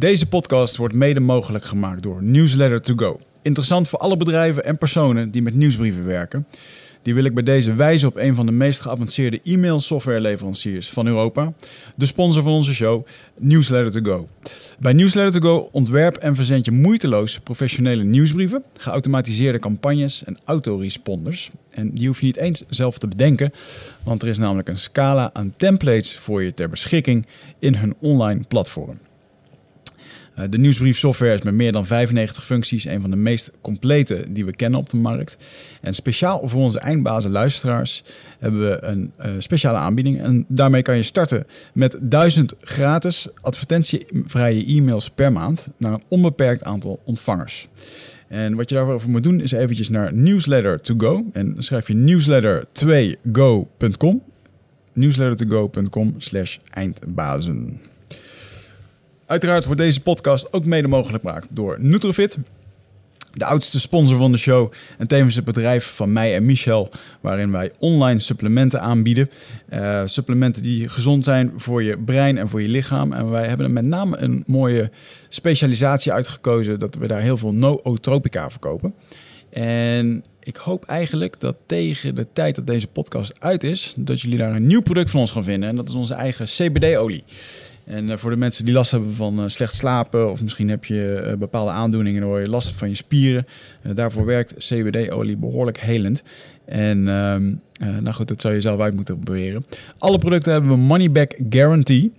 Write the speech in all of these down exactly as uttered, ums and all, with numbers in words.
Deze podcast wordt mede mogelijk gemaakt door Newsletter to Go. Interessant voor alle bedrijven en personen die met nieuwsbrieven werken. Die wil ik bij deze wijzen op een van de meest geavanceerde e-mail softwareleveranciers van Europa. De sponsor van onze show, Newsletter to Go. Bij Newsletter to Go ontwerp en verzend je moeiteloos professionele nieuwsbrieven, geautomatiseerde campagnes en autoresponders. En die hoef je niet eens zelf te bedenken, want er is namelijk een scala aan templates voor je ter beschikking in hun online platform. De nieuwsbriefsoftware is met meer dan vijfennegentig functies een van de meest complete die we kennen op de markt. En speciaal voor onze eindbazen luisteraars hebben we een uh, speciale aanbieding. En daarmee kan je starten met duizend gratis advertentievrije e-mails per maand naar een onbeperkt aantal ontvangers. En wat je daarvoor moet doen is eventjes naar Newsletter to Go. En dan schrijf je newsletter to go punt com. newsletter to go punt com slash eindbazen. Uiteraard wordt deze podcast ook mede mogelijk gemaakt door Nutrofit, de oudste sponsor van de show en tevens het bedrijf van mij en Michel, waarin wij online supplementen aanbieden. Uh, supplementen die gezond zijn voor je brein en voor je lichaam. En wij hebben er met name een mooie specialisatie uitgekozen dat we daar heel veel nootropica verkopen. En ik hoop eigenlijk dat tegen de tijd dat deze podcast uit is, dat jullie daar een nieuw product van ons gaan vinden. En dat is onze eigen C B D-olie. En voor de mensen die last hebben van slecht slapen, of misschien heb je bepaalde aandoeningen waar je last hebt van je spieren, daarvoor werkt C B D-olie behoorlijk helend. En um, uh, nou goed, dat zou je zelf uit moeten proberen. Alle producten hebben we money back guarantee.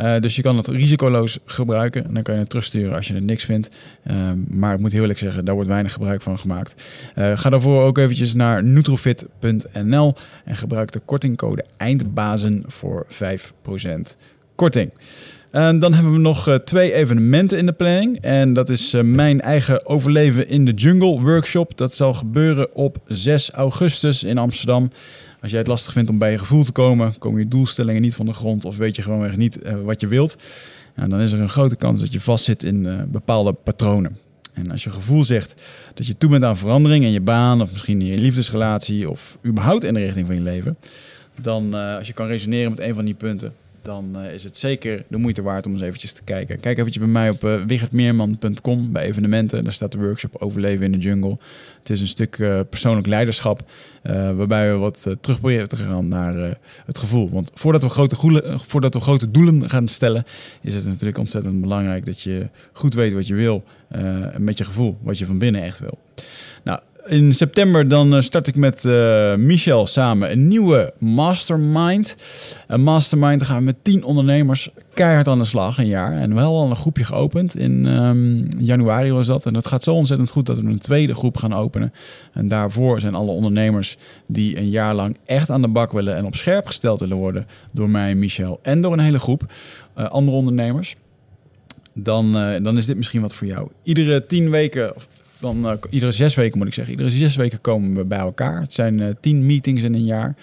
Uh, dus je kan het risicoloos gebruiken. En dan kan je het terugsturen als je er niks vindt. Uh, maar ik moet heel eerlijk zeggen, daar wordt weinig gebruik van gemaakt. Uh, ga daarvoor ook eventjes naar nutrofit punt n l en gebruik de kortingcode EINDBAZEN voor vijf procent. Korting. En dan hebben we nog uh, twee evenementen in de planning. En dat is uh, mijn eigen Overleven in de Jungle workshop. Dat zal gebeuren op zes augustus in Amsterdam. Als jij het lastig vindt om bij je gevoel te komen, komen je doelstellingen niet van de grond of weet je gewoonweg niet uh, wat je wilt. Nou, dan is er een grote kans dat je vastzit in uh, bepaalde patronen. En als je gevoel zegt dat je toe bent aan verandering in je baan of misschien in je liefdesrelatie of überhaupt in de richting van je leven, dan uh, als je kan resoneren met een van die punten, dan is het zeker de moeite waard om eens eventjes te kijken. Kijk eventjes bij mij op uh, wiggertmeerman punt com bij evenementen. Daar staat de workshop Overleven in de Jungle. Het is een stuk uh, persoonlijk leiderschap, Uh, waarbij we wat uh, terug proberen te gaan naar uh, het gevoel. Want voordat we, grote goelen, voordat we grote doelen gaan stellen, is het natuurlijk ontzettend belangrijk dat je goed weet wat je wil. Uh, met je gevoel, wat je van binnen echt wil. Nou, in september dan start ik met uh, Michel samen een nieuwe mastermind. Een mastermind, daar gaan we met tien ondernemers keihard aan de slag, een jaar. En we hebben al een groepje geopend, in um, januari was dat. En dat gaat zo ontzettend goed dat we een tweede groep gaan openen. En daarvoor zijn alle ondernemers die een jaar lang echt aan de bak willen en op scherp gesteld willen worden door mij, Michel en door een hele groep uh, andere ondernemers. Dan, uh, dan is dit misschien wat voor jou. Iedere tien weken... Of, Dan, uh, iedere zes weken moet ik zeggen. Iedere zes weken komen we bij elkaar. Het zijn uh, tien meetings in een jaar.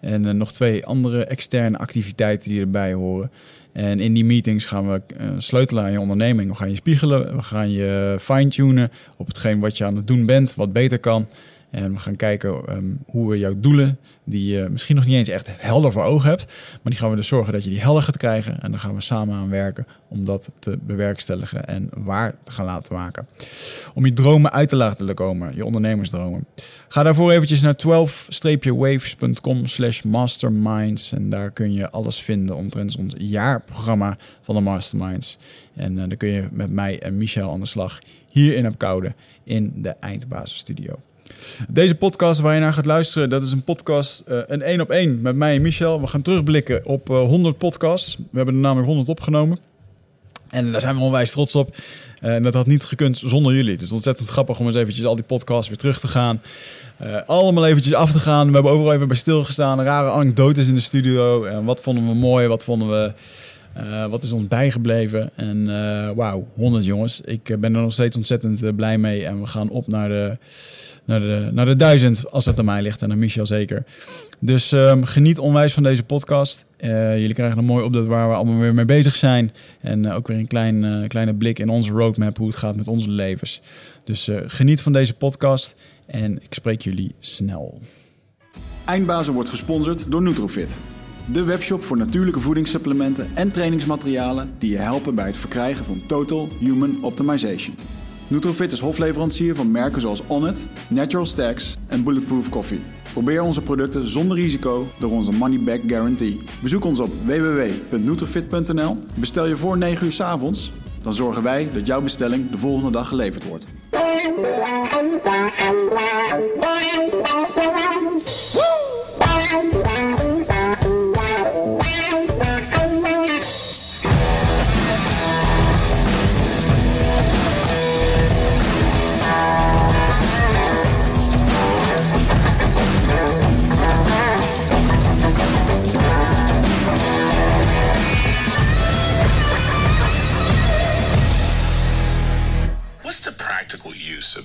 En uh, nog twee andere externe activiteiten die erbij horen. En in die meetings gaan we uh, sleutelen aan je onderneming. We gaan je spiegelen. We gaan je fine-tunen op hetgeen wat je aan het doen bent. Wat beter kan. En we gaan kijken um, hoe we jouw doelen, die je misschien nog niet eens echt helder voor ogen hebt, maar die gaan we dus zorgen dat je die helder gaat krijgen. En dan gaan we samen aan werken om dat te bewerkstelligen en waar te gaan laten maken. Om je dromen uit te laten komen, je ondernemersdromen. Ga daarvoor eventjes naar twaalf waves punt com slash masterminds. En daar kun je alles vinden omtrent ons jaarprogramma van de masterminds. En uh, dan kun je met mij en Michel aan de slag hier in Apeldoorn in de Eindbazenstudio. Deze podcast waar je naar gaat luisteren, dat is een podcast, uh, een één op één met mij en Michel. We gaan terugblikken op uh, honderd podcasts. We hebben er namelijk honderd opgenomen. En daar zijn we onwijs trots op. Uh, en dat had niet gekund zonder jullie. Dus ontzettend grappig om eens eventjes al die podcasts weer terug te gaan. Uh, allemaal eventjes af te gaan. We hebben overal even bij stilgestaan. Rare anekdotes in de studio. En wat vonden we mooi, wat vonden we... Uh, wat is ons bijgebleven? En uh, wauw, honderd jongens. Ik ben er nog steeds ontzettend uh, blij mee. En we gaan op naar de, naar de, naar de duizend, als dat aan mij ligt. En aan Michel zeker. Dus um, geniet onwijs van deze podcast. Uh, jullie krijgen een mooi update waar we allemaal weer mee bezig zijn. En uh, ook weer een klein, uh, kleine blik in onze roadmap, hoe het gaat met onze levens. Dus uh, geniet van deze podcast. En ik spreek jullie snel. Eindbazen wordt gesponsord door Nutrofit. de webshop voor natuurlijke voedingssupplementen en trainingsmaterialen die je helpen bij het verkrijgen van Total Human Optimization. Nutrofit is hofleverancier van merken zoals Onnit, Natural Stacks en Bulletproof Coffee. Probeer onze producten zonder risico door onze money back guarantee. Bezoek ons op w w w punt nutrofit punt n l. Bestel je voor negen uur 's avonds, dan zorgen wij dat jouw bestelling de volgende dag geleverd wordt.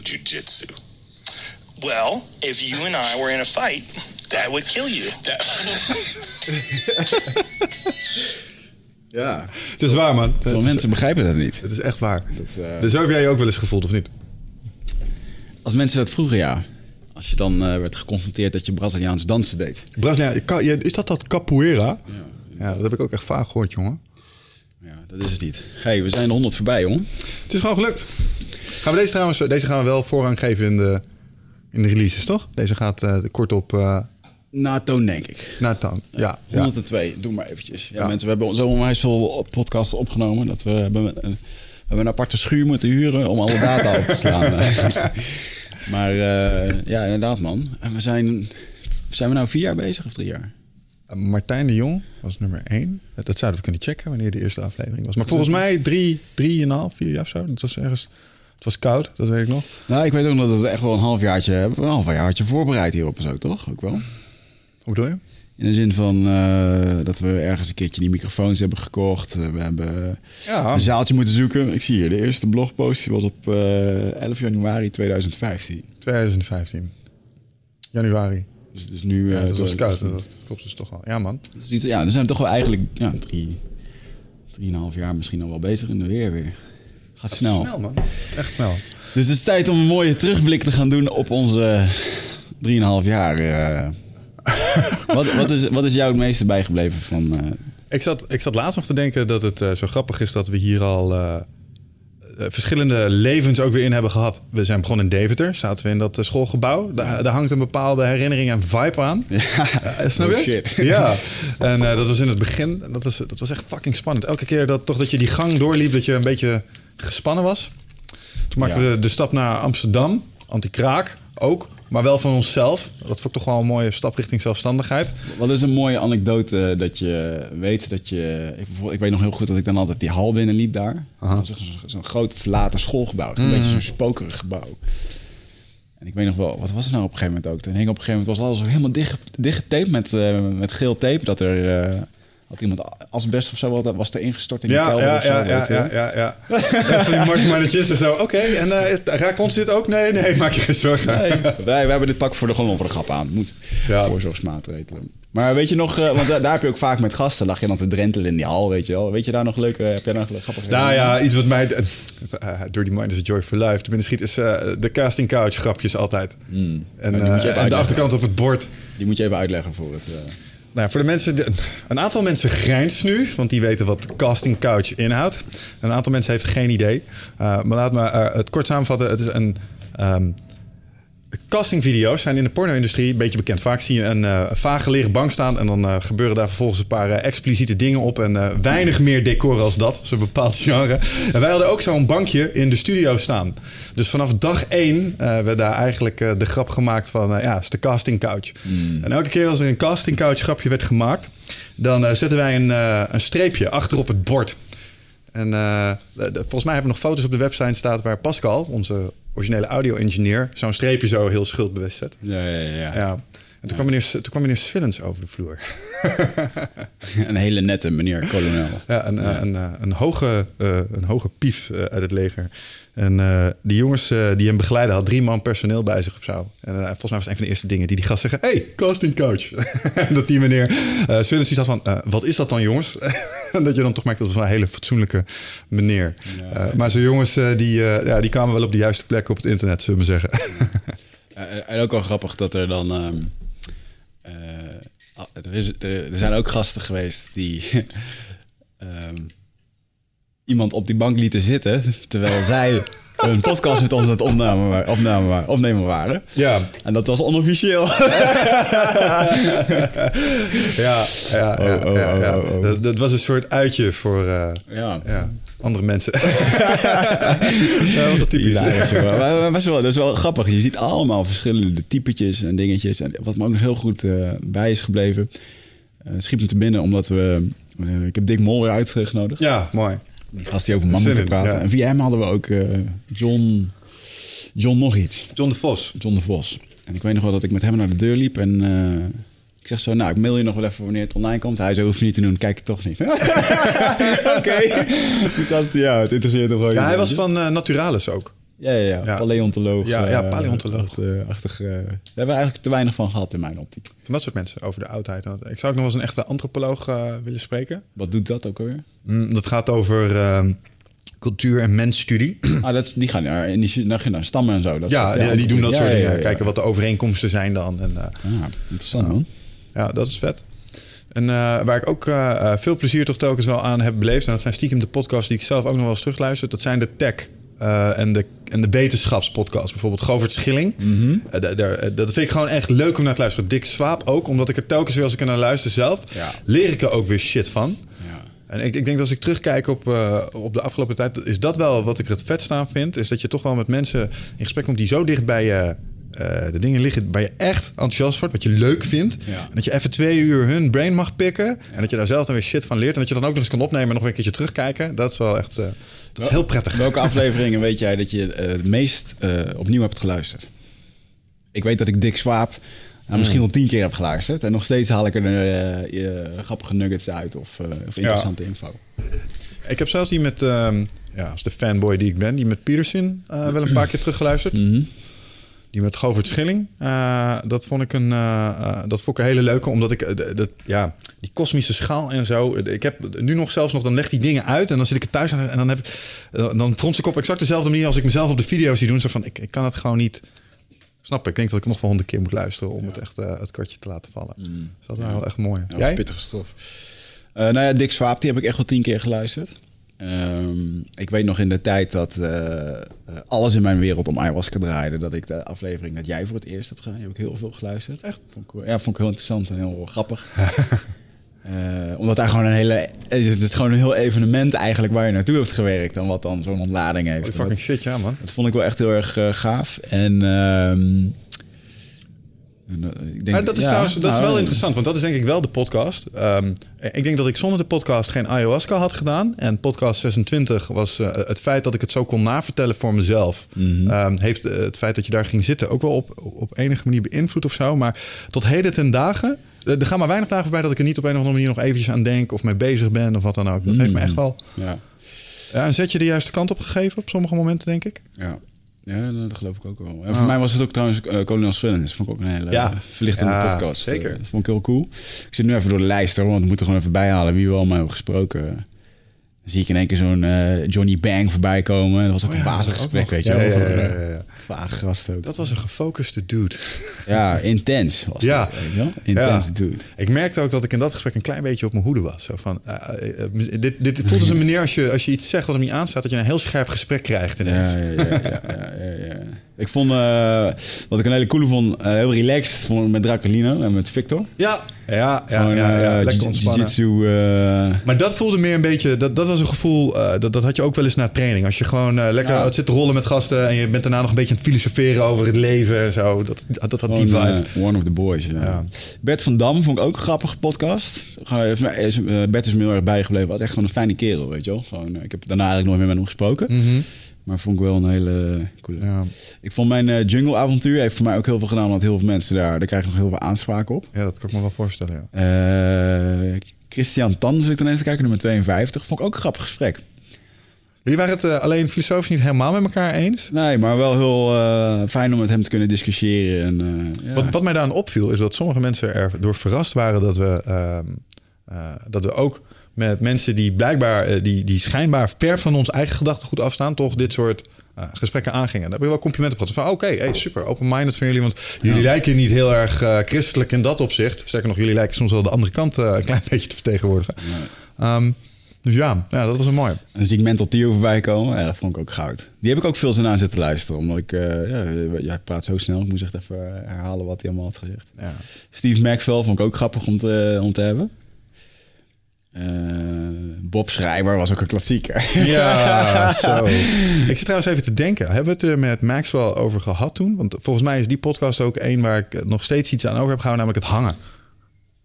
Jiu-jitsu. Well, if you and I were in a fight, that would kill you. Ja, het is waar, man. Veel mensen begrijpen dat niet. Het is echt waar. Dat, uh... Dus zo heb jij je ook wel eens gevoeld, of niet? Als mensen dat vroegen, ja. Als je dan uh, werd geconfronteerd dat je Braziliaans dansen deed. Braziliaan, is dat dat capoeira? Ja. Ja, dat heb ik ook echt vaak gehoord, jongen. Ja, dat is het niet. Hey, we zijn de honderd voorbij, jongen. Het is gewoon gelukt. Gaan we deze trouwens, deze gaan we wel voorrang geven in de, in de releases, toch? Deze gaat uh, kort op... Uh... Na toon, denk ik. Na toon, ja. ja honderdtwee, ja. Doe maar eventjes. Ja, ja. Mensen, we hebben zo onwijs veel podcasts opgenomen dat we hebben, we hebben een aparte schuur moeten huren om alle data op te slaan. Maar uh, ja, inderdaad, man. En we zijn, zijn we nou vier jaar bezig of drie jaar? Uh, Martijn de Jong was nummer één. Dat, dat zouden we kunnen checken wanneer de eerste aflevering was. Maar volgens mij drie, drie en een half, vier jaar of zo. Dat was ergens... Het was koud, dat weet ik nog. Nou, ik weet ook nog dat we echt wel een halfjaartje hebben. Een halfjaartje voorbereid hierop en zo, toch? Ook wel. Hoe bedoel je? In de zin van uh, dat we ergens een keertje die microfoons hebben gekocht. We hebben ja. een zaaltje moeten zoeken. Ik zie hier, de eerste blogpost was op uh, elf januari tweeduizend vijftien. tweeduizend vijftien. Januari. Dus, dus nu... Ja, uh, dat was koud, dat, was, dat klopt dus toch wel. Ja, man. Dus iets, ja, dan zijn we toch wel eigenlijk ja, drie, drieënhalf jaar misschien al wel bezig in de weer weer. Gaat snel. Snel, man. Echt snel. Dus het is tijd om een mooie terugblik te gaan doen op onze drieënhalf jaar. Uh. wat, wat, is, wat is jou het meeste bijgebleven van... Uh... Ik, zat, ik zat laatst nog te denken dat het uh, zo grappig is dat we hier al uh, uh, verschillende levens ook weer in hebben gehad. We zijn begonnen in Deventer, zaten we in dat uh, schoolgebouw. Daar, daar hangt een bepaalde herinnering en vibe aan. Ja, uh, snap je? Oh, shit. Ja. En uh, dat was in het begin. Dat was, dat was echt fucking spannend. Elke keer dat, toch, dat je die gang doorliep, dat je een beetje... gespannen was. Toen maakten ja. we de, de stap naar Amsterdam. Anti-kraak ook. Maar wel van onszelf. Dat vond ik toch wel een mooie stap richting zelfstandigheid. Wat is een mooie anekdote dat je weet dat je... Ik, ik weet nog heel goed dat ik dan altijd die hal binnenliep daar. Aha. Dat was echt zo'n, zo'n groot verlaten schoolgebouw. Echt een mm. beetje zo'n spokerig gebouw. En ik weet nog wel, wat was het nou op een gegeven moment ook? Toen hing op een gegeven moment was alles helemaal dicht, dicht getaped met, uh, met geel tape. Dat er... Uh, had iemand asbest of zo, dat was er ingestort in die ja, kelder ja, of zo. Ja, ja, ja, ja, ja. ja. Van die marsmannetjes en zo. Oké, okay, en uh, raakt ons dit ook? Nee, nee, maak je geen zorgen. Nee, wij, wij hebben dit pak voor de gewoon voor de grap aan. Moet ja. voorzorgsmaatregelen. Maar weet je nog, uh, want da- daar heb je ook vaak met gasten, lag je dan te drentelen in die hal, weet je wel. Weet je daar nog leuke, heb jij nog grappig? Nou ja, iets wat mij, uh, Dirty Mind is a Joy for Life, te binnen schiet, is uh, de casting couch grapjes altijd. Mm. En, uh, en de achterkant op het bord. Die moet je even uitleggen voor het... Uh, Nou, voor de mensen, een aantal mensen grijnst nu, want die weten wat casting couch inhoudt. Een aantal mensen heeft geen idee. Uh, maar laat me uh, het kort samenvatten. Het is een um, castingvideo's zijn in de porno-industrie een beetje bekend. Vaak zie je een uh, vage lege bank staan en dan uh, gebeuren daar vervolgens een paar uh, expliciete dingen op en uh, weinig meer decor als dat. Dat is een bepaald genre. En wij hadden ook zo'n bankje in de studio staan. Dus vanaf dag één uh, werd daar eigenlijk uh, de grap gemaakt van, uh, ja, het is de casting couch. Mm. En elke keer als er een casting couch grapje werd gemaakt, dan uh, zetten wij een, uh, een streepje achter op het bord. En uh, de, de, volgens mij hebben we nog foto's op de website staan waar Pascal, onze originele audio-engineer, zo'n streepje zo heel schuldbewust zet. Ja, ja, ja. ja. En toen, ja. Kwam meneer, toen kwam meneer Swillens over de vloer. Een hele nette meneer kolonel. Ja, een, ja. een, een, een, hoge, uh, een hoge pief uh, uit het leger. En uh, die jongens uh, die hem begeleiden had drie man personeel bij zich of zo. En uh, volgens mij was het een van de eerste dingen die die gast zeggen... Hey, casting coach. Dat die meneer uh, Swillens die zat van... Uh, wat is dat dan, jongens? Dat je dan toch merkt dat het een hele fatsoenlijke meneer. Ja, uh, ja. Maar zo'n jongens uh, die, uh, ja, die kwamen wel op de juiste plek op het internet, zullen we zeggen. En ook wel grappig dat er dan... Um... Uh, er, is, er, er zijn ook gasten geweest die um, iemand op die bank lieten zitten, terwijl zij een podcast met ons aan het opnamen, opnamen, opnemen waren. Ja. En dat was onofficieel. Ja, ja, oh, ja, oh, ja, ja. Oh, oh, oh. Dat, dat was een soort uitje voor uh, ja. Ja, andere mensen. Dat was dat typisch. Ja, dat is wel, dat is wel grappig. Je ziet allemaal verschillende typetjes en dingetjes. En wat me ook nog heel goed uh, bij is gebleven, uh, schiet me te binnen, omdat we... Uh, ik heb Dick Mol weer uitgenodigd. Ja, mooi. Die gast die over mannen te praten. Ja. En via hem hadden we ook uh, John... John nog iets. John de Vos. John de Vos. En ik weet nog wel dat ik met hem naar de deur liep. En uh, ik zeg zo, nou, ik mail je nog wel even wanneer het online komt. Hij zei, hoef je niet te doen, kijk het toch niet. Oké. Ja, het interesseert hem gewoon. Ja, hij was van uh, Naturalis ook. Ja, ja, ja, ja. Paleontoloog. Ja, ja, paleontoloog. Uh, achtig, uh, daar hebben we eigenlijk te weinig van gehad in mijn optiek. Van dat soort mensen over de oudheid. Ik zou ook nog wel eens een echte antropoloog uh, willen spreken. Wat doet dat ook alweer? Mm, dat gaat over uh, cultuur- en mensstudie. Ah, dat, die gaan naar, die, naar, naar stammen en zo. Dat ja, soort, ja, die doen dat ja, soort ja, dingen. Ja, ja, ja. Kijken wat de overeenkomsten zijn dan. En, uh, ah, interessant, man. Uh, ja, dat is vet. En uh, waar ik ook uh, veel plezier toch telkens wel aan heb beleefd, en dat zijn stiekem de podcasts die ik zelf ook nog wel eens terugluister, dat zijn de tech Uh, en, de, en de wetenschapspodcast. Bijvoorbeeld Govert Schilling. Mm-hmm. Uh, d- d- dat vind ik gewoon echt leuk om naar te luisteren. Dick Swaab ook. Omdat ik er telkens weer als ik er naar luister zelf... Ja. Leer ik er ook weer shit van. Ja. En ik, ik denk dat als ik terugkijk op, uh, op de afgelopen tijd... is dat wel wat ik er het vetst aan vind. Is dat je toch wel met mensen in gesprek komt... die zo dicht bij je... Uh, de dingen liggen waar je echt enthousiast wordt, wat je leuk vindt. Ja. En dat je even twee uur hun brain mag pikken. Ja. En dat je daar zelf dan weer shit van leert. En dat je dan ook nog eens kan opnemen en nog een keertje terugkijken. Dat is wel echt uh, dat wel, is heel prettig. Welke afleveringen weet jij dat je uh, het meest uh, opnieuw hebt geluisterd? Ik weet dat ik Dick Swaab nou, hmm. misschien al tien keer heb geluisterd. En nog steeds haal ik er uh, uh, grappige nuggets uit of, uh, of interessante ja. info. Ik heb zelfs die met, uh, ja, als de fanboy die ik ben, die met Pietersen uh, wel een paar keer teruggeluisterd. Mm-hmm. Die met Govert Schilling, uh, dat vond ik een, uh, uh, dat vond ik een hele leuke. Omdat ik, uh, d- dat, ja, die kosmische schaal en zo. Ik heb nu nog zelfs nog, dan legt die dingen uit. En dan zit ik er thuis aan en dan, heb, uh, dan frons ik op exact dezelfde manier... als ik mezelf op de video's zie doen. Zo van, ik, ik kan het gewoon niet snappen. Ik denk dat ik nog wel honderd keer moet luisteren... om ja. het echt uh, het kwartje te laten vallen. Mm. Dus dat is ja. wel echt mooi. Ja, jij? Pittige stof. Uh, nou ja, Dick Swaab, die heb ik echt wel tien keer geluisterd. Um, ik weet nog in de tijd dat uh, alles in mijn wereld om iWasker draaide. Dat ik de aflevering dat jij voor het eerst hebt gedaan, heb ik heel veel geluisterd. Echt? Vond ik, ja, vond ik heel interessant en heel grappig. uh, omdat daar gewoon een hele... Het is gewoon een heel evenement eigenlijk waar je naartoe hebt gewerkt. En wat dan zo'n ontlading heeft. Oh, fucking dat, shit, ja man. Dat vond ik wel echt heel erg uh, gaaf. En... Um, Ik denk, ah, dat is, ja, trouwens, dat nou, is wel nou, interessant, want dat is denk ik wel de podcast. Um, ik denk dat ik zonder de podcast geen ayahuasca had gedaan. En podcast zesentwintig was uh, het feit dat ik het zo kon navertellen voor mezelf. Mm-hmm. Um, heeft uh, het feit dat je daar ging zitten ook wel op, op enige manier beïnvloed of zo. Maar tot heden ten dagen, uh, er gaan maar weinig dagen bij dat ik er niet op een of andere manier nog eventjes aan denk. Of mee bezig ben of wat dan ook. Dat mm-hmm. heeft me echt wel ja. Ja, een zetje de juiste kant op gegeven op sommige momenten, denk ik. Ja. Ja, dat geloof ik ook wel. En oh. voor mij was het ook trouwens uh, Colonel Swennen. Dat vond ik ook een hele ja. verlichtende ja, podcast. Zeker. Uh, dat vond ik heel cool. Ik zit nu even door de lijst, hoor, want we moeten gewoon even bijhalen wie we allemaal hebben gesproken. Dan zie ik in één keer zo'n uh, Johnny Bang voorbij komen. Dat was ook oh, een ja, wazig gesprek, weet ja, je wel. Ja, ja, ja, ja. Vaag gast ook. Dat was een gefocuste dude. Ja, intens was ja. dat. Weet je wel? Intense ja. dude. Ik merkte ook dat ik in dat gesprek een klein beetje op mijn hoede was. Zo van, uh, uh, dit, dit voelt als een manier als je, als je iets zegt wat hem niet aanstaat... dat je een heel scherp gesprek krijgt ineens. Ja, ja, ja, ja, ja, ja, ja. Ik vond, uh, wat ik een hele coole vond, uh, heel relaxed vond met Draculino en met Victor. Ja, ja, ja, gewoon, ja, ja. Uh, lekker ontspannen. Jiu-jitsu, uh... Maar dat voelde meer een beetje, dat, dat was een gevoel, uh, dat, dat had je ook wel eens na training. Als je gewoon uh, lekker ja. zit te rollen met gasten en je bent daarna nog een beetje aan het filosoferen over het leven en zo. Dat, dat, dat had die vibe. Uh, one of the boys, ja. Ja. Bert van Dam vond ik ook een grappige podcast. Bert is me heel erg bijgebleven. Hij was echt gewoon een fijne kerel, weet je wel. Gewoon, uh, ik heb daarna eigenlijk nooit meer met hem gesproken. Mm-hmm. Maar vond ik wel een hele coole. Ja. Ik vond mijn uh, jungle-avontuur heeft voor mij ook heel veel gedaan. Want heel veel mensen daar, daar krijgen nog heel veel aanspraak op. Ja, dat kan ik me wel voorstellen, ja. Uh, Christian Tan zit ik dan eens te kijken, nummer tweeënvijftig. Vond ik ook een grappig gesprek. Jullie waren het uh, alleen filosofisch niet helemaal met elkaar eens? Nee, maar wel heel uh, fijn om met hem te kunnen discussiëren. En, uh, ja. wat, wat mij daaraan opviel is dat sommige mensen er door verrast waren dat we, uh, uh, dat we ook... met mensen die blijkbaar, die, die schijnbaar ver van ons eigen gedachtegoed afstaan... toch dit soort Uh, gesprekken aangingen. Daar heb ik wel complimenten op gehad. Van oké, okay, hey, super, open-minded van jullie. Want jullie ja. lijken niet heel erg uh, christelijk in dat opzicht. Sterker nog, jullie lijken soms wel de andere kant uh, een klein beetje te vertegenwoordigen. Ja. Um, dus ja, ja, dat was een mooie. Dan zie ik mental-tier voorbij komen. Ja, dat vond ik ook goud. Die heb ik ook veel zin aan zitten luisteren. Omdat ik, uh, ja, ja, ik praat zo snel. Ik moest echt even herhalen wat hij allemaal had gezegd. Ja. Steve Maxwell vond ik ook grappig om te, om te hebben. Uh, Bob Schrijber was ook een klassieker. Ja, zo. Ik zit trouwens even te denken. Hebben we het er met Maxwell over gehad toen? Want volgens mij is die podcast ook één waar ik nog steeds iets aan over heb gehouden, namelijk het hangen.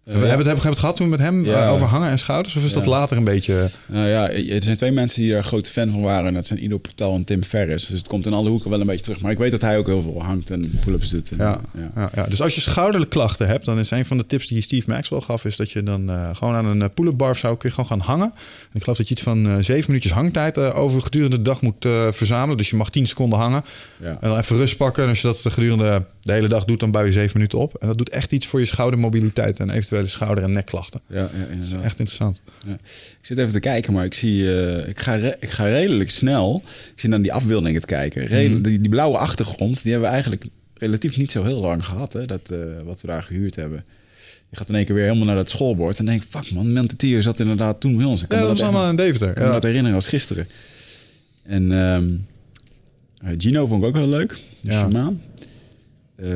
Uh, we ja. hebben, het, hebben, hebben we het gehad toen met hem ja. uh, over hangen en schouders? Of is ja. dat later een beetje... Uh, ja, er zijn twee mensen die er grote fan van waren. Dat zijn Ido Portal en Tim Ferriss. Dus het komt in alle hoeken wel een beetje terug. Maar ik weet dat hij ook heel veel hangt en pull-ups doet. En, ja. Ja. Ja, ja. Dus als je schouderklachten hebt, dan is een van de tips die Steve Maxwell gaf, is dat je dan uh, gewoon aan een pull-up bar zou kun je gewoon gaan hangen. En ik geloof dat je iets van uh, zeven minuutjes hangtijd uh, over gedurende de dag moet uh, verzamelen. Dus je mag tien seconden hangen. Ja. En dan even rust pakken. En als je dat gedurende de hele dag doet, dan bouw je zeven minuten op. En dat doet echt iets voor je schoudermobiliteit en eventueel de schouder- en nekklachten. Ja, ja, inderdaad. Dat is echt interessant. Ja. Ik zit even te kijken, maar ik zie... Uh, ik, ga re- ik ga redelijk snel. Ik zit aan die afbeeldingen te kijken. Redel- mm-hmm. die, die blauwe achtergrond, die hebben we eigenlijk relatief niet zo heel lang gehad. Hè, dat, uh, wat we daar gehuurd hebben. Je gaat in één keer weer helemaal naar dat schoolbord en denk ik, fuck man, mental-tier zat inderdaad toen bij ons. Ik ja, dat was allemaal in Deventer. Ik kan ja. me dat herinneren als gisteren. En um, Gino vond ik ook heel leuk. Ja. Shaman. Uh,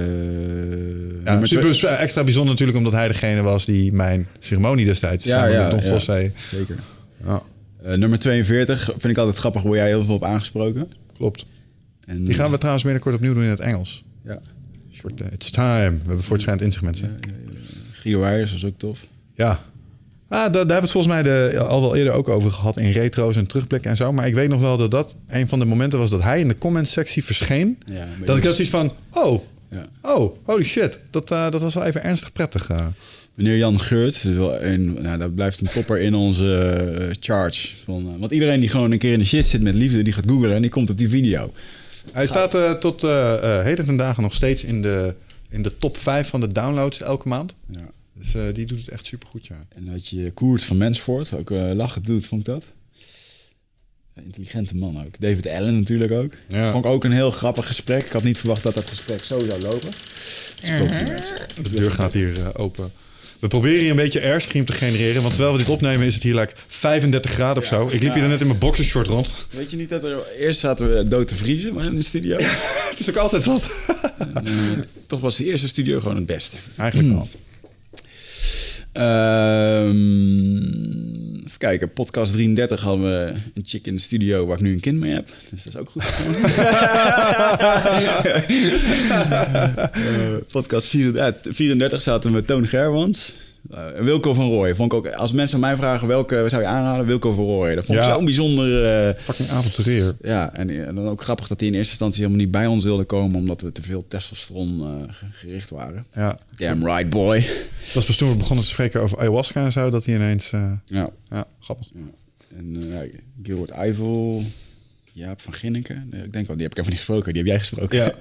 ja, super twee... extra bijzonder natuurlijk omdat hij degene was die mijn ceremonie destijds ja, samen ja, met Don ja, Gossé. Zeker. Ja. Uh, nummer tweeënveertig vind ik altijd grappig, word jij heel veel op aangesproken. Klopt. En, die gaan we trouwens binnenkort opnieuw doen in het Engels. Ja. Short, uh, it's time. We hebben voortschrijdend inzicht mensen. Ja, ja, ja. Guido Weijers was ook tof. Ja. Ah, daar, daar hebben we het volgens mij de, al wel eerder ook over gehad in retro's en terugblikken en zo. Maar ik weet nog wel dat dat een van de momenten was dat hij in de commentsectie verscheen. Ja, dat ik had zoiets van, oh... Ja. Oh, holy shit. Dat, uh, dat was wel even ernstig prettig. Uh. Meneer Jan Geurt, dus wel een, nou, dat blijft een topper in onze uh, charge. Van, uh, want iedereen die gewoon een keer in de shit zit met liefde, die gaat googlen en die komt op die video. Hij staat uh, tot uh, uh, heden ten dagen nog steeds in de, in de top vijf van de downloads elke maand. Ja. Dus uh, die doet het echt supergoed, ja. En dat je Koert van Mensvoort, ook uh, lachend doet, vond ik dat. Intelligente man ook. David Allen natuurlijk ook. Ja. Vond ik ook een heel grappig gesprek. Ik had niet verwacht dat dat gesprek zo zou lopen. De deur gaat hier open. We proberen hier een beetje airstream te genereren. Want terwijl we dit opnemen is het hier like vijfendertig graden of zo. Ik liep hier net in mijn boxershort rond. Weet je niet dat er eerst zaten we dood te vriezen in de studio? Ja, het is ook altijd wat. En, uh, toch was de eerste studio gewoon het beste. Eigenlijk wel. Ehm... Even kijken, podcast drieëndertig hadden we een chick in de studio waar ik nu een kind mee heb. Dus dat is ook goed. uh, podcast vierendertig zaten we met Toon Gerwans. Uh, Wilco van Rooijen. Vond ik ook, als mensen mij vragen welke zou je aanhalen, Wilco van Rooijen. Dat vond ja. ik zo'n bijzonder... Uh, Fucking avontureer. Ja, en, en dan ook grappig dat hij in eerste instantie helemaal niet bij ons wilde komen, omdat we te veel testosteron uh, gericht waren. Ja. Damn right, boy. Dat was dus toen we begonnen te spreken over ayahuasca en zo, dat hij ineens... Uh, ja. ja. Grappig. Ja. En uh, Gilbert Eiffel, Jaap van Ginneken. Nee, ik denk al, die heb ik even niet gesproken. Die heb jij gesproken. Ja.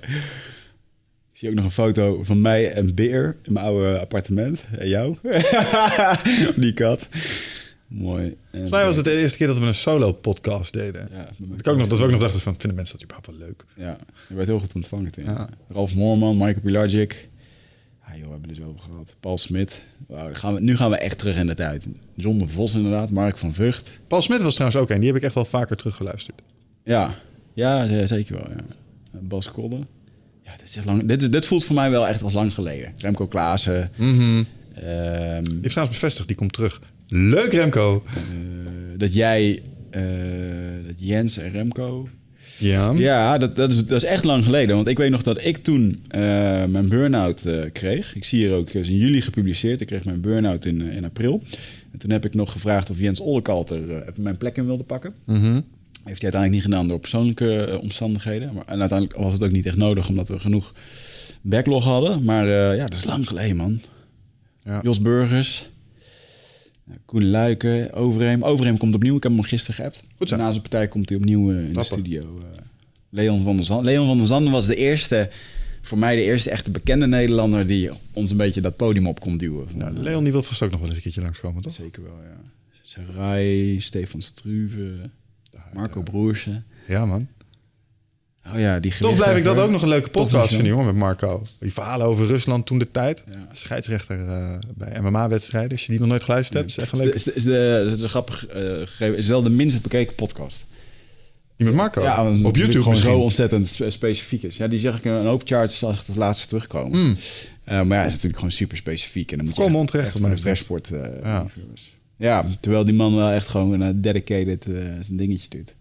Ik zie ook nog een foto van mij en Beer in mijn oude appartement. En jou. Die kat. Mooi. Volgens mij was het de eerste keer dat we een solo-podcast deden. Ja, dat, ook nog, dat we ook nog dachten van, vinden mensen dat überhaupt wel leuk? Ja, je werd heel goed ontvangen. Ja. Ralf Moorman, Michael Pilagic. Ah joh, we hebben er dus over gehad. Paul Smit. Wow, gaan we, nu gaan we echt terug in de tijd. John de Vos inderdaad, Mark van Vught. Paul Smit was trouwens ook een. Die heb ik echt wel vaker teruggeluisterd. Ja, ja zeker wel. Ja. Bas Kolde. Ja, dit, is echt lang, dit, dit voelt voor mij wel echt als lang geleden. Remco Klaassen. Mm-hmm. Um, die heeft trouwens bevestigd, die komt terug. Leuk, Remco. Uh, dat jij, uh, dat Jens en Remco... Ja, ja dat, dat, is, dat is echt lang geleden. Want ik weet nog dat ik toen uh, mijn burn-out uh, kreeg. Ik zie hier ook, is in juli gepubliceerd. Ik kreeg mijn burn-out in, uh, in april. En toen heb ik nog gevraagd of Jens Ollekalter uh, even mijn plek in wilde pakken. Mm-hmm. Heeft hij uiteindelijk niet gedaan door persoonlijke uh, omstandigheden. Maar, en uiteindelijk was het ook niet echt nodig, omdat we genoeg backlog hadden. Maar uh, ja, dat is lang geleden, man. Ja. Jos Burgers, uh, Koen Luiken, Overheem. Overheem komt opnieuw. Ik heb hem gisteren geappt. Goed zo. Na zijn partij komt hij opnieuw uh, in Lappen. De studio. Uh, Leon van der Zanden. Leon van der Zanden was de eerste, voor mij de eerste echte bekende Nederlander die ons een beetje dat podium op kon duwen. Nou, Leon die wil vast ook nog wel eens een keertje langskomen, toch? Zeker wel, ja. Sarai, Stefan Struve... Marco Broersen. Ja, man. Oh ja, die toch blijf ik dat ook nog een leuke podcast vinden, jongen, met Marco. Die verhalen over Rusland toen de tijd. Ja. Scheidsrechter uh, bij M M A-wedstrijden. Als je die nog nooit geluisterd hebt, nee. is echt een leuke... Is, de, is, de, is, de, is, grappig, uh, is wel de minst bekeken podcast. Die met Marco? Ja, want op YouTube gewoon zo ontzettend specifiek is. Ja, die zeg ik een hoop charts als het laatste terugkomen. Mm. Uh, maar ja, het is natuurlijk gewoon super specifiek. En dan moet je gewoon echt van de dashboard. Uh, ja. ja, terwijl die man wel echt gewoon een uh, dedicated uh, zijn dingetje doet.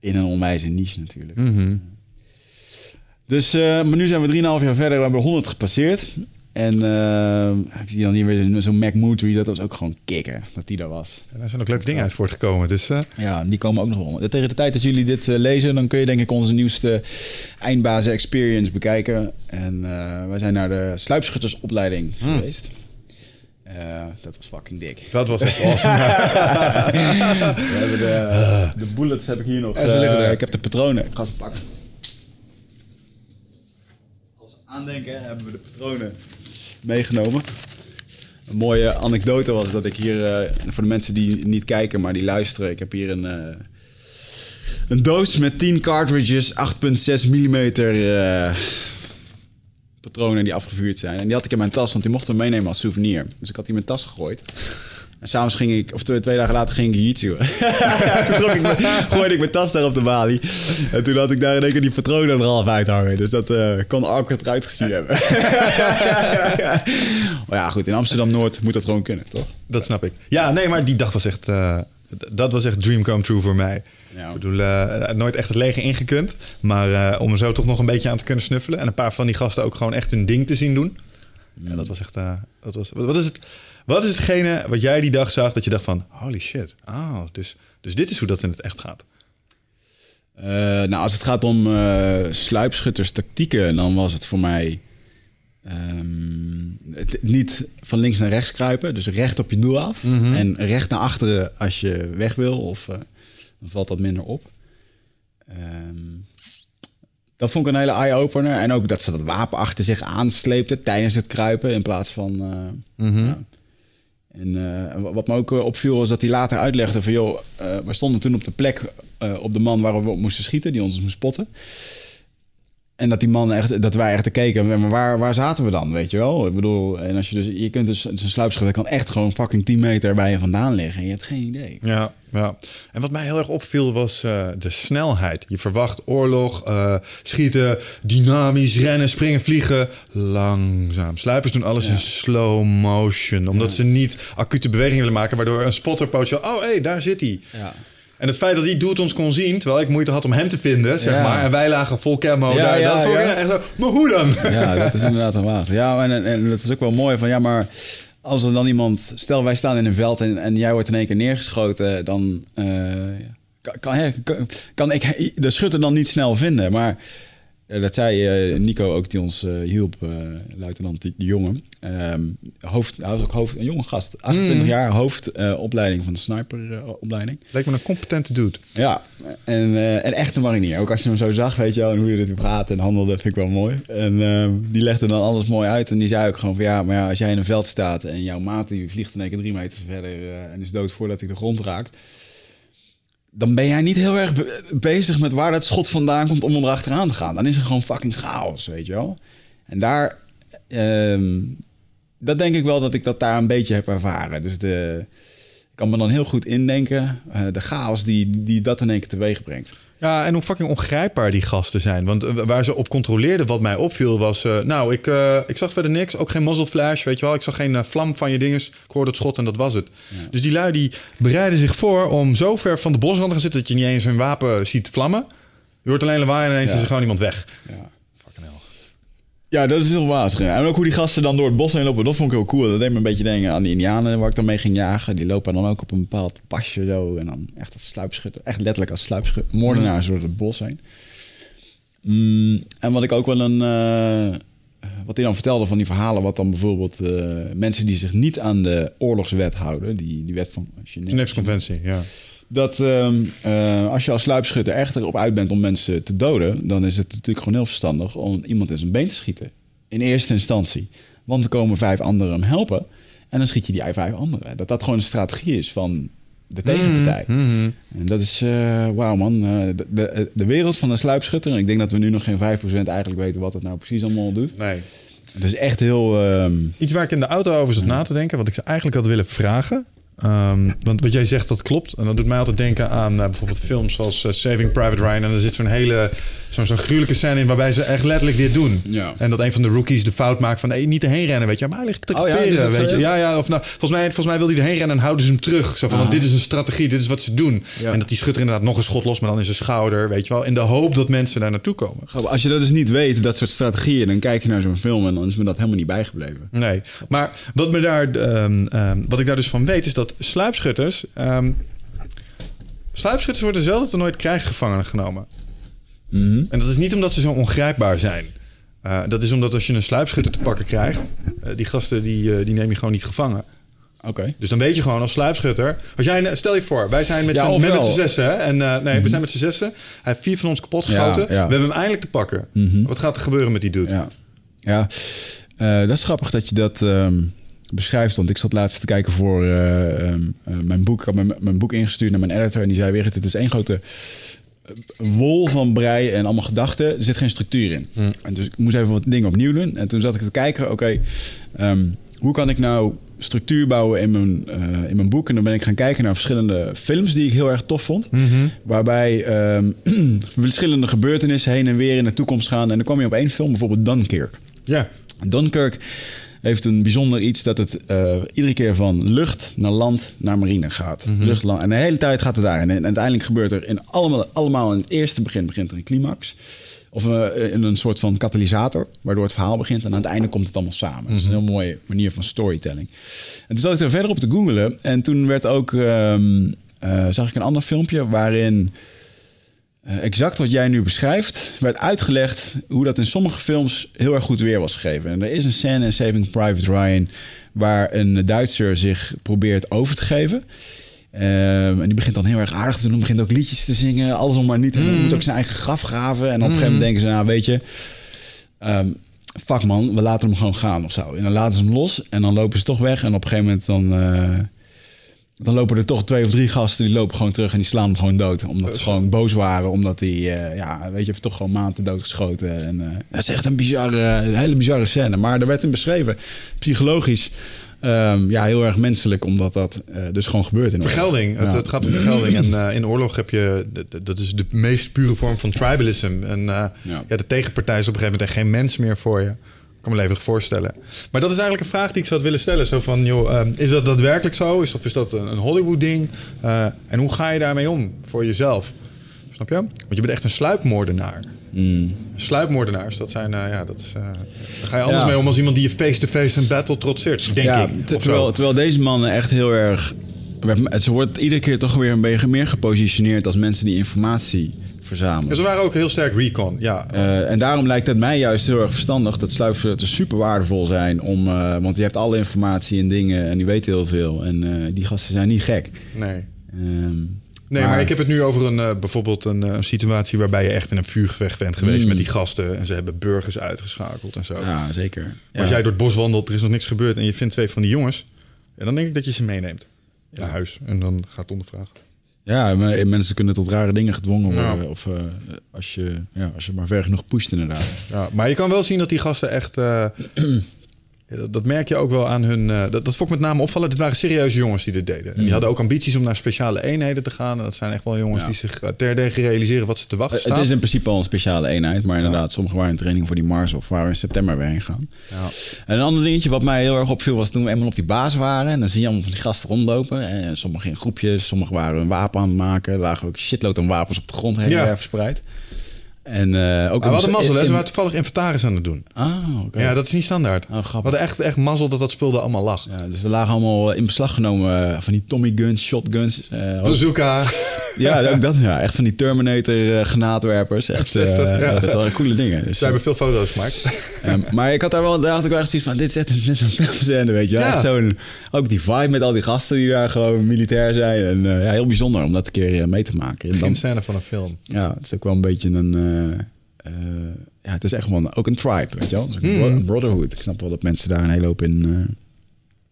In een onwijze niche natuurlijk. Mm-hmm. Dus, uh, maar nu zijn we drieënhalf jaar verder. We hebben honderd gepasseerd. En uh, ik zie dan hier weer zo'n Mac Moodry. Dat was ook gewoon kicken, dat die daar was. En daar zijn ook leuke dingen uit voortgekomen. Dus, uh... Ja, die komen ook nog onder. Tegen de tijd dat jullie dit uh, lezen, dan kun je denk ik onze nieuwste eindbazen experience bekijken. En uh, wij zijn naar de sluipschuttersopleiding hmm. geweest. Uh, dat was fucking dik. Dat was echt awesome. We hebben de, de bullets heb ik hier nog. Uh, ik heb de patronen. Ik ga ze pakken. Als aandenken hebben we de patronen meegenomen. Een mooie anekdote was dat ik hier... Uh, voor de mensen die niet kijken, maar die luisteren. Ik heb hier een... Uh, een doos met tien cartridges, acht komma zes millimeter... Uh, patronen die afgevuurd zijn. En die had ik in mijn tas, want die mochten we meenemen als souvenir. Dus ik had die in mijn tas gegooid. En s'avonds ging ik, of twee, twee dagen later, ging ik jiu-jitsu. Toen trok ik me, gooide ik mijn tas daar op de balie. En toen had ik daar in één keer die patronen er half uit hangen. Dus dat uh, kon awkward eruit gezien hebben. Maar ja, goed, in Amsterdam-Noord moet dat gewoon kunnen, toch? Dat snap ik. Ja, nee, maar die dag was echt... Uh, dat was echt dream come true voor mij. Ja. Ik bedoel, uh, nooit echt het leger ingekund. Maar uh, om er zo toch nog een beetje aan te kunnen snuffelen. En een paar van die gasten ook gewoon echt hun ding te zien doen. Mm. Ja, dat was echt... Uh, dat was, wat, wat, is het, wat is hetgene wat jij die dag zag dat je dacht van... Holy shit. Oh, dus, dus dit is hoe dat in het echt gaat. Uh, nou, als het gaat om uh, sluipschutters tactieken... dan was het voor mij... Um, het, niet van links naar rechts kruipen. Dus recht op je doel af. Mm-hmm. En recht naar achteren als je weg wil. Of... Uh, dan valt dat minder op. Um, dat vond ik een hele eye-opener. En ook dat ze dat wapen achter zich aansleepte tijdens het kruipen in plaats van... Uh, mm-hmm. ja. En uh, wat me ook opviel was dat hij later uitlegde van... joh, uh, we stonden toen op de plek uh, op de man waar we op moesten schieten, die ons moest spotten. En dat die man echt, dat wij echt te keken, waar, waar zaten we dan, weet je wel? Ik bedoel, en als je dus, je kunt dus, dus een sluipschutter kan echt gewoon fucking tien meter bij je vandaan liggen. En je hebt geen idee. Ja, ja. En wat mij heel erg opviel was uh, de snelheid. Je verwacht oorlog, uh, schieten, dynamisch, rennen, springen, vliegen. Langzaam. Sluipers doen alles ja. in slow motion. Omdat ja. ze niet acute bewegingen willen maken, waardoor een spotterpootje, oh hé, hey, daar zit hij. Ja. En het feit dat die dude ons kon zien, terwijl ik moeite had om hem te vinden, zeg ja. maar. En wij lagen vol camo. Ja, daar, ja, dat ja. Ik, en zo, maar hoe dan? Ja, dat is inderdaad een waas. Ja, en, en dat is ook wel mooi van, ja, maar als er dan iemand... Stel, wij staan in een veld en, en jij wordt in één keer neergeschoten, dan uh, kan, kan, kan ik de schutter dan niet snel vinden. Maar dat zei uh, Nico ook, die ons uh, hielp, uh, luitenant de Jonge. Um, hoofd, hij was ook hoofd, een jonge gast. achtentwintig mm. jaar, hoofdopleiding uh, van de sniperopleiding. Uh, Leek me een competente dude. Ja, en, uh, en echt een marinier. Ook als je hem zo zag, weet je wel, en hoe je dit praat en handelde, vind ik wel mooi. En uh, die legde dan alles mooi uit. En die zei ook gewoon van, ja, maar ja, als jij in een veld staat en jouw maat die vliegt in één keer drie meter verder uh, en is dood voordat hij de grond raakt, dan ben jij niet heel erg be- bezig met waar dat schot vandaan komt om erachteraan te gaan. Dan is er gewoon fucking chaos, weet je wel. En daar... Um, dat denk ik wel dat ik dat daar een beetje heb ervaren. Dus de, ik kan me dan heel goed indenken. Uh, de chaos die, die dat in één keer teweeg brengt. Ja, en hoe fucking ongrijpbaar die gasten zijn. Want uh, waar ze op controleerden, wat mij opviel, was... Uh, nou, ik, uh, ik zag verder niks. Ook geen muzzle flash, weet je wel. Ik zag geen uh, vlam van je dinges. Ik hoorde het schot en dat was het. Ja. Dus die lui die bereiden zich voor om zo ver van de bosrand te gaan zitten dat je niet eens hun wapen ziet vlammen. Je hoort alleen lawaai en ineens ja. is er gewoon iemand weg. Ja. Ja, dat is heel wazig. Ja. En ook hoe die gasten dan door het bos heen lopen, dat vond ik heel cool. Dat deed me een beetje denken aan de Indianen waar ik dan mee ging jagen. Die lopen dan ook op een bepaald pasje zo. En dan echt als sluipschutter, echt letterlijk als sluipschutter, moordenaars door het bos heen. Mm, en wat ik ook wel een... Uh, wat hij dan vertelde van die verhalen, wat dan bijvoorbeeld uh, mensen die zich niet aan de oorlogswet houden, die, die wet van Genève. Genève's conventie, ja. Dat um, uh, als je als sluipschutter echt erop uit bent om mensen te doden, dan is het natuurlijk gewoon heel verstandig om iemand in zijn been te schieten. In eerste instantie. Want er komen vijf anderen hem helpen en dan schiet je die vijf anderen. Dat dat gewoon een strategie is van de tegenpartij. Mm-hmm. En dat is, uh, wauw man, uh, de, de, de wereld van de sluipschutter. En ik denk dat we nu nog geen vijf procent eigenlijk weten wat het nou precies allemaal doet. Nee. Dus echt heel... Um... Iets waar ik in de auto over zat ja. na te denken, wat ik eigenlijk had willen vragen. Um, want wat jij zegt, dat klopt. En dat doet mij altijd denken aan uh, bijvoorbeeld films zoals uh, Saving Private Ryan. En er zit zo'n hele, zo'n, zo'n gruwelijke scène in waarbij ze echt letterlijk dit doen. Ja. En dat een van de rookies de fout maakt van hey, niet erheen rennen, weet je. Maar hij ligt te kamperen, oh, ja, weet je. Ja, ja, of nou, volgens mij, volgens mij wil hij erheen rennen en houden ze hem terug. Zo van, want dit is een strategie, dit is wat ze doen. Ja. En dat die schutter inderdaad nog een schot los, maar dan in zijn schouder, weet je wel. In de hoop dat mensen daar naartoe komen. Als je dat dus niet weet, dat soort strategieën, dan kijk je naar zo'n film en dan is me dat helemaal niet bijgebleven. Nee, maar wat, me daar, um, um, wat ik daar dus van weet, is dat sluipschutters... Um, sluipschutters worden zelden tot nooit krijgsgevangenen genomen. Mm-hmm. En dat is niet omdat ze zo ongrijpbaar zijn. Uh, dat is omdat als je een sluipschutter te pakken krijgt... Uh, die gasten die, uh, die neem je gewoon niet gevangen. Oké. Okay. Dus dan weet je gewoon als sluipschutter... Als jij, stel je voor, wij zijn met ja, z'n zessen. En, uh, nee, mm-hmm. we zijn met z'n zessen. Hij heeft vier van ons kapot geschoten. Ja, ja. We hebben hem eindelijk te pakken. Mm-hmm. Wat gaat er gebeuren met die dude? Ja, ja. Uh, dat is grappig dat je dat... Um... beschrijft, want ik zat laatst te kijken voor uh, uh, mijn boek. Ik had mijn, mijn boek ingestuurd naar mijn editor en die zei weer, het is één grote wol van brei en allemaal gedachten. Er zit geen structuur in. Mm. En dus ik moest even wat dingen opnieuw doen. En toen zat ik te kijken, oké, okay, um, hoe kan ik nou structuur bouwen in mijn, uh, in mijn boek? En dan ben ik gaan kijken naar verschillende films die ik heel erg tof vond. Mm-hmm. Waarbij um, verschillende gebeurtenissen heen en weer in de toekomst gaan. En dan kwam je op één film, bijvoorbeeld Dunkirk. Ja. Yeah. Dunkirk heeft een bijzonder iets dat het uh, iedere keer van lucht naar land naar marine gaat. Mm-hmm. Lucht, land, en de hele tijd gaat het daarin. En uiteindelijk gebeurt er in allemaal, allemaal in het eerste begin begint er een climax. Of uh, in een soort van katalysator, waardoor het verhaal begint. En aan het einde komt het allemaal samen. Mm-hmm. Dat is een heel mooie manier van storytelling. En toen zat ik er verder op te googlen. En toen werd ook, um, uh, zag ik een ander filmpje waarin... Uh, exact wat jij nu beschrijft, werd uitgelegd hoe dat in sommige films heel erg goed weer was gegeven. En er is een scène in Saving Private Ryan waar een Duitser zich probeert over te geven. Uh, en die begint dan heel erg aardig te doen, begint ook liedjes te zingen, alles om maar niet. En dan mm. moet ook zijn eigen graf graven. En op een gegeven moment denken ze, nou weet je, um, fuck man, we laten hem gewoon gaan of zo. En dan laten ze hem los en dan lopen ze toch weg. En op een gegeven moment dan... Uh, Dan lopen er toch twee of drie gasten, die lopen gewoon terug en die slaan hem gewoon dood. Omdat ze gewoon boos waren, omdat hij, uh, ja, weet je, heeft toch gewoon maanden doodgeschoten. En, uh, dat is echt een bizarre, een hele bizarre scène. Maar er werd in beschreven, psychologisch, um, ja, heel erg menselijk, omdat dat uh, dus gewoon gebeurt in oorlog. Vergelding, ja. het, het gaat om vergelding. En uh, in oorlog heb je, dat, dat is de meest pure vorm van tribalism. En uh, ja. Ja, de tegenpartij is op een gegeven moment geen mens meer voor je. Ik kan me levendig voorstellen. Maar dat is eigenlijk een vraag die ik zou willen stellen. Zo van, joh, um, is dat daadwerkelijk zo? Is dat, is dat een Hollywood-ding? Uh, en hoe ga je daarmee om voor jezelf? Snap je? Want je bent echt een sluipmoordenaar. Mm. Sluipmoordenaars, dat zijn, uh, ja, dat is... Uh, daar ga je anders ja. mee om als iemand die je face-to-face een battle trotseert, denk ja, ik. Te, terwijl, terwijl deze mannen echt heel erg... Ze wordt iedere keer toch weer een beetje meer gepositioneerd als mensen die informatie... verzamelen. Ze waren ook heel sterk recon, ja. Uh, en daarom lijkt het mij juist heel erg verstandig... dat sluipschutters super waardevol zijn. Om, uh, want je hebt alle informatie en dingen... en die weten heel veel. En uh, die gasten zijn niet gek. Nee. Um, nee, maar... maar ik heb het nu over een, uh, bijvoorbeeld een uh, situatie... waarbij je echt in een vuurgevecht bent geweest mm. met die gasten... en ze hebben burgers uitgeschakeld en zo. Ja, zeker. Maar ja. als jij door het bos wandelt, er is nog niks gebeurd... en je vindt twee van die jongens... Ja, dan denk ik dat je ze meeneemt ja. naar huis. En dan gaat het ondervraag. Ja, mensen kunnen tot rare dingen gedwongen worden. Ja. Of uh, als, je, ja, als je maar ver genoeg pusht inderdaad. Ja, maar je kan wel zien dat die gasten echt... Uh, dat merk je ook wel aan hun... Uh, dat, dat vond ik met name opvallen. Dit waren serieuze jongens die dit deden. En die mm. hadden ook ambities om naar speciale eenheden te gaan. En dat zijn echt wel jongens ja. die zich uh, terdege realiseren wat ze te wachten uh, staat. Het is in principe al een speciale eenheid. Maar inderdaad, ja. sommigen waren in training voor die Mars... of waar we in september weer heen gaan. Ja. En een ander dingetje wat mij heel erg opviel... was toen we eenmaal op die baas waren. En dan zie je allemaal van die gasten rondlopen. En sommigen in groepjes, sommigen waren een wapen aan het maken. Er lagen ook shitload aan wapens op de grond. Heel ja. erg verspreid. En, uh, ook we hadden mazzel, in... ze waren toevallig inventaris aan het doen. Ah, okay. Ja, dat is niet standaard. Oh, we hadden echt, echt mazzel dat dat spul er allemaal lag. Ja, dus er lagen allemaal in beslag genomen van die Tommy guns, shotguns. Uh, Bazooka. Ja, ook dat, ja, echt van die Terminator uh, genaatwerpers. Echt, uh, ja. Ja, dat waren coole dingen. Dus, Zij hebben veel foto's gemaakt. um, maar ik had daar wel, daar had ik wel echt zoiets van, dit is echt net zo'n filmzender, weet je wel. Ja. Echt zo'n, ook die vibe met al die gasten die daar gewoon militair zijn. En uh, ja, heel bijzonder om dat een keer uh, mee te maken. En dan, geen scène van een film. Ja, het is ook wel een beetje een... Uh, Uh, uh, ja, het is echt gewoon ook een tribe, weet je wel? Een brotherhood. Ik snap wel dat mensen daar een hele hoop in, uh,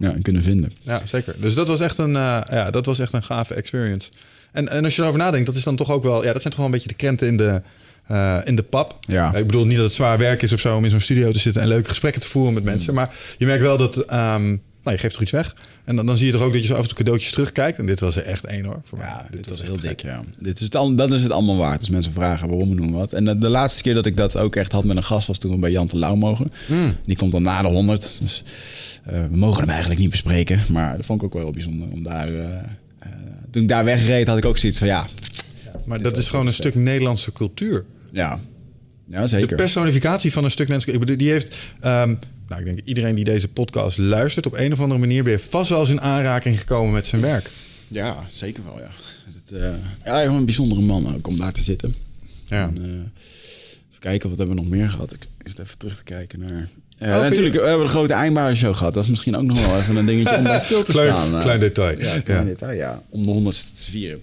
ja, en kunnen vinden. Ja, zeker. Dus dat was echt een, uh, ja, dat was echt een gave experience. En, en als je erover nadenkt, dat is dan toch ook wel... Ja, dat zijn toch wel een beetje de krenten in de, uh, in de pap. Ja. Ik bedoel niet dat het zwaar werk is of zo om in zo'n studio te zitten en leuke gesprekken te voeren met mensen. Maar je merkt wel dat... Um, nou, je geeft toch iets weg. En dan, dan zie je toch ook dat je zo af en toe cadeautjes terugkijkt. En dit was er echt één, hoor. Voor ja, mij. Dit, dit was, was heel gek. Dik, ja. Dit is het al, dat is het allemaal waard. Als mensen vragen waarom we doen wat. En de, de laatste keer dat ik dat ook echt had met een gast was toen we bij Jan te Lauw mogen. Mm. Die komt dan na de honderd. Dus uh, we mogen hem eigenlijk niet bespreken. Maar dat vond ik ook wel heel bijzonder. Om daar, uh, uh, toen ik daar wegreed had ik ook zoiets van ja. ja maar dat is gewoon een stuk Nederlandse cultuur. Ja, ja zeker. De personificatie van een stuk Nederlandse cultuur. Die heeft... Um, Nou, ik denk iedereen die deze podcast luistert, op een of andere manier ben je vast wel eens in aanraking gekomen met zijn werk. Ja, zeker wel, ja. Het, uh, ja, een bijzondere man ook om daar te zitten. Ja. En, uh, even kijken, wat hebben we nog meer gehad? Ik zit even terug te kijken naar... Uh, oh, natuurlijk, we hebben de grote Eindbaarenshow gehad. Dat is misschien ook nog wel even een dingetje om bij stil te klein, staan. Uh, klein detail. Ja, klein ja. detail, ja. Om de honderdste te vieren.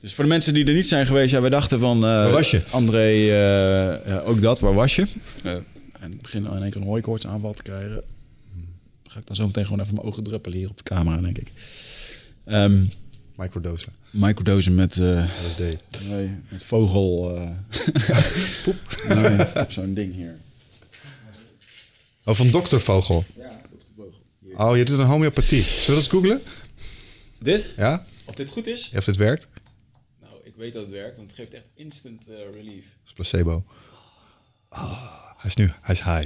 Dus voor de mensen die er niet zijn geweest, ja, wij dachten van... Uh, waar was je? André, uh, uh, ook dat, waar was je? Uh, En ik begin al in één keer een hooikoortsaanval te krijgen. Dan ga ik dan zo meteen gewoon even mijn ogen druppelen hier op de camera, denk ik. Um, microdosen. Microdosen met... Uh, L S D. Nee, met vogel... Uh, Poep. Nee, zo'n ding hier. Oh, van dokter Vogel? Ja, dokter Vogel. Hier. Oh, je doet een homeopathie. Zullen we dat googlen? Dit? Ja. Of dit goed is? Ja, of dit werkt? Nou, ik weet dat het werkt, want het geeft echt instant uh, relief. Dat is placebo. Oh. Hij is nu, hij is high.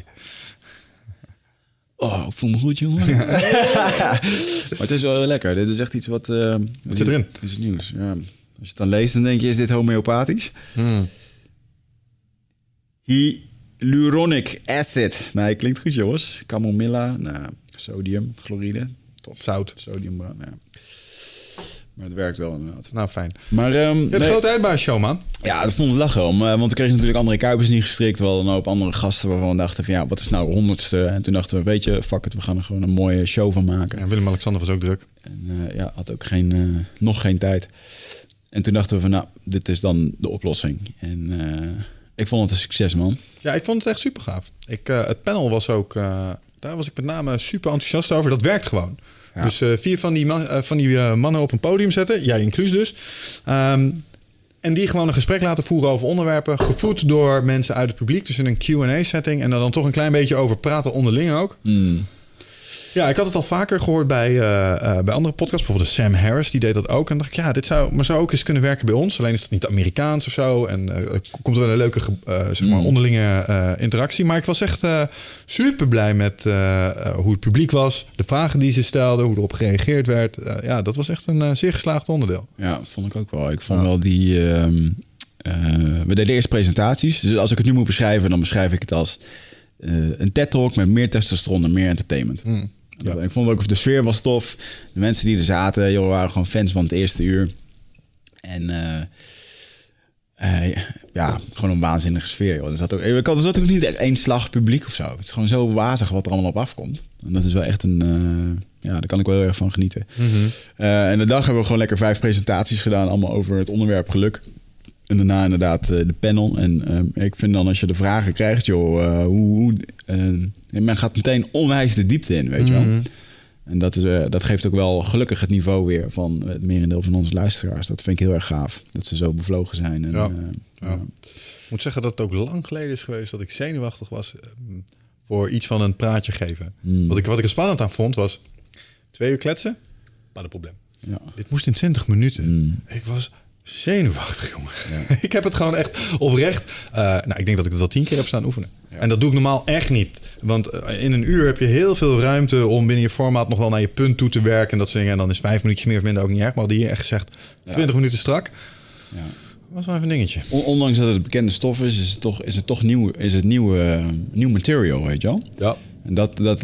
Oh, ik voel me goed, jongen. Ja. Maar het is wel heel lekker. Dit is echt iets wat... Uh, wat die, zit erin? Is het nieuws, ja. Als je het dan leest, dan denk je, is dit homeopathisch? Hmm. Hyaluronic acid. Nee, klinkt goed, jongens. Camomilla, nou, sodium, chloride. Top. Zout. Sodium, ja. Maar het werkt wel inderdaad. Nou, fijn. Maar, um, je hebt een grote eindbaas-show, man. Ja, dat vond ik lachen om. Uh, want we kregen natuurlijk andere Kuipers niet gestrikt. Wel een hoop andere gasten waarvan we dachten van ja, wat is nou de honderdste? En toen dachten we, weet je, fuck it, we gaan er gewoon een mooie show van maken. Ja, Willem-Alexander was ook druk. En uh, ja, had ook geen, uh, nog geen tijd. En toen dachten we van nou, dit is dan de oplossing. En uh, ik vond het een succes, man. Ja, ik vond het echt super gaaf. Ik, uh, het panel was ook, uh, daar was ik met name super enthousiast over. Dat werkt gewoon. Ja. Dus uh, vier van die, man, uh, van die uh, mannen op een podium zetten, jij inclus dus. Um, en die gewoon een gesprek laten voeren over onderwerpen. Gevoed door mensen uit het publiek. Dus in een Q en A-setting. En dan, dan toch een klein beetje over praten onderling ook. Mm. Ja, ik had het al vaker gehoord bij, uh, uh, bij andere podcasts. Bijvoorbeeld Sam Harris, die deed dat ook. En dacht ik, ja, dit zou maar zou ook eens kunnen werken bij ons. Alleen is het niet Amerikaans of zo. En uh, komt er wel een leuke uh, zeg maar, onderlinge uh, interactie. Maar ik was echt uh, super blij met uh, uh, hoe het publiek was. De vragen die ze stelden, hoe erop gereageerd werd. Uh, ja, dat was echt een uh, zeer geslaagd onderdeel. Ja, vond ik ook wel. Ik vond wel die... Uh, uh, we deden eerst presentaties. Dus als ik het nu moet beschrijven, dan beschrijf ik het als... Uh, een TED-talk met meer testosteron en meer entertainment. Mm. Ja. Ik vond ook, de sfeer was tof. De mensen die er zaten, joh, waren gewoon fans van het eerste uur. En uh, uh, ja, gewoon een waanzinnige sfeer, joh. Er zat ook, ik had er zat ook niet echt één slag publiek of zo. Het is gewoon zo wazig wat er allemaal op afkomt. En dat is wel echt een... Uh, ja, daar kan ik wel heel erg van genieten. Mm-hmm. Uh, en de dag hebben we gewoon lekker vijf presentaties gedaan. Allemaal over het onderwerp geluk. En daarna inderdaad uh, de panel. En uh, ik vind dan als je de vragen krijgt, joh, uh, hoe... hoe uh, En men gaat meteen onwijs de diepte in, weet je wel. Mm-hmm. En dat, is, uh, dat geeft ook wel gelukkig het niveau weer van het merendeel van onze luisteraars. Dat vind ik heel erg gaaf, dat ze zo bevlogen zijn. En, ja. Uh, ja. Ja. Ik moet zeggen dat het ook lang geleden is geweest dat ik zenuwachtig was um, voor iets van een praatje geven. Mm. Wat ik, wat ik er spannend aan vond was twee uur kletsen, maar dat probleem. Ja. Dit moest in twintig minuten. Mm. Ik was... zenuwachtig, jongen. Ja. Ik heb het gewoon echt oprecht... Uh, nou, ik denk dat ik het al tien keer heb staan oefenen. Ja. En dat doe ik normaal echt niet. Want uh, in een uur heb je heel veel ruimte... om binnen je formaat nog wel naar je punt toe te werken. En dat soort dingen. En dan is vijf minuutjes meer of minder ook niet erg. Maar die hier echt gezegd, twintig ja. minuten strak. Ja. Was wel even een dingetje. Ondanks dat het bekende stof is... is het toch, is het toch nieuw, is het nieuw, uh, nieuw material, weet je wel? Ja. En dat, dat,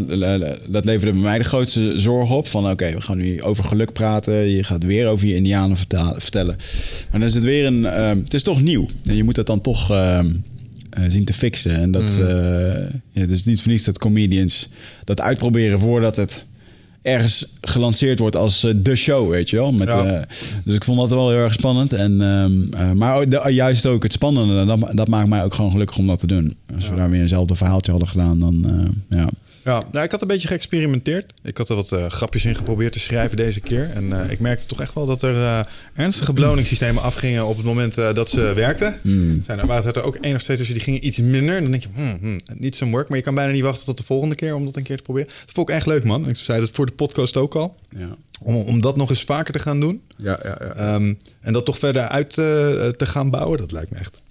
dat leverde bij mij de grootste zorg op. Van oké, okay, we gaan nu over geluk praten. Je gaat weer over je Indianen verta- vertellen. Maar dan is het weer een... Uh, het is toch nieuw. En je moet dat dan toch uh, uh, zien te fixen. En dat... Uh, ja, dus niet voor niets dat comedians dat uitproberen voordat het ergens gelanceerd wordt als uh, de show, weet je wel. Met, ja. uh, dus ik vond dat wel heel erg spannend. En, um, uh, maar de, juist ook het spannende, dat, dat maakt mij ook gewoon gelukkig om dat te doen. Als ja. we daar weer eenzelfde verhaaltje hadden gedaan, dan uh, ja. Ja, nou, ik had een beetje geëxperimenteerd. Ik had er wat uh, grapjes in geprobeerd te schrijven deze keer. En uh, ik merkte toch echt wel dat er uh, ernstige beloningssystemen afgingen op het moment uh, dat ze werkten. Mm. Zijn er, waren er ook één of twee tussen, die gingen iets minder. En dan denk je, hmm, hmm, niet zo'n work. Maar je kan bijna niet wachten tot de volgende keer om dat een keer te proberen. Dat vond ik echt leuk, man. Ik zei dat voor de podcast ook al. Ja. Om, om dat nog eens vaker te gaan doen. Ja, ja, ja. Um, en dat toch verder uit uh, te gaan bouwen, dat lijkt me echt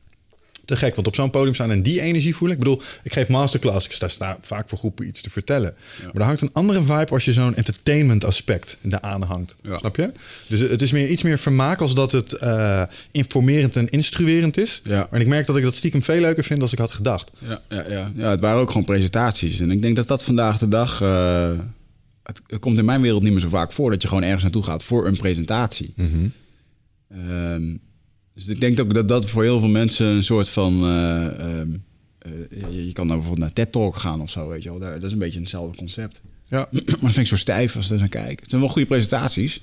te gek, want op zo'n podium staan en die energie voelen. Ik bedoel, ik geef masterclass. Ik sta, sta vaak voor groepen iets te vertellen. Ja. Maar daar hangt een andere vibe als je zo'n entertainment aspect eraan hangt. Ja. Snap je? Dus het is meer, iets meer vermaak als dat het uh, informerend en instruerend is. Ja. En ik merk dat ik dat stiekem veel leuker vind dan ik had gedacht. Ja, ja, ja. ja, het waren ook gewoon presentaties. En ik denk dat dat vandaag de dag... Uh, het, het komt in mijn wereld niet meer zo vaak voor... dat je gewoon ergens naartoe gaat voor een presentatie. Mm-hmm. Um, Dus ik denk ook dat dat voor heel veel mensen een soort van... Uh, uh, je, je kan nou bijvoorbeeld naar TED-talk gaan of zo, weet je wel. Daar, dat is een beetje hetzelfde concept. Ja. Maar dat vind ik zo stijf als ik daar naar kijk. Het zijn wel goede presentaties.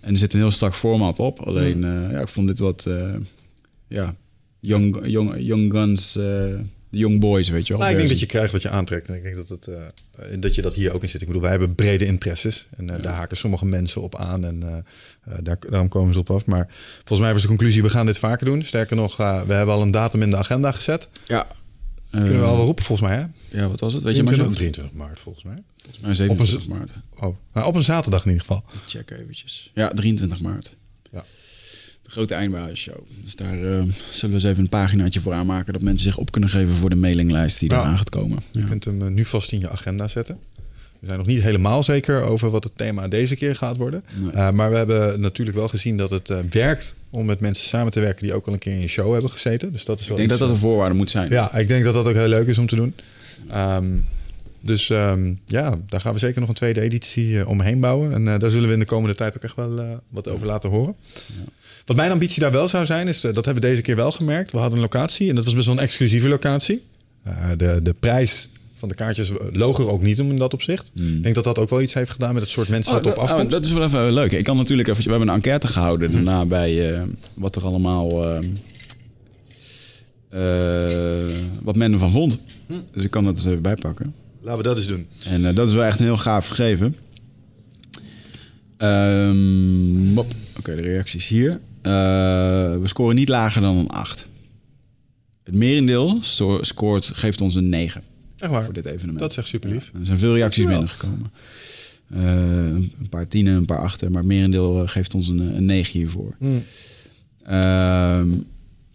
En er zit een heel strak format op. Alleen, uh, ja, ik vond dit wat... Uh, ja, young, young, young guns... Uh, de young boys, weet je wel. Nou, ik denk dat je krijgt wat je aantrekt. En ik denk dat, het, uh, dat je dat hier ook in zit. Ik bedoel, wij hebben brede interesses. En uh, ja. daar haken sommige mensen op aan. En uh, daar, daarom komen ze op af. Maar volgens mij was de conclusie, we gaan dit vaker doen. Sterker nog, uh, we hebben al een datum in de agenda gezet. Ja. Kunnen uh, we al wel roepen, volgens mij, hè? Ja, wat was het? Weet drieëntwintig, je maar drieëntwintig maart, volgens mij. Volgens mij zevenentwintig maart. Oh, nou, op een zaterdag in ieder geval. Ik check eventjes. Ja, drieëntwintig maart. Ja. Grote eindbaarheidshow. Dus daar uh, zullen we eens even een paginaatje voor aanmaken... dat mensen zich op kunnen geven voor de mailinglijst die nou, eraan gaat komen. Je ja. kunt hem uh, nu vast in je agenda zetten. We zijn nog niet helemaal zeker over wat het thema deze keer gaat worden. Nee. Uh, maar we hebben natuurlijk wel gezien dat het uh, werkt... om met mensen samen te werken die ook al een keer in je show hebben gezeten. Dus dat is wel ik denk iets, dat dat een voorwaarde moet zijn. Ja, ik denk dat dat ook heel leuk is om te doen. Um, dus um, ja, daar gaan we zeker nog een tweede editie uh, omheen bouwen. En uh, daar zullen we in de komende tijd ook echt wel uh, wat over laten horen. Ja. Wat mijn ambitie daar wel zou zijn, is dat hebben we deze keer wel gemerkt. We hadden een locatie en dat was best wel een exclusieve locatie. Uh, de, de prijs van de kaartjes loog er ook niet om in dat opzicht. Mm. Ik denk dat dat ook wel iets heeft gedaan met het soort mensen oh, dat op afkomt. Oh, dat is wel even leuk. Ik kan natuurlijk even. We hebben een enquête gehouden mm. daarna bij uh, wat er allemaal. Uh, uh, wat men ervan vond. Mm. Dus ik kan dat eens even bijpakken. Laten we dat eens doen. En uh, dat is wel echt een heel gaaf gegeven. Um, Oké, okay, de reacties hier. Uh, we scoren niet lager dan een acht. Het merendeel so- scoort, geeft ons een negen. Echt waar? Voor dit evenement. Dat is echt super lief. Ja, er zijn veel reacties ja. binnengekomen. Uh, een paar tienen, een paar achten. Maar het merendeel geeft ons een, een negen hiervoor. Mm. Uh,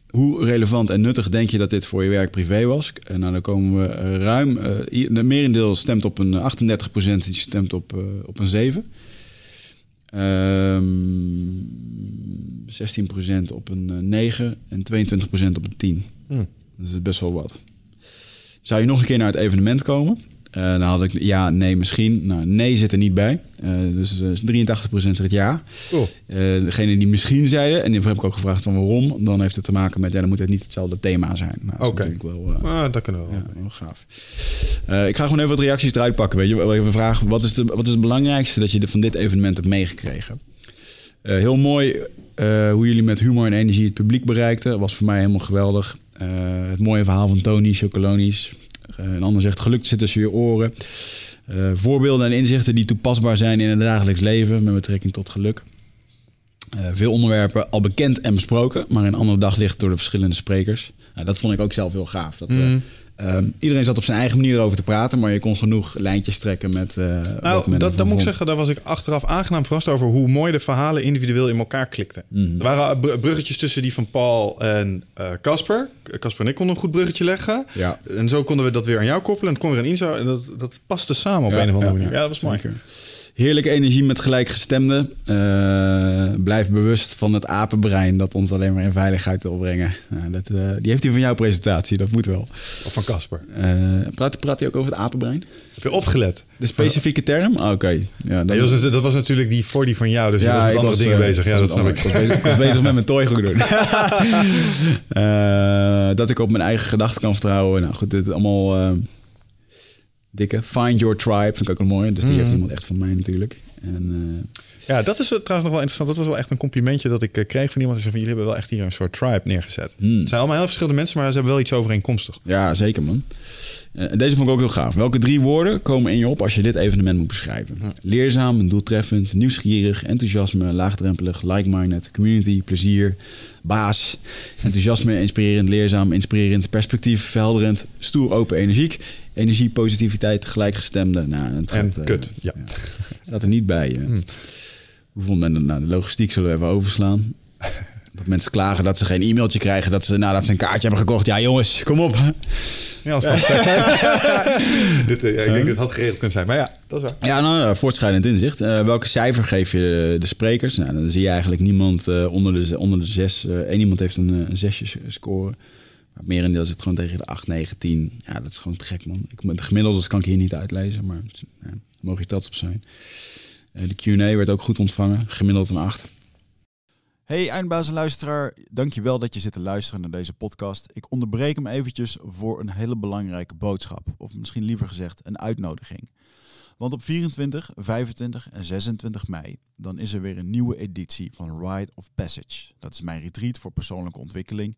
hoe relevant en nuttig denk je dat dit voor je werk privé was? En nou, dan komen we ruim... Uh, de merendeel stemt op een achtendertig procent. Die stemt op, uh, op een zeven. Um, zestien procent op een negen en tweeëntwintig procent op een tien. Hmm. Dat is best wel wat. Zou je nog een keer naar het evenement komen? Uh, dan had ik ja, nee, misschien. Nou, nee zit er niet bij. Uh, dus drieëntachtig procent zegt ja. Oh. Uh, degene die misschien zeiden, en die heb ik ook gevraagd van waarom... dan heeft het te maken met, ja, dan moet het niet hetzelfde thema zijn. Nou, dat okay. is natuurlijk wel... Uh, ah, dat kunnen we wel. Ja, heel gaaf. Uh, ik ga gewoon even wat reacties eruit pakken. Weet je, even vragen, wat is, de, wat is het belangrijkste dat je van dit evenement hebt meegekregen? Uh, heel mooi uh, hoe jullie met humor en energie het publiek bereikten. Was voor mij helemaal geweldig. Uh, het mooie verhaal van Tony, Chocolonis... Een ander zegt, geluk zit tussen je oren. Uh, voorbeelden en inzichten die toepasbaar zijn in het dagelijks leven... met betrekking tot geluk. Uh, veel onderwerpen al bekend en besproken... maar in een ander daglicht door de verschillende sprekers. Uh, dat vond ik ook zelf heel gaaf. Dat, mm. uh, um, iedereen zat op zijn eigen manier erover te praten... maar je kon genoeg lijntjes trekken met uh, nou, wat men dat, dat moet ik zeggen, daar was ik achteraf aangenaam verrast over... hoe mooi de verhalen individueel in elkaar klikten. Mm. Er waren bruggetjes tussen die van Paul en Casper... Uh, Casper en ik konden een goed bruggetje leggen. Ja. En zo konden we dat weer aan jou koppelen. En kon weer een inzo. En dat, dat paste samen op ja, een of andere ja, manier. Ja, dat was mooi. Heerlijke energie met gelijkgestemden. Uh, blijf bewust van het apenbrein dat ons alleen maar in veiligheid wil brengen. Nou, dat, uh, die heeft hij van jouw presentatie, dat moet wel. Of van Casper. Uh, praat, praat hij ook over het apenbrein? Heb je opgelet? De specifieke term? Ah, Oké. Okay. Ja, dan... nee, dat, dat was natuurlijk die voor die van jou, dus je ja, was met andere was, dingen uh, bezig. Ja, dat snap ik. Ik was bezig, ik was bezig met mijn toy goed doen. uh, dat ik op mijn eigen gedachten kan vertrouwen. Nou goed, dit allemaal... Uh, dikke. Find Your Tribe vind ik ook wel mooi. Dus die mm. heeft iemand echt van mij natuurlijk. En, uh... ja, dat is trouwens nog wel interessant. Dat was wel echt een complimentje dat ik uh, kreeg van iemand. Die zei van, jullie hebben wel echt hier een soort tribe neergezet. Mm. Het zijn allemaal heel verschillende mensen, maar ze hebben wel iets overeenkomstig. Ja, zeker man. Uh, deze vond ik ook heel gaaf. Welke drie woorden komen in je op als je dit evenement moet beschrijven? Ja. Leerzaam, doeltreffend, nieuwsgierig, enthousiasme, laagdrempelig, like-minded, community, plezier, baas, enthousiasme, inspirerend, leerzaam, inspirerend, perspectief, verhelderend, stoer, open, energiek. Energie, positiviteit, gelijkgestemde. Nou, het gaat, en uh, kut. Ja. Ja, staat er niet bij. Hmm. Hoe vond men nou, de logistiek zullen we even overslaan. Dat mensen klagen dat ze geen e-mailtje krijgen. Dat ze, nou, dat ze een kaartje hebben gekocht. Ja, jongens, kom op. Ja, als het ja. dit, uh, ik denk dat het had geregeld kunnen zijn. Maar ja, dat is waar. Ja, nou, voortschrijdend inzicht. Uh, welke cijfer geef je de, de sprekers? Nou, dan zie je eigenlijk niemand uh, onder, de, onder de zes. Eén uh, iemand heeft een, een zesjes score. Maar het merendeel zit gewoon tegen de acht, negen, tien. Ja, dat is gewoon te gek, man. Ik, de gemiddelde kan ik hier niet uitlezen, maar ja, mogen je trots op zijn. Uh, de Q en A werd ook goed ontvangen. Gemiddeld een acht. Hey eindbaas en luisteraar, dankjewel dat je zit te luisteren naar deze podcast. Ik onderbreek hem eventjes voor een hele belangrijke boodschap. Of misschien liever gezegd een uitnodiging. Want op vierentwintig, vijfentwintig en zesentwintig mei... dan is er weer een nieuwe editie van Rite of Passage. Dat is mijn retreat voor persoonlijke ontwikkeling.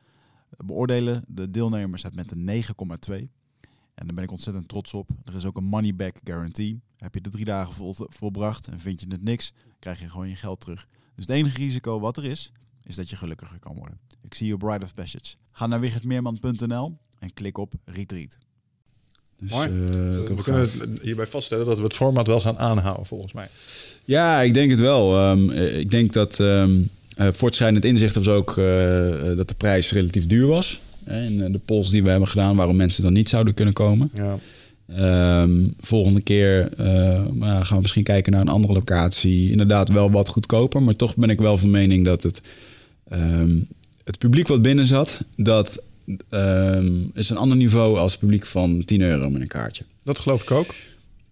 beoordelen de deelnemers het met een negen komma twee. En daar ben ik ontzettend trots op. Er is ook een money back guarantee. Heb je de drie dagen vol, volbracht en vind je het niks, krijg je gewoon je geld terug. Dus het enige risico wat er is, is dat je gelukkiger kan worden. Ik zie je op Rite of Passage. Ga naar wiggertmeerman punt n l en klik op retreat. Dus, Mooi. Uh, we kunnen het hierbij vaststellen dat we het format wel gaan aanhouden volgens mij. Ja, ik denk het wel. Um, ik denk dat um, uh, voortschrijdend inzicht was ook uh, dat de prijs relatief duur was. En uh, de polls die we hebben gedaan, waarom mensen dan niet zouden kunnen komen. Ja. Um, volgende keer uh, gaan we misschien kijken naar een andere locatie. Inderdaad wel wat goedkoper, maar toch ben ik wel van mening dat het, um, het publiek wat binnen zat, dat um, is een ander niveau als het publiek van tien euro met een kaartje. Dat geloof ik ook.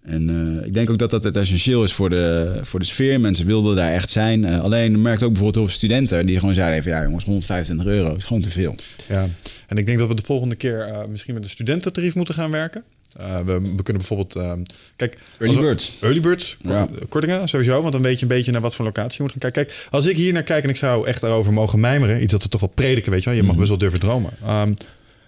En uh, ik denk ook dat dat het essentieel is voor de, voor de sfeer. Mensen wilden daar echt zijn. Uh, alleen merk ik ook bijvoorbeeld heel veel studenten die gewoon zeiden even, ja jongens, honderdvijfentwintig euro is gewoon te veel. Ja, en ik denk dat we de volgende keer uh, misschien met een studententarief moeten gaan werken. Uh, we, we kunnen bijvoorbeeld... Uh, kijk, early birds. Early birds, ja. Kortingen sowieso. Want dan weet je een beetje naar wat voor locatie je moet gaan kijken. Kijk, als ik hier naar kijk en ik zou echt daarover mogen mijmeren. Iets dat we toch wel prediken, weet je wel. Je mag best wel durven dromen. Um,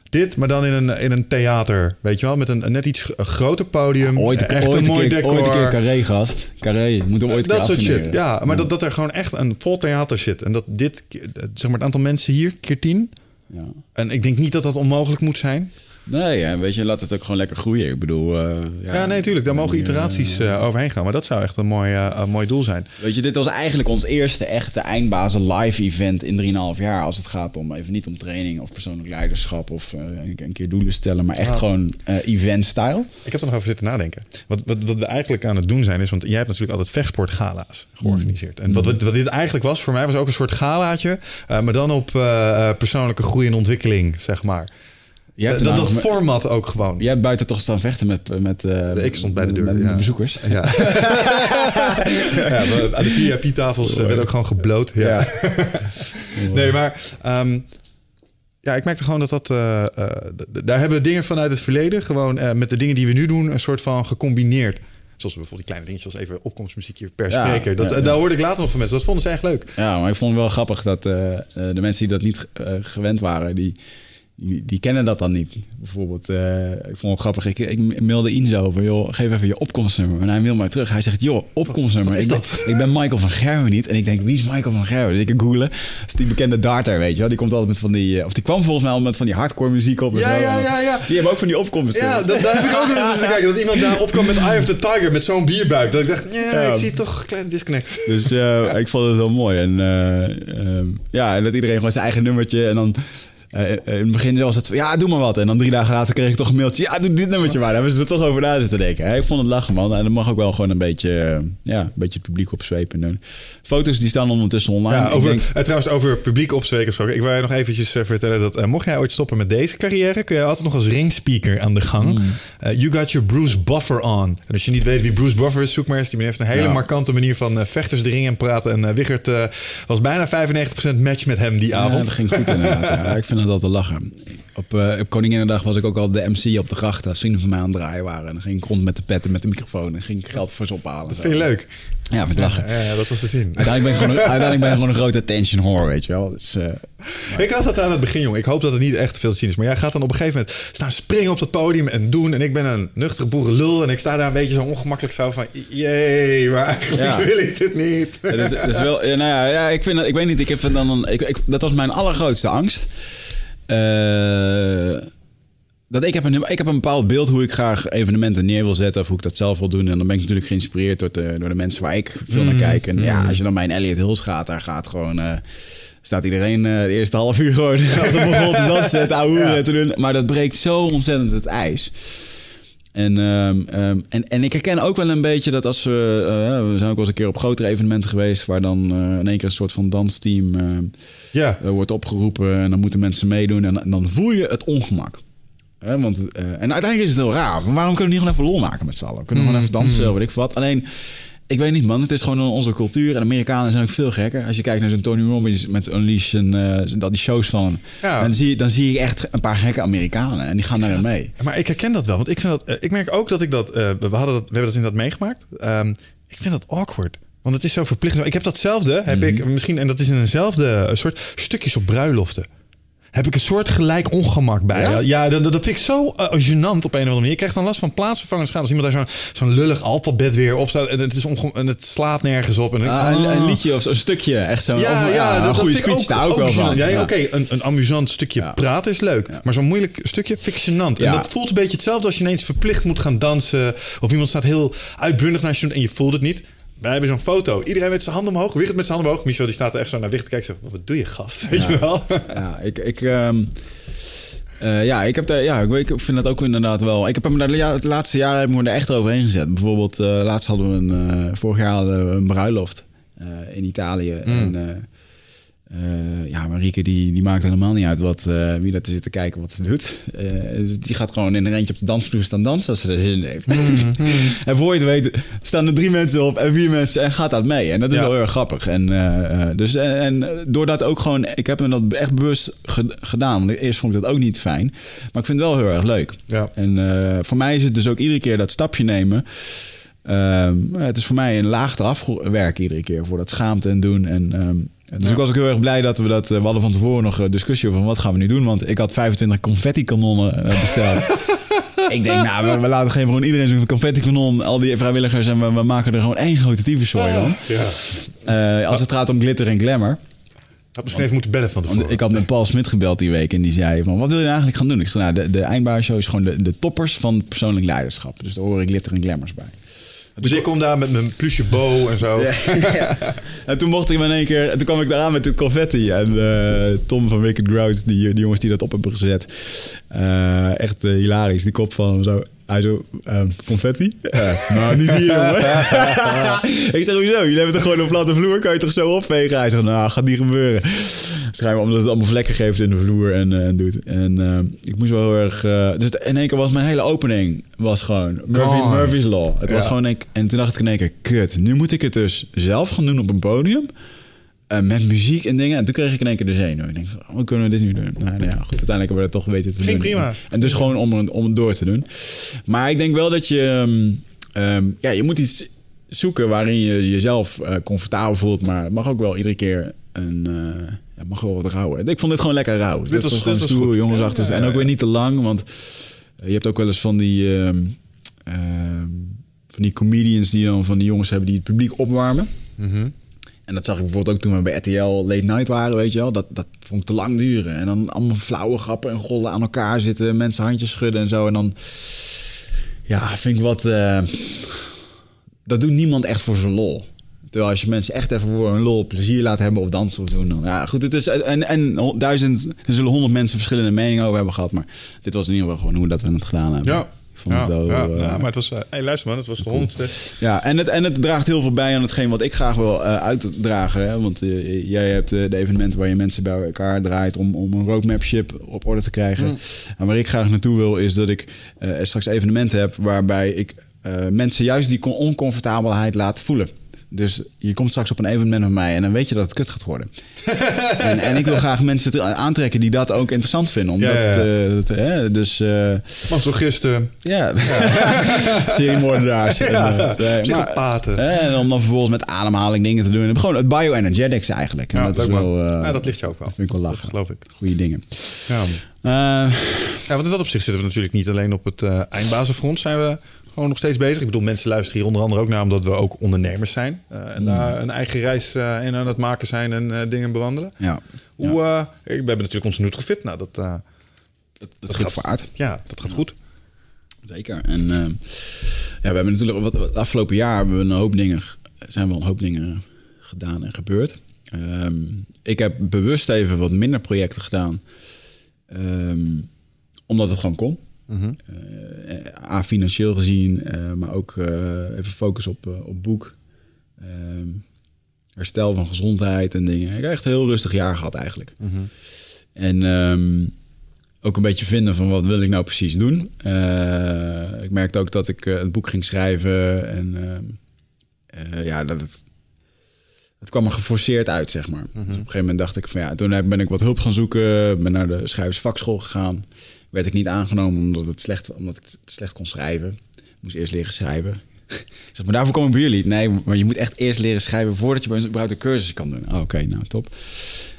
Dit, maar dan in een, in een theater, weet je wel? Met een, een net iets een groter podium. Ja, ooit, echt ooit, een mooi decor. Ooit een keer carré, gast. Carré, moet er ooit dat soort shit, ja. Maar ja. Dat, dat er gewoon echt een vol theater zit. En dat dit, zeg maar het aantal mensen hier, keer tien. Ja. En ik denk niet dat dat onmogelijk moet zijn. Nee, ja, weet je, laat het ook gewoon lekker groeien. Ik bedoel... Uh, ja, ja, nee, natuurlijk. Daar mogen iteraties uh, overheen gaan. Maar dat zou echt een mooi, uh, een mooi doel zijn. Weet je, dit was eigenlijk ons eerste echte eindbazen live event in drie en een half jaar. Als het gaat om, even niet om training of persoonlijk leiderschap of uh, een keer doelen stellen. Maar echt nou, gewoon uh, event-style. Ik heb er nog over zitten nadenken. Wat, wat, wat we eigenlijk aan het doen zijn is, want jij hebt natuurlijk altijd vechtsportgala's georganiseerd. Mm. En wat, wat dit eigenlijk was voor mij, was ook een soort galaatje. Uh, maar dan op uh, persoonlijke groei en ontwikkeling, zeg maar. Dat, nou, dat format ook gewoon. Jij hebt buiten toch staan vechten met... met uh, ik stond bij de deur, met, met ja. de bezoekers. Ja. ja, maar aan de V I P-tafels werd ook gewoon gebloot. Ja. Ja. Nee, maar... Um, ja, ik merkte gewoon dat dat... Uh, uh, daar hebben we dingen vanuit het verleden... gewoon uh, met de dingen die we nu doen... een soort van gecombineerd... Zoals bijvoorbeeld die kleine dingetjes als even opkomstmuziek hier per ja, spreker. Dat, ja, ja. Daar hoorde ik later nog van mensen. Dat vonden ze echt leuk. Ja, maar ik vond het wel grappig dat uh, de mensen die dat niet uh, gewend waren... die Die, die kennen dat dan niet. Bijvoorbeeld, uh, ik vond het grappig. Ik, ik mailde Inzo over, joh, geef even je opkomstnummer. En hij mailde mij terug. Hij zegt, joh, opkomstnummer. Ik ben, ik ben Michael van Gerwen niet. En ik denk, wie is Michael van Gerwen? Dus ik kan googlen. Dat is die bekende darter, weet je wel. Die komt altijd met van die... Of die kwam volgens mij al met van die hardcore muziek op. Ja, ja, ja, ja. Die hebben ook van die opkomsten. Ja, dat, daar heb ik ook nog eens te kijken. Dat iemand daar opkwam met Eye of the Tiger, met zo'n bierbuik. Dat ik dacht, nee, ja, ik zie toch een kleine disconnect. Dus uh, ik vond het wel mooi. En uh, uh, ja, en dat iedereen gewoon zijn eigen nummertje. En dan... Uh, in het begin was het, ja, doe maar wat. En dan drie dagen later kreeg ik toch een mailtje. Ja, doe dit nummertje maar. Daar hebben ze er toch over na zitten denken. Hè? Ik vond het lachen, man. En dat mag ook wel gewoon een beetje, uh, ja, een beetje het publiek opzwepen doen. Foto's die staan ondertussen online. Ja, over, ik denk... uh, trouwens, over publiek opzweken gesproken. Ik wil je nog eventjes uh, vertellen dat uh, mocht jij ooit stoppen met deze carrière... kun je altijd nog als ringspeaker aan de gang. Mm. Uh, you got your Bruce Buffer on. En als je niet weet wie Bruce Buffer is, zoek maar eens. Die heeft een hele ja. markante manier van uh, vechters erin en praten. En uh, Wiggert uh, was bijna vijfennegentig procent match met hem die avond. Ja, dat ging goed inderdaad. Ja, ik vind dat te lachen. Op, uh, op Koninginnedag was ik ook al de M C op de gracht. Als vrienden van mij aan het draaien waren. En dan ging ik rond met de petten, met de microfoon. En ging ik geld voor ze ophalen. Dat vind je leuk? Ja, vind ik lachen. Ja, ja, dat was te zien. Uiteindelijk ben ik gewoon een, uiteindelijk ben ik gewoon een grote attention whore, weet je wel. Dus, uh, maar... Ik had dat aan het begin, jongen. Ik hoop dat het niet echt veel te zien is. Maar jij gaat dan op een gegeven moment staan springen op het podium en doen. En ik ben een nuchtere boerenlul. En ik sta daar een beetje zo ongemakkelijk zo van... Jee, maar eigenlijk ja. wil ik dit niet. Ja, dus, dus wel, ja, nou ja, ja, ik, vind dat, ik weet niet. Ik heb dan een, ik, ik, dat was mijn allergrootste angst. Uh, dat ik, heb een, ik heb een bepaald beeld hoe ik graag evenementen neer wil zetten... of hoe ik dat zelf wil doen. En dan ben ik natuurlijk geïnspireerd door de, door de mensen waar ik veel mm. naar kijk. En mm. ja, als je dan bij een Elliot Hills gaat, daar gaat gewoon... Uh, staat iedereen uh, de eerste half uur gewoon... als het begon te dansen, het ouwe ja. te doen. Maar dat breekt zo ontzettend het ijs. En, um, um, en, en ik herken ook wel een beetje dat als we... Uh, we zijn ook wel eens een keer op grotere evenementen geweest... waar dan uh, in één keer een soort van dansteam uh, yeah. uh, wordt opgeroepen... en dan moeten mensen meedoen en, en dan voel je het ongemak. Eh, want, uh, en uiteindelijk is het heel raar. Maar waarom kunnen we niet gewoon even lol maken met z'n allen? Kunnen we gewoon even dansen, mm. weet ik wat. Alleen... Ik weet niet, man. Het is gewoon onze cultuur. En Amerikanen zijn ook veel gekker. Als je kijkt naar zo'n Tony Robbins met Unleash en uh, dat die shows van hem. Ja. Dan, zie, dan zie ik echt een paar gekke Amerikanen. En die gaan daarin mee. Maar ik herken dat wel. Want ik, vind dat, uh, ik merk ook dat ik dat... Uh, we, hadden dat we hebben dat inderdaad meegemaakt. Um, ik vind dat awkward. Want het is zo verplicht. Ik heb datzelfde. Heb mm-hmm. ik misschien, en dat is in eenzelfde uh, soort stukjes op bruiloften. Heb ik een soort gelijk ongemak bij. Ja, ja dat, dat vind ik zo uh, gênant op een of andere manier. Je krijgt dan last van plaatsvervangers gaan. Als iemand daar zo'n zo'n lullig alfabet weer op staat... en het, is onge- en het slaat nergens op. En ah, ik, oh. Een liedje of zo'n stukje. Echt zo'n ja, over, ja, ah, dat, goede dat speech daar ook, ook wel van. Ja, ja. Oké, okay, een, een amusant stukje ja. praten is leuk. Ja. Maar zo'n moeilijk stukje vind ik gênant. Ja. En dat voelt een beetje hetzelfde als je ineens verplicht moet gaan dansen... of iemand staat heel uitbundig naar je en je voelt het niet... Wij hebben zo'n foto. Iedereen met zijn handen omhoog. Wiggert met zijn handen omhoog. Michel die staat er echt zo naar Wiggert te kijken. Wat doe je, gast? Weet ja, je wel? Ja, ik, ik, um, uh, ja, ik, heb daar, ja, ik, ik vind dat ook inderdaad wel. Ik heb hem daar, ja, het laatste jaar heb ik me er echt overheen gezet. Bijvoorbeeld, uh, laatst hadden we een, uh, vorig jaar hadden we een bruiloft uh, in Italië. Mm. En, uh, Uh, ja, Marieke die, die maakt helemaal niet uit wat, uh, wie dat er zit te kijken wat ze doet. Uh, dus die gaat gewoon in een eentje op de dansvloer staan dansen als ze er zin in heeft. Mm-hmm. En voor je het weet staan er drie mensen op en vier mensen en gaat dat mee. En dat is ja. wel heel erg grappig. En, uh, dus, en, en doordat ook gewoon, ik heb me dat echt bewust ge- gedaan. Want eerst vond ik dat ook niet fijn. Maar ik vind het wel heel erg leuk. Ja. En uh, voor mij is het dus ook iedere keer dat stapje nemen... Um, het is voor mij een laag eraf werken iedere keer voor dat schaamte en doen. En, um, dus ja. ik was ook heel erg blij dat we dat... We hadden van tevoren nog een discussie over wat gaan we nu doen. Want ik had vijfentwintig confetti-kanonnen besteld. Ik denk, nou, we, we laten geen gewoon iedereen zo'n confetti-kanon. Al die vrijwilligers en we, we maken er gewoon één grote tyfuszooi van. Ja. Ja. Uh, als het gaat om glitter en glamour. Had misschien even moeten bellen van tevoren. Ik had met Paul Smit gebeld die week en die zei van... wat wil je nou eigenlijk gaan doen? Ik zei, nou, de, de eindbaarshow is gewoon de, de toppers van persoonlijk leiderschap. Dus daar horen glitter en glamours bij. Dus ik kom daar met mijn plusje bo en zo. Ja, ja. En toen mocht ik me in één keer... En toen kwam ik eraan met dit confetti. En uh, Tom van Wicked Grounds, die, die jongens die dat op hebben gezet. Uh, echt uh, hilarisch, die kop van hem zo... Hij zo, um, confetti? Uh, nou, niet hier, jongen. Ik zeg, hoezo? Jullie hebben toch gewoon een platte vloer? Kan je toch zo opvegen? Hij zegt, nou, gaat niet gebeuren. Schijnbaar omdat het allemaal vlekken geeft in de vloer en, uh, en doet. En uh, ik moest wel heel erg... Uh, dus in één keer was mijn hele opening was gewoon Murphy, Murphy's Law. Het ja. was gewoon een, en toen dacht ik in één keer, kut, nu moet ik het dus zelf gaan doen op een podium... Uh, met muziek en dingen. En toen kreeg ik in één keer de zenuw. Ik denk, hoe kunnen we dit nu doen? Nou, nou ja, goed. Uiteindelijk hebben we dat toch weten te doen. Prima. En dus gewoon om, om het door te doen. Maar ik denk wel dat je... Um, ja, je moet iets zoeken waarin je jezelf uh, comfortabel voelt. Maar het mag ook wel iedere keer En uh, ja, mag wel wat rauwer. Ik vond dit gewoon lekker rauw. Dit, dit was, was gewoon dit stoer, was jongens ja, achter. Ja, ja, ja. En ook weer niet te lang, want je hebt ook wel eens van die... Uh, uh, van die comedians die dan van die jongens hebben die het publiek opwarmen. Mm-hmm. En dat zag ik bijvoorbeeld ook toen we bij R T L Late Night waren, weet je wel. Dat, dat vond ik te lang duren. En dan allemaal flauwe grappen en gollen aan elkaar zitten. Mensen handjes schudden en zo. En dan... Ja, vind ik wat... Uh, dat doet niemand echt voor zijn lol. Terwijl als je mensen echt even voor hun lol plezier laat hebben of dansen of doen. Dan, ja, goed, het is... En, en duizend... Er zullen honderd mensen verschillende meningen over hebben gehad. Maar dit was in ieder geval gewoon hoe dat we het gedaan hebben. Ja. Ja, wel, ja, uh, ja, maar het was... Uh, hey, luister man, het was de honderdste. Ja, en het, en het draagt heel veel bij aan hetgeen wat ik graag wil uh, uitdragen. Hè? Want uh, jij hebt uh, de evenementen waar je mensen bij elkaar draait... om, om een roadmapship op orde te krijgen. Mm. En waar ik graag naartoe wil is dat ik uh, straks evenementen heb... waarbij ik uh, mensen juist die oncomfortabelheid laat voelen. Dus je komt straks op een evenement met mij... en dan weet je dat het kut gaat worden. en, en ik wil graag mensen aantrekken die dat ook interessant vinden. Omdat ja, ja, ja. Het, uh, het, hè, dus... Uh, Masochisten. Ja. Seriemoordenaars. Ja, psychopaten. En om dan vervolgens met ademhaling dingen te doen. En gewoon het bioenergetics eigenlijk. En ja, dat, dat, is wel, uh, ja, dat ligt je ook wel. Dat vind ik wel lachen. Dat geloof ik. Goeie dingen. Ja. Uh, ja, want in dat opzicht zitten we natuurlijk niet alleen op het uh, eindbazenfront. Zijn we... Gewoon nog steeds bezig. Ik bedoel, mensen luisteren hier onder andere ook naar... omdat we ook ondernemers zijn. Uh, en daar uh, een eigen reis uh, in aan het maken zijn en uh, dingen bewandelen. Ja. Hoe, uh, ja. We hebben natuurlijk onze Nutrofit. Nou, dat, uh, dat, dat, dat gaat vaart. Ja, dat gaat ja. goed. Zeker. En uh, ja, we hebben natuurlijk... Wat, het afgelopen jaar hebben we een hoop dingen, zijn wel een hoop dingen gedaan en gebeurd. Um, ik heb bewust even wat minder projecten gedaan. Um, omdat het gewoon kon. Uh-huh. Uh, A, financieel gezien, uh, maar ook uh, even focus op, uh, op boek. Uh, herstel van gezondheid en dingen. Ik heb echt een heel rustig jaar gehad eigenlijk. Uh-huh. En um, ook een beetje vinden van wat wil ik nou precies doen. Uh, ik merkte ook dat ik uh, het boek ging schrijven. En uh, uh, ja, dat het, het kwam er geforceerd uit, zeg maar. Uh-huh. Dus op een gegeven moment dacht ik van ja, toen ben ik wat hulp gaan zoeken. Ben naar de schrijversvakschool gegaan. Werd ik niet aangenomen omdat, het slecht, omdat ik het slecht kon schrijven. Ik moest eerst leren schrijven. Ik zeg, maar daarvoor kom ik bij jullie. Nee, maar je moet echt eerst leren schrijven... voordat je überhaupt een cursus kan doen. Oh, Oké, okay, nou, top.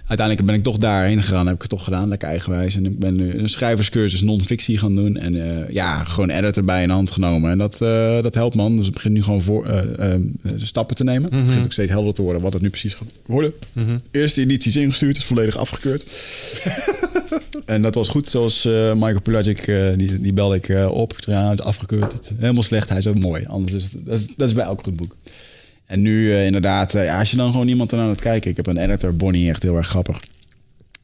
Uiteindelijk ben ik toch daarheen gegaan. Heb ik het toch gedaan, lekker eigenwijs. En ik ben nu een schrijverscursus non-fictie gaan doen. En uh, ja, gewoon editor bij in hand genomen. En dat, uh, dat helpt, man. Dus ik begin nu gewoon voor, uh, uh, stappen te nemen. Mm-hmm. Het begint ook steeds helder te worden wat het nu precies gaat worden. Mm-hmm. Eerste edities ingestuurd, is volledig afgekeurd. En dat was goed. Zoals uh, Michael Pilagic, uh, die, die belde ik uh, op. Ja, afgekeurd. Het, helemaal slecht. Hij is ook mooi. Anders is het, dat, is, dat is bij elk goed boek. En nu uh, inderdaad, uh, ja, als je dan gewoon iemand aan het kijken... Ik heb een editor, Bonnie, echt heel erg grappig.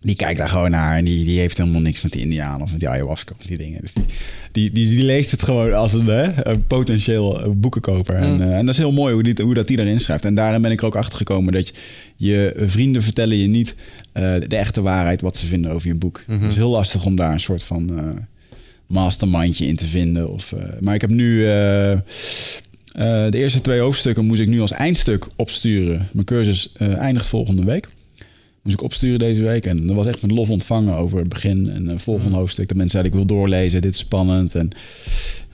Die kijkt daar gewoon naar en die, die heeft helemaal niks met die Indianen... of met die ayahuasca of die dingen. Dus die, die, die, die leest het gewoon als een, hè, een potentieel boekenkoper. Mm. En, uh, en dat is heel mooi hoe, dit, hoe dat die daarin schrijft. En daarin ben ik er ook achter gekomen dat je, je vrienden vertellen je niet... Uh, de echte waarheid wat ze vinden over je boek. Mm-hmm. Het is heel lastig om daar een soort van uh, mastermindje in te vinden. Of, uh, maar ik heb nu... Uh, Uh, de eerste twee hoofdstukken moest ik nu als eindstuk opsturen. Mijn cursus uh, eindigt volgende week. Moest ik opsturen deze week. En dat was echt met lof ontvangen over het begin. En het volgende hoofdstuk. De mensen zeiden, ik wil doorlezen. Dit is spannend. En,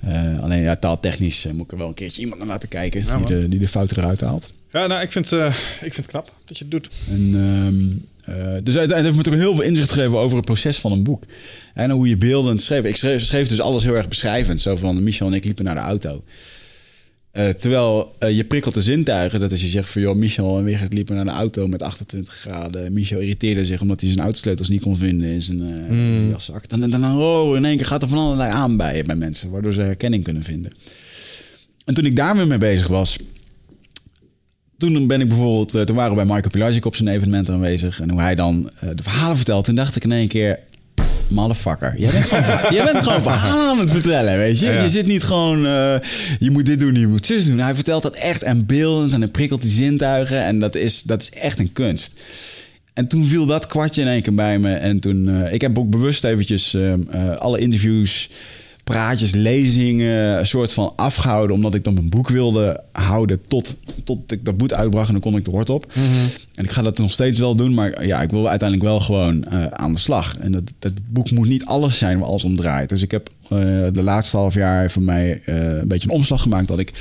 uh, alleen ja, taaltechnisch uh, moet ik er wel een keertje iemand naar laten kijken. Ja, die, de, die de fouten eruit haalt. Ja, nou, ik vind, uh, ik vind het knap dat je het doet. En, um, uh, dus het heeft me toch heel veel inzicht gegeven over het proces van een boek. En hoe je beeldend schreef. Ik schreef, schreef dus alles heel erg beschrijvend. Zo van Michel en ik liepen naar de auto. Uh, terwijl uh, je prikkelt de zintuigen. Dat als je zegt van joh, Michel en Wigert liepen naar de auto met achtentwintig graden. Michel irriteerde zich omdat hij zijn autosleutels niet kon vinden in zijn uh, mm. jaszak. Dan, dan, dan oh, in één keer gaat er van allerlei aan bij, bij mensen. Waardoor ze herkenning kunnen vinden. En toen ik daar weer mee bezig was. Toen ben ik bijvoorbeeld, uh, toen waren we bij Michael Pilagic op zijn evenement aanwezig. En hoe hij dan uh, de verhalen vertelt. Toen dacht ik in één keer... Motherfucker. Jij bent, gewoon, jij bent gewoon verhalen aan het vertellen, weet je. Ja, ja. Je zit niet gewoon, uh, je moet dit doen, je moet zus doen. Hij vertelt dat echt en beeldend en hij prikkelt die zintuigen. En dat is, dat is echt een kunst. En toen viel dat kwartje in één keer bij me. En toen, uh, ik heb ook bewust eventjes uh, uh, alle interviews, praatjes, lezingen, een soort van afgehouden. Omdat ik dan mijn boek wilde houden tot, tot ik dat boek uitbracht. En dan kon ik de hort op. Mm-hmm. En ik ga dat nog steeds wel doen. Maar ja, ik wil uiteindelijk wel gewoon uh, aan de slag. En dat, dat boek moet niet alles zijn waar alles om draait. Dus ik heb uh, de laatste half jaar van mij uh, een beetje een omslag gemaakt. Dat ik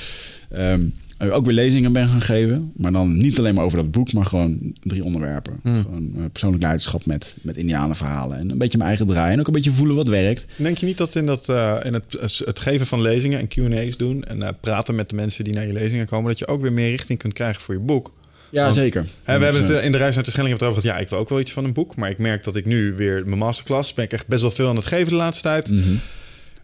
um, ook weer lezingen ben gaan geven. Maar dan niet alleen maar over dat boek, maar gewoon drie onderwerpen. Mm. Gewoon uh, persoonlijk leiderschap met, met indianenverhalen. En een beetje mijn eigen draai. En ook een beetje voelen wat werkt. Denk je niet dat in, dat, uh, in het, het geven van lezingen en Q and A's doen... en uh, praten met de mensen die naar je lezingen komen... dat je ook weer meer richting kunt krijgen voor je boek? Ja, want, zeker. Hè, we hebben het in de reis naar de Schelling over gehad. Ja, ik wil ook wel iets van een boek. Maar ik merk dat ik nu weer mijn masterclass... ben ik echt best wel veel aan het geven de laatste tijd... Mm-hmm.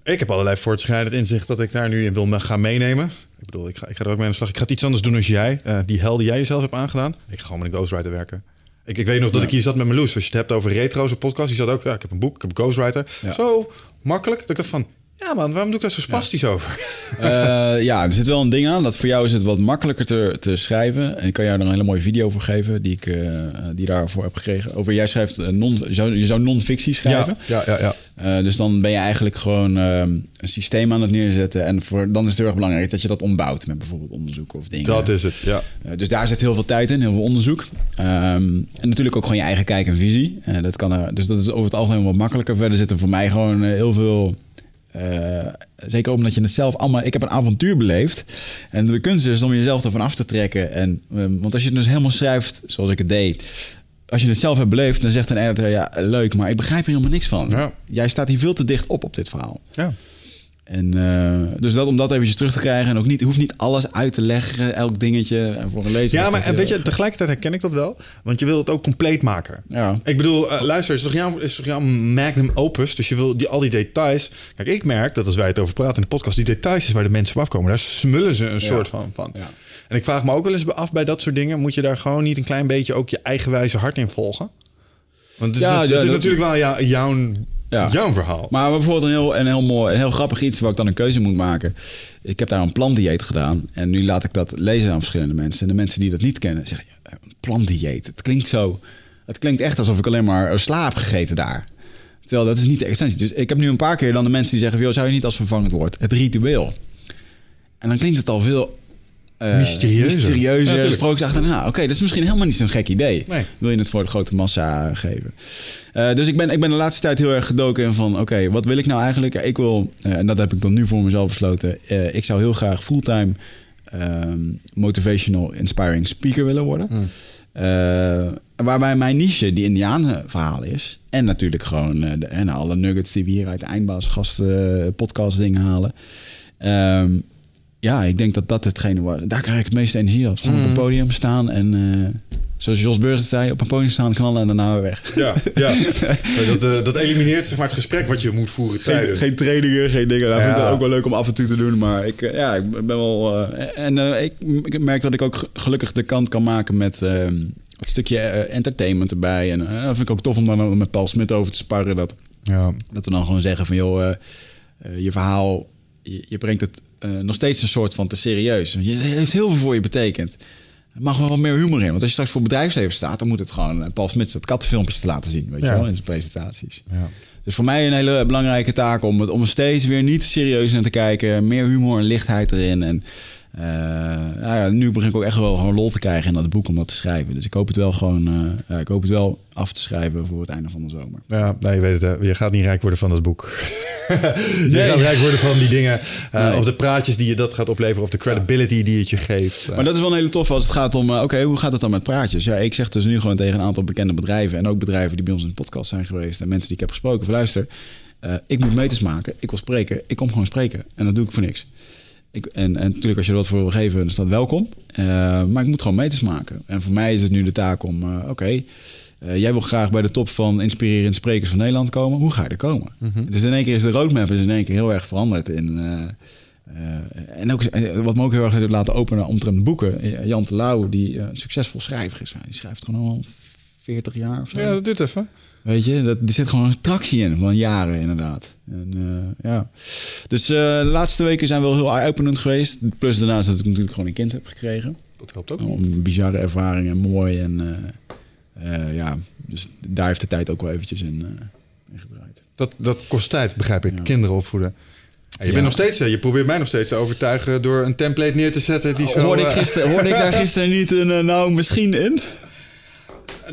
Ik heb allerlei voortschrijdend inzicht dat ik daar nu in wil gaan meenemen. Ik bedoel, ik ga, ik ga er ook mee aan de slag. Ik ga het iets anders doen als jij. Uh, die hel die jij jezelf hebt aangedaan. Ik ga gewoon met een ghostwriter werken. Ik, ik weet nog ja. dat ik hier zat met mijn Loes. Als je het hebt over retro's op podcast. Die zat ook, ja, ik heb een boek, ik heb een ghostwriter. Ja. Zo makkelijk dat ik dacht van... Ja man, waarom doe ik daar zo spastisch ja. over? Uh, ja, er zit wel een ding aan. Dat voor jou is het wat makkelijker te, te schrijven. En ik kan jou er een hele mooie video voor geven... die ik uh, die daarvoor heb gekregen. Over, jij schrijft uh, non, zou, je zou non-fictie schrijven. Ja, ja, ja, ja. Uh, dus dan ben je eigenlijk gewoon uh, een systeem aan het neerzetten. En voor, dan is het heel erg belangrijk dat je dat ombouwt... met bijvoorbeeld onderzoek of dingen. Dat is het, ja. Uh, dus daar zit heel veel tijd in, heel veel onderzoek. Um, en natuurlijk ook gewoon je eigen kijk en visie. Uh, dat kan er, dus dat is over het algemeen wat makkelijker. Verder zitten voor mij gewoon uh, heel veel... Uh, zeker omdat je het zelf allemaal... Ik heb een avontuur beleefd. En de kunst is om jezelf ervan af te trekken. En, uh, want als je het dus helemaal schrijft, zoals ik het deed... Als je het zelf hebt beleefd, dan zegt een editor... Ja, leuk, maar ik begrijp hier helemaal niks van. Ja. Jij staat hier veel te dicht op op dit verhaal. Ja. En, uh, dus dat, om dat eventjes terug te krijgen... en ook niet, hoeft niet alles uit te leggen, elk dingetje voor een lezer. Ja, maar weet je, tegelijkertijd herken ik dat wel. Want je wil het ook compleet maken. Ja. Ik bedoel, uh, luister, het is toch jouw, is toch jouw magnum opus? Dus je wil die, al die details... Kijk, ik merk dat als wij het over praten in de podcast... die details is waar de mensen op afkomen. Daar smullen ze een ja. soort van van. Ja. En ik vraag me ook wel eens af bij dat soort dingen... moet je daar gewoon niet een klein beetje ook je eigenwijze hart in volgen? Want het is, ja, het, het ja, is dat natuurlijk wel jou, jouw... Ja. Jouw verhaal. Maar bijvoorbeeld een heel, een heel mooi, een heel grappig iets... waar ik dan een keuze moet maken. Ik heb daar een plantdieet gedaan. En nu laat ik dat lezen aan verschillende mensen. En de mensen die dat niet kennen zeggen... Ja, een plantdieet, het klinkt zo... Het klinkt echt alsof ik alleen maar sla heb gegeten daar. Terwijl dat is niet de extensie. Dus ik heb nu een paar keer dan de mensen die zeggen... Joh, zou je niet als vervangend woord? Het ritueel. En dan klinkt het al veel... Uh, mysterieuze, mysterieuze ja, sprookjesachtig. Nou, oké, okay, dat is misschien helemaal niet zo'n gek idee. Nee. Wil je het voor de grote massa geven? Uh, dus ik ben, ik ben de laatste tijd heel erg gedoken in van... oké, okay, wat wil ik nou eigenlijk? Ik wil, uh, en dat heb ik dan nu voor mezelf besloten... Uh, ik zou heel graag fulltime um, motivational inspiring speaker willen worden. Mm. Uh, waarbij mijn niche die Indianen-verhaal is... en natuurlijk gewoon uh, de, en alle nuggets die we hier uit de eindbaas gasten uh, podcast dingen halen... Um, Ja, ik denk dat dat hetgene was. Daar krijg ik het meeste energie als. Gewoon mm. op een podium staan en... Uh, zoals Jos Burgers zei, op een podium staan, knallen en daarna weer weg. Ja, ja. dat, uh, dat elimineert zeg maar het gesprek wat je moet voeren tijdens. Geen, geen trainingen, geen dingen. Nou, ja. Ik vind het ook wel leuk om af en toe te doen. Maar ik, uh, ja, ik ben wel... Uh, en uh, ik, ik merk dat ik ook gelukkig de kant kan maken met... Uh, het stukje uh, entertainment erbij. En uh, dat vind ik ook tof om daar met Paul Smit over te sparren. Dat, ja. dat we dan gewoon zeggen van... joh, uh, uh, je verhaal... Je, je brengt het uh, nog steeds een soort van te serieus. Je heeft heel veel voor je betekend. Er mag wel wat meer humor in. Want als je straks voor bedrijfsleven staat... dan moet het gewoon... Uh, Paul Smits dat kattenfilmpjes te laten zien. Weet ja. je wel, in zijn presentaties. Ja. Dus voor mij een hele belangrijke taak... om het om steeds weer niet serieus naar te kijken. Meer humor en lichtheid erin. En uh, nou ja, nu begin ik ook echt wel gewoon lol te krijgen... in dat boek om dat te schrijven. Dus ik hoop het wel gewoon... Uh, ja, ik hoop het wel af te schrijven voor het einde van de zomer. Ja, nou, je weet het. Je gaat niet rijk worden van dat boek. Je nee. gaat rijk worden van die dingen. Uh, nee. Of de praatjes die je dat gaat opleveren. Of de credibility die het je geeft. Uh. Maar dat is wel een hele tof als het gaat om... Uh, Oké, okay, hoe gaat het dan met praatjes? Ja, ik zeg dus nu gewoon tegen een aantal bekende bedrijven... en ook bedrijven die bij ons in de podcast zijn geweest... en mensen die ik heb gesproken. Van, luister, uh, ik moet meters maken. Ik wil spreken. Ik kom gewoon spreken. En dat doe ik voor niks. Ik, en, en natuurlijk als je er wat voor wil geven, dan staat welkom. Uh, maar ik moet gewoon meters maken. En voor mij is het nu de taak om... Uh, Oké... Okay, Uh, jij wil graag bij de top van inspirerende sprekers van Nederland komen. Hoe ga je er komen? Mm-hmm. Dus in één keer is de roadmap is in één keer heel erg veranderd. In, uh, uh, en ook wat me ook heel erg heeft laten openen omtrent boeken. Jan de Lauw, die uh, een succesvol schrijver is. Die schrijft gewoon al veertig jaar of zo. Ja, dat duurt even. Weet je, dat, er zit gewoon een tractie in van jaren inderdaad. En, uh, ja. Dus uh, de laatste weken zijn wel heel eye-openend geweest. Plus daarnaast dat ik natuurlijk gewoon een kind heb gekregen. Dat helpt ook. Om um, bizarre ervaringen, mooi en... Uh, Uh, ja, dus daar heeft de tijd ook wel eventjes in, uh, in gedraaid. Dat, dat kost tijd, begrijp ik. Ja. Kinderen opvoeden. Je, ja. bent nog steeds, je probeert mij nog steeds te overtuigen door een template neer te zetten. Die oh, zo, hoorde, uh, ik gister, hoorde ik daar gisteren niet een uh, nou misschien in?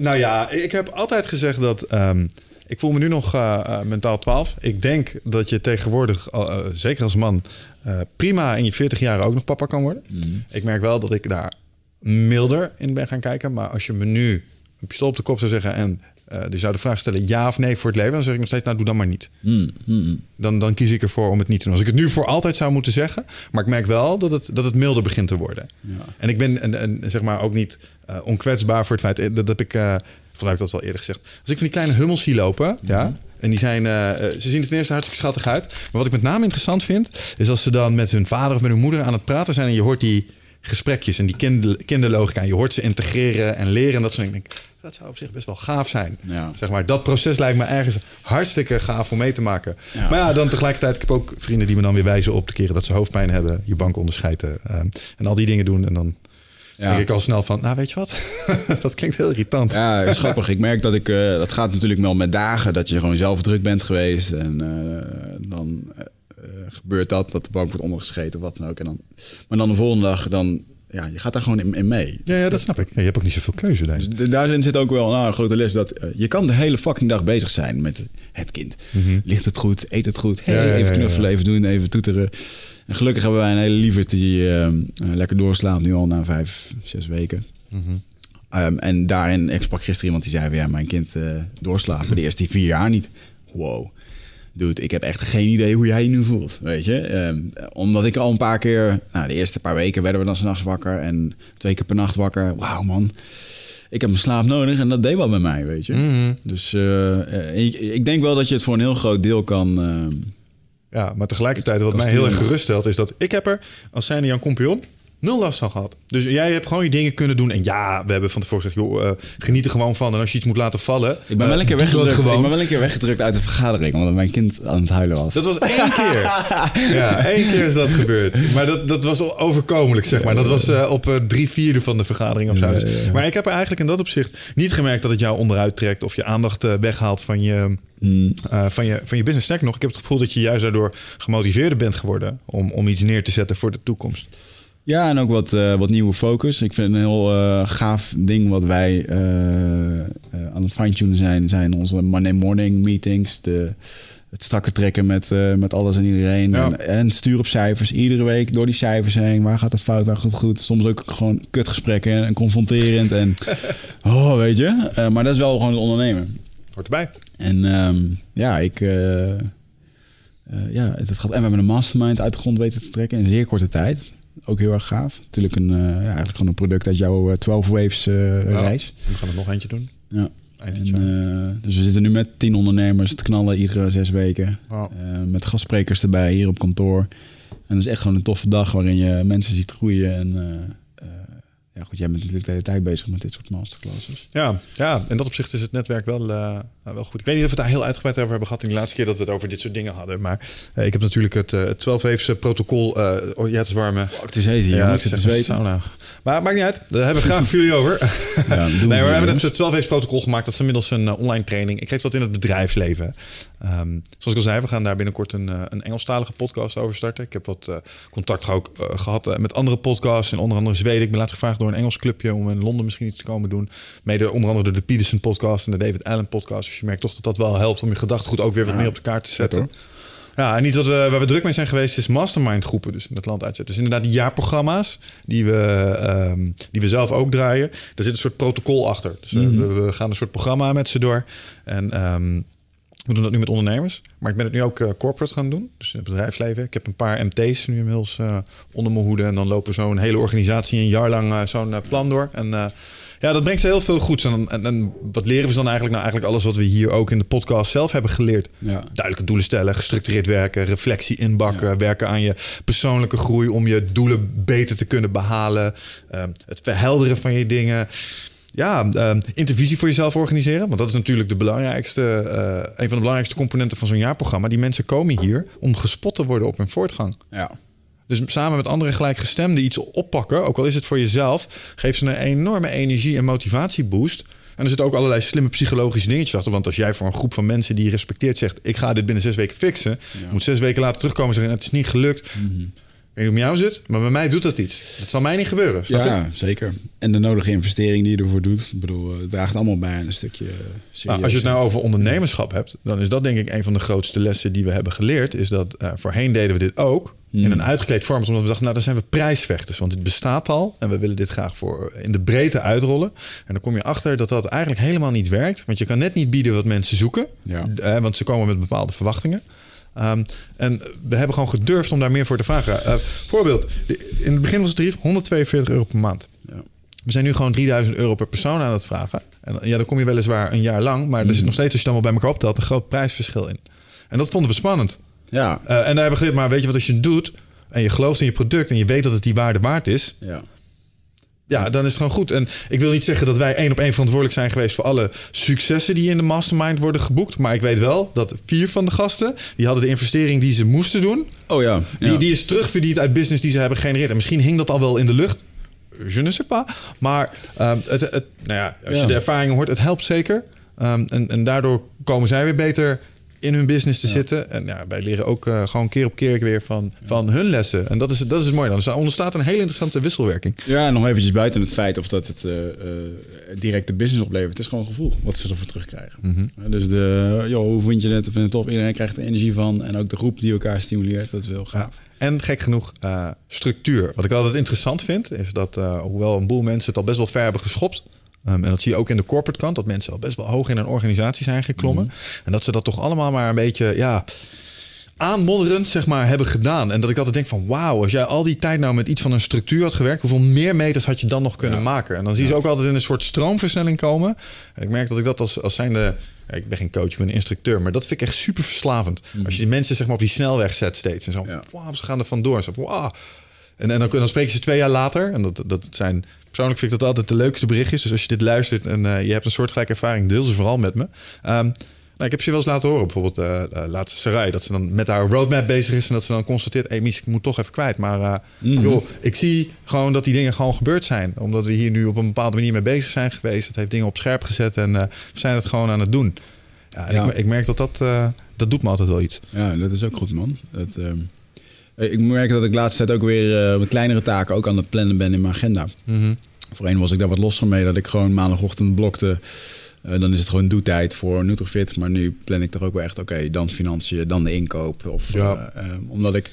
Nou ja, ik heb altijd gezegd dat um, Ik voel me nu nog uh, uh, mentaal twaalf. Ik denk dat je tegenwoordig, uh, uh, zeker als man, uh, prima in je veertig jaar ook nog papa kan worden. Mm. Ik merk wel dat ik daar milder in ben gaan kijken. Maar als je me nu een pistool op de kop zou zeggen en uh, die zou de vraag stellen ja of nee voor het leven, dan zeg ik nog steeds, nou doe dan maar niet. Mm. Mm. Dan, dan kies ik ervoor om het niet te doen. Als ik het nu voor altijd zou moeten zeggen, maar ik merk wel dat het, dat het milder begint te worden. Ja. En ik ben en, en, zeg maar ook niet uh, onkwetsbaar voor het feit dat, dat ik... Uh, Vanuit dat wel eerder gezegd. Als ik van die kleine hummels zie lopen, mm-hmm. ja, en die zijn, uh, ze zien er ten eerste hartstikke schattig uit. Maar wat ik met name interessant vind, is als ze dan met hun vader of met hun moeder aan het praten zijn en je hoort die gesprekjes en die kinder, kinderlogica. En je hoort ze integreren en leren en dat soort dingen. Ik denk, dat zou op zich best wel gaaf zijn. Ja. Zeg maar, dat proces lijkt me ergens hartstikke gaaf om mee te maken. Ja. Maar ja, dan tegelijkertijd, ik heb ook vrienden die me dan weer wijzen op de keren dat ze hoofdpijn hebben, je bank onderscheiden uh, en al die dingen doen en dan. Ja. Denk ik al snel van, nou weet je wat? Dat klinkt heel irritant. Ja, dat is grappig. Ik merk dat ik, uh, dat gaat natuurlijk wel met dagen, dat je gewoon zelf druk bent geweest. En uh, dan uh, gebeurt dat, dat de bank wordt ondergescheten of wat dan ook. En dan, maar dan de volgende dag, dan, ja, je gaat daar gewoon in, in mee. Ja, ja, dat snap ik. Ja, je hebt ook niet zoveel keuze. Dus daarin zit ook wel nou, een grote les dat uh, je kan de hele fucking dag bezig zijn met het kind. Mm-hmm. Ligt het goed? Eet het goed? Hey, ja, ja, even knuffelen, ja, ja. even doen, even toeteren. En gelukkig hebben wij een hele lieverd die uh, lekker doorslaapt nu al na vijf, zes weken. Mm-hmm. Um, en daarin, ik sprak gisteren iemand die zei ja, mijn kind uh, doorslapen de eerste vier jaar niet. Wow. Dude, ik heb echt geen idee hoe jij je nu voelt, weet je. Um, omdat ik al een paar keer, nou de eerste paar weken werden we dan 's nachts wakker en twee keer per nacht wakker. Wauw man, ik heb mijn slaap nodig en dat deed wat met mij, weet je. Mm-hmm. Dus uh, ik, ik denk wel dat je het voor een heel groot deel kan... Uh, Ja, maar tegelijkertijd wat mij heel erg gerust stelt is dat ik heb er, als zijnde Jan Kompion, nul last van gehad. Dus jij hebt gewoon je dingen kunnen doen. En ja, we hebben van tevoren gezegd, joh, uh, geniet er gewoon van. En als je iets moet laten vallen, ik ben wel een keer weggedrukt. Ik ben wel een keer weggedrukt uit de vergadering, omdat mijn kind aan het huilen was. Dat was één keer. Ja, één keer is dat gebeurd. Maar dat, dat was overkomelijk, zeg maar. Dat was uh, op uh, drie vierde van de vergadering of zo. Ja, ja, ja. Maar ik heb er eigenlijk in dat opzicht niet gemerkt dat het jou onderuit trekt of je aandacht uh, weghaalt van je... Mm. Uh, van, je, van je business. Sterker nog, ik heb het gevoel dat je juist daardoor gemotiveerder bent geworden om, om iets neer te zetten voor de toekomst. Ja, en ook wat, uh, wat nieuwe focus. Ik vind een heel uh, gaaf ding wat wij uh, uh, aan het fine-tunen zijn, zijn onze Monday morning meetings, de, het strakker trekken met, uh, met alles en iedereen. Ja. En, en stuur op cijfers, iedere week door die cijfers heen. Waar gaat het fout, waar gaat het goed? Soms ook gewoon kutgesprekken en confronterend. en oh, weet je. Uh, maar dat is wel gewoon het ondernemen. Hoort erbij. En um, ja, ik, uh, uh, ja het gaat, en we hebben een mastermind uit de grond weten te trekken in een zeer korte tijd. Ook heel erg gaaf. Natuurlijk een, uh, ja, eigenlijk gewoon een product uit jouw twelve waves uh, nou, reis. Dan gaan we nog eentje doen. Ja. En, uh, dus we zitten nu met tien ondernemers te knallen iedere zes weken. Wow. Uh, met gastsprekers erbij hier op kantoor. En dat is echt gewoon een toffe dag waarin je mensen ziet groeien en... Uh, Ja, goed, jij bent natuurlijk de hele tijd bezig met dit soort masterclasses. Ja, ja, in dat opzicht is het netwerk wel, uh, wel goed. Ik weet niet of we het daar heel uitgebreid over hebben gehad in de laatste keer dat we het over dit soort dingen hadden. Maar uh, ik heb natuurlijk het uh, twelve waves protocol. Uh, oh, ja, het is warm. Fuck, het is heet hier. Ja, ja, het is heet. Sauna. Maar maakt niet uit. Daar hebben we graag voor jullie over. Ja, nee, we, we hebben het twelve waves protocol gemaakt. Dat is inmiddels een uh, online training. Ik geef dat in het bedrijfsleven. Um, zoals ik al zei, we gaan daar binnenkort een, uh, een Engelstalige podcast over starten. Ik heb wat uh, contact ook uh, gehad uh, met andere podcasts. En onder andere Zweden. Ik ben laatst gevraagd door een Engels clubje om in Londen misschien iets te komen doen. Mede onder andere door de Pietersen podcast en de David Allen podcast. Dus je merkt toch dat dat wel helpt om je gedachtegoed ook weer wat ja, meer op de kaart te zetten. Hoor. Ja, en iets wat we, waar we druk mee zijn geweest is mastermind groepen dus in het land uitzetten. Dus inderdaad die jaarprogramma's die we, um, die we zelf ook draaien. Daar zit een soort protocol achter. Dus uh, mm-hmm. we, we gaan een soort programma met ze door. En... Um, we doen dat nu met ondernemers, maar ik ben het nu ook uh, corporate gaan doen. Dus in het bedrijfsleven. Ik heb een paar M T's nu inmiddels uh, onder mijn hoede. En dan lopen zo'n hele organisatie een jaar lang uh, zo'n uh, plan door. En uh, ja, dat brengt ze heel veel goeds. En, en, en wat leren we ze dan eigenlijk? Nou, eigenlijk alles wat we hier ook in de podcast zelf hebben geleerd. Ja. Duidelijke doelen stellen, gestructureerd werken, reflectie inbakken. Ja. Werken aan je persoonlijke groei om je doelen beter te kunnen behalen. Uh, het verhelderen van je dingen. Ja, uh, intervisie voor jezelf organiseren. Want dat is natuurlijk de belangrijkste, uh, een van de belangrijkste componenten van zo'n jaarprogramma. Die mensen komen hier om gespot te worden op hun voortgang. Ja. Dus samen met andere gelijkgestemden iets oppakken, ook al is het voor jezelf, geeft ze een enorme energie- en motivatieboost. En er zitten ook allerlei slimme psychologische dingetjes achter. Want als jij voor een groep van mensen die je respecteert zegt... ik ga dit binnen zes weken fixen. Ja. Moet zes weken later terugkomen en zeggen, het is niet gelukt... Mm-hmm. Ik weet niet hoe het met jou zit, maar bij mij doet dat iets. Dat zal mij niet gebeuren, snap je? Ja, zeker. En de nodige investering die je ervoor doet. Ik bedoel, het draagt allemaal bij aan een stukje serieus. Nou, als je het nou over ondernemerschap hebt, dan is dat denk ik een van de grootste lessen die we hebben geleerd. Is dat uh, voorheen deden we dit ook mm. in een uitgekleed vorm. Omdat we dachten, nou dan zijn we prijsvechters. Want dit bestaat al en we willen dit graag voor in de breedte uitrollen. En dan kom je achter dat dat eigenlijk helemaal niet werkt. Want je kan net niet bieden wat mensen zoeken. Ja. Uh, want ze komen met bepaalde verwachtingen. Um, en we hebben gewoon gedurfd om daar meer voor te vragen. Uh, voorbeeld, in het begin was het tarief honderdtweeënveertig euro per maand. Ja. We zijn nu gewoon drieduizend euro per persoon aan het vragen. En ja, dan kom je weliswaar een jaar lang. Maar mm. er zit nog steeds, als je dan wel bij elkaar optelt, een groot prijsverschil in. En dat vonden we spannend. Ja. Uh, en daar hebben we geleerd, maar weet je wat, als je het doet en je gelooft in je product en je weet dat het die waarde waard is... Ja. Ja, dan is het gewoon goed. En ik wil niet zeggen dat wij één op één verantwoordelijk zijn geweest voor alle successen die in de mastermind worden geboekt. Maar ik weet wel dat vier van de gasten, die hadden de investering die ze moesten doen. Oh ja. ja. Die, die is terugverdiend uit business die ze hebben gegenereerd. En misschien hing dat al wel in de lucht. Je ne sais pas. Maar um, het, het, nou ja, als je ja. de ervaringen hoort, het helpt zeker. Um, en, en daardoor komen zij weer beter in hun business te ja. zitten. En ja, wij leren ook uh, gewoon keer op keer weer van, ja. van hun lessen. En dat is, dat is mooi dan. Dus daar ontstaat een hele interessante wisselwerking. Ja, en nog eventjes buiten het feit of dat het uh, uh, direct de business oplevert. Het is gewoon een gevoel wat ze ervoor terugkrijgen. Mm-hmm. Uh, dus de, joh, hoe vind je het? Of vind het tof? Iedereen krijgt er energie van. En ook de groep die elkaar stimuleert. Dat is heel gaaf. Ja. En gek genoeg uh, structuur. Wat ik altijd interessant vind, is dat uh, hoewel een boel mensen het al best wel ver hebben geschopt. Um, en dat zie je ook in de corporate kant, dat mensen al best wel hoog in een organisatie zijn geklommen. Mm. En dat ze dat toch allemaal maar een beetje ja, aanmodderend zeg maar, hebben gedaan. En dat ik altijd denk van wauw, als jij al die tijd nou met iets van een structuur had gewerkt, hoeveel meer meters had je dan nog kunnen ja. maken? En dan zie je ja. ze ook altijd in een soort stroomversnelling komen. En ik merk dat ik dat als, als zijnde... Ik ben geen coach, ik ben een instructeur. Maar dat vind ik echt super verslavend. Mm. Als je die mensen zeg maar, op die snelweg zet steeds. En zo, ja. wow, ze gaan er vandoor. En, zo, wow. en, en dan, dan spreek je ze twee jaar later. En dat, dat zijn... Persoonlijk vind ik dat altijd de leukste berichtjes. Dus als je dit luistert en uh, je hebt een soortgelijke ervaring, deel ze vooral met me. Um, nou, ik heb ze wel eens laten horen, bijvoorbeeld uh, uh, laatste Sarai, dat ze dan met haar roadmap bezig is en dat ze dan constateert, hey Mies, ik moet toch even kwijt. Maar uh, mm-hmm. joh, ik zie gewoon dat die dingen gewoon gebeurd zijn. Omdat we hier nu op een bepaalde manier mee bezig zijn geweest. Dat heeft dingen op scherp gezet en uh, we zijn het gewoon aan het doen. Ja, ja. Ik, ik merk dat dat, uh, dat doet me altijd wel iets. Ja, dat is ook goed, man. Dat, uh... Ik merk dat ik de laatste tijd ook weer uh, met kleinere taken ook aan het plannen ben in mijn agenda. Mm-hmm. Voorheen was ik daar wat losser mee, dat ik gewoon maandagochtend blokte. Uh, dan is het gewoon doetijd voor Nutrofit. Maar nu plan ik toch ook wel echt, oké, okay, dan financiën, dan de inkoop. Of, ja. uh, um, omdat ik,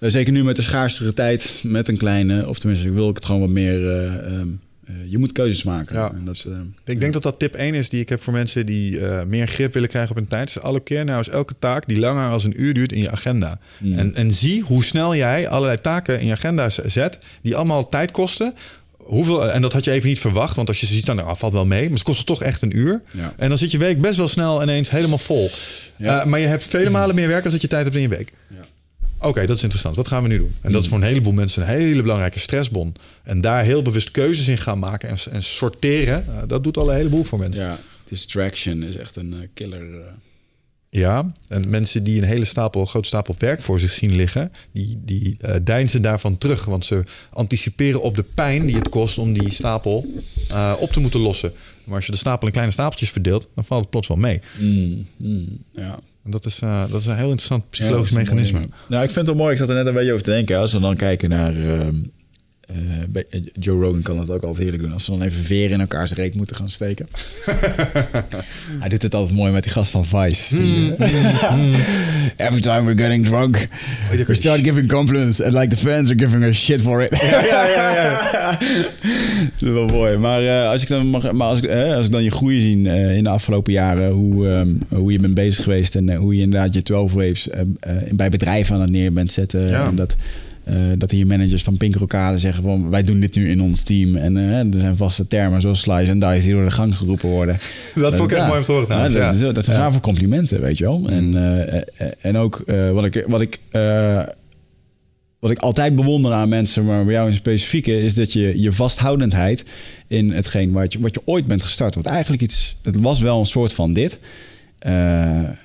uh, zeker nu met de schaarstere tijd, met een kleine... Of tenminste, ik wil het gewoon wat meer... Uh, um, Uh, je moet keuzes maken. Ja. En dat is, uh, ik ja. denk dat dat tip één is die ik heb voor mensen die uh, meer grip willen krijgen op hun tijd. Dus allokeer nou eens elke taak die langer als een uur duurt in je agenda. Mm. En, en zie hoe snel jij allerlei taken in je agenda zet die allemaal tijd kosten. Hoeveel, en dat had je even niet verwacht. Want als je ze ziet, dan nou, valt wel mee. Maar het kost het toch echt een uur. Ja. En dan zit je week best wel snel ineens helemaal vol. Ja. Uh, maar je hebt vele malen meer werk dan dat je tijd hebt in je week. Ja. Oké, okay, dat is interessant. Wat gaan we nu doen? En dat is voor een heleboel mensen een hele belangrijke stressbon. En daar heel bewust keuzes in gaan maken en, en sorteren. Uh, dat doet al een heleboel voor mensen. Ja, distraction is echt een uh, killer. Uh... Ja, en mensen die een hele stapel, grote stapel werk voor zich zien liggen... die, die uh, deinzen daarvan terug. Want ze anticiperen op de pijn die het kost om die stapel uh, op te moeten lossen. Maar als je de stapel in kleine stapeltjes verdeelt, dan valt het plots wel mee. Mm, mm, ja. En dat is, uh, dat is een heel interessant psychologisch ja, mechanisme. Mooi. Nou, ik vind het wel mooi. Ik zat er net een beetje over te denken. Als we dan kijken naar... Uh, uh, Joe Rogan kan dat ook altijd heerlijk doen. Als we dan even veren in elkaars reet moeten gaan steken. Hij doet het altijd mooi met die gast van Vice. Die, mm. Every time we're getting drunk, we start giving compliments. And like the fans are giving us shit for it. ja, ja, ja, ja. Dat is wel mooi. Maar, uh, als, ik dan mag, maar als, ik, uh, als ik dan je groei zie uh, in de afgelopen jaren. Hoe, um, hoe je bent bezig geweest. En uh, hoe je inderdaad je twaalf waves uh, uh, bij bedrijven aan het neer bent zetten. Ja. En dat... Uh, dat hier managers van Pinkerokade zeggen van... wij doen dit nu in ons team. En uh, er zijn vaste termen zoals slice en dice... die door de gang geroepen worden. Dat uh, vond ik echt ja. mooi om te horen trouwens. Ja, dat, ja. dat zijn ja. gave complimenten, weet je wel. Mm. En, uh, en ook uh, wat ik... Wat ik uh, Wat ik altijd bewonder aan mensen, maar bij jou in specifieke... is dat je je vasthoudendheid in hetgeen wat je, wat je ooit bent gestart... want eigenlijk iets... het was wel een soort van dit... Uh,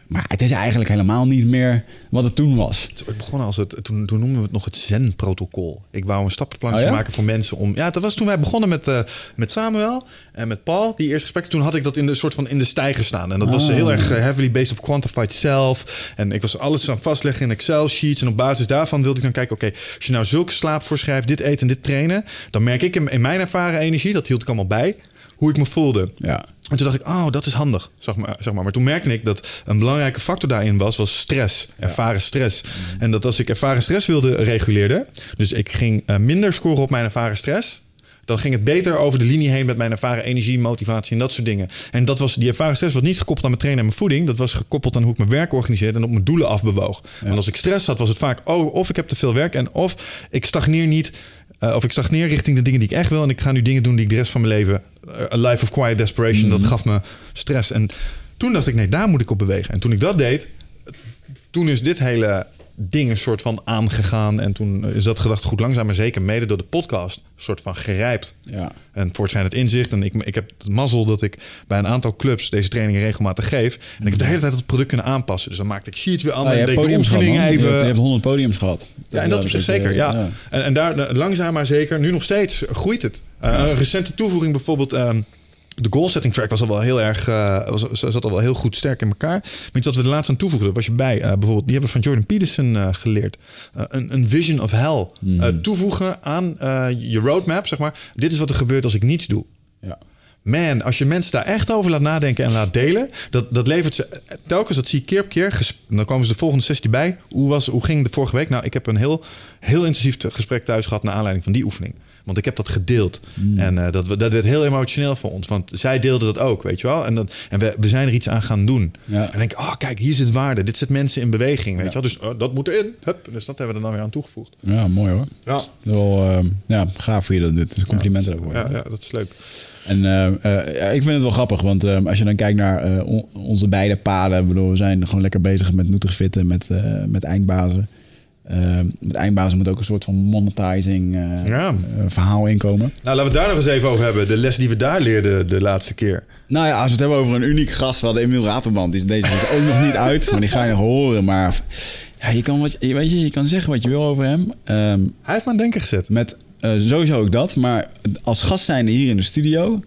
maar het is eigenlijk helemaal niet meer wat het toen was. Het begon als het, toen, toen noemden we het nog het Zen-protocol. Ik wou een stappenplankje oh, ja? maken voor mensen om... Ja, dat was toen wij begonnen met, uh, met Samuel en met Paul. Die eerste gesprekken, toen had ik dat in de soort van in de stijger staan. En dat oh. was heel erg heavily based op quantified self. En ik was alles aan vastleggen in Excel-sheets. En op basis daarvan wilde ik dan kijken... Oké, okay, als je nou zulke slaap voorschrijft, dit eten, dit trainen... dan merk ik in, in mijn ervaren energie, dat hield ik allemaal bij... hoe ik me voelde. Ja. En toen dacht ik, oh, dat is handig, zeg maar, zeg maar. Maar toen merkte ik dat een belangrijke factor daarin was... was stress, ervaren ja. stress. Mm-hmm. En dat als ik ervaren stress wilde reguleerde... dus ik ging uh, minder scoren op mijn ervaren stress... dan ging het beter over de linie heen met mijn ervaren energie, motivatie en dat soort dingen. En dat was die ervaren stress was niet gekoppeld aan mijn trainen en mijn voeding. Dat was gekoppeld aan hoe ik mijn werk organiseerde en op mijn doelen afbewoog. Ja. Want als ik stress had, was het vaak, oh, of ik heb te veel werk... en of ik stagneer niet... Uh, of ik stagneer richting de dingen die ik echt wil... en ik ga nu dingen doen die ik de rest van mijn leven... Uh, a life of quiet desperation, mm. dat gaf me stress. En toen dacht ik, nee, daar moet ik op bewegen. En toen ik dat deed, toen is dit hele ding een soort van aangegaan. En toen is dat gedachtegoed langzaam, maar zeker mede door de podcast... een soort van gerijpt. Ja. En voortschrijdend inzicht. En ik, ik heb het mazzel dat ik bij een aantal clubs... deze trainingen regelmatig geef. En ik heb de hele tijd het product kunnen aanpassen. Dus dan maakte ik sheets weer anders. Ah, je, je, je hebt honderd podiums gehad. Ja, en dat op zich zeker. Ja. ja. En, en daar langzaam maar zeker, nu nog steeds, groeit het. Uh, een recente toevoeging bijvoorbeeld... Um, de goal-setting track was al wel heel erg, uh, was, zat al wel heel goed sterk in elkaar. Maar iets dat we de laatste aan toevoegden, dat was je bij. Uh, bijvoorbeeld, die hebben we van Jordan Pietersen uh, geleerd. Uh, een, een vision of hell. Mm. Uh, toevoegen aan uh, je roadmap, zeg maar. Dit is wat er gebeurt als ik niets doe. Ja. Man, als je mensen daar echt over laat nadenken en laat delen... dat, dat levert ze telkens, dat zie ik keer op keer... Gesp- dan komen ze de volgende sessie bij. Hoe, was, hoe ging de vorige week? Nou, ik heb een heel, heel intensief gesprek thuis gehad... naar aanleiding van die oefening. Want ik heb dat gedeeld. Mm. En uh, dat, dat werd heel emotioneel voor ons. Want zij deelden dat ook, weet je wel. En, dat, en we, we zijn er iets aan gaan doen. Ja. En dan denk ik, oh, kijk, hier zit waarde. Dit zet mensen in beweging, weet ja. je wel. Dus uh, dat moet erin. Hup. Dus dat hebben we er dan weer aan toegevoegd. Ja, mooi hoor. Ja, wel, uh, ja gaaf voor je dat dit. Dus complimenten daarvoor. Ja, ja, ja, dat is leuk. En uh, uh, ik vind het wel grappig, want uh, als je dan kijkt naar uh, on- onze beide paden... Bedoel, we zijn gewoon lekker bezig met Nutrofit en met, uh, met eindbazen. Uh, met eindbazen moet ook een soort van monetizing uh, ja. uh, verhaal inkomen. Nou, laten we het daar nog eens even over hebben. De les die we daar leerden de laatste keer. Nou ja, als we het hebben over een uniek gast... we hadden Emiel Raterband, die is deze is ook nog niet uit... maar die ga je nog horen, maar... Ja, je, kan wat, je, weet je, je kan zeggen wat je wil over hem. Um, Hij heeft me aan denken gezet. Met... Uh, sowieso ook dat, maar als gast zijnde hier in de studio...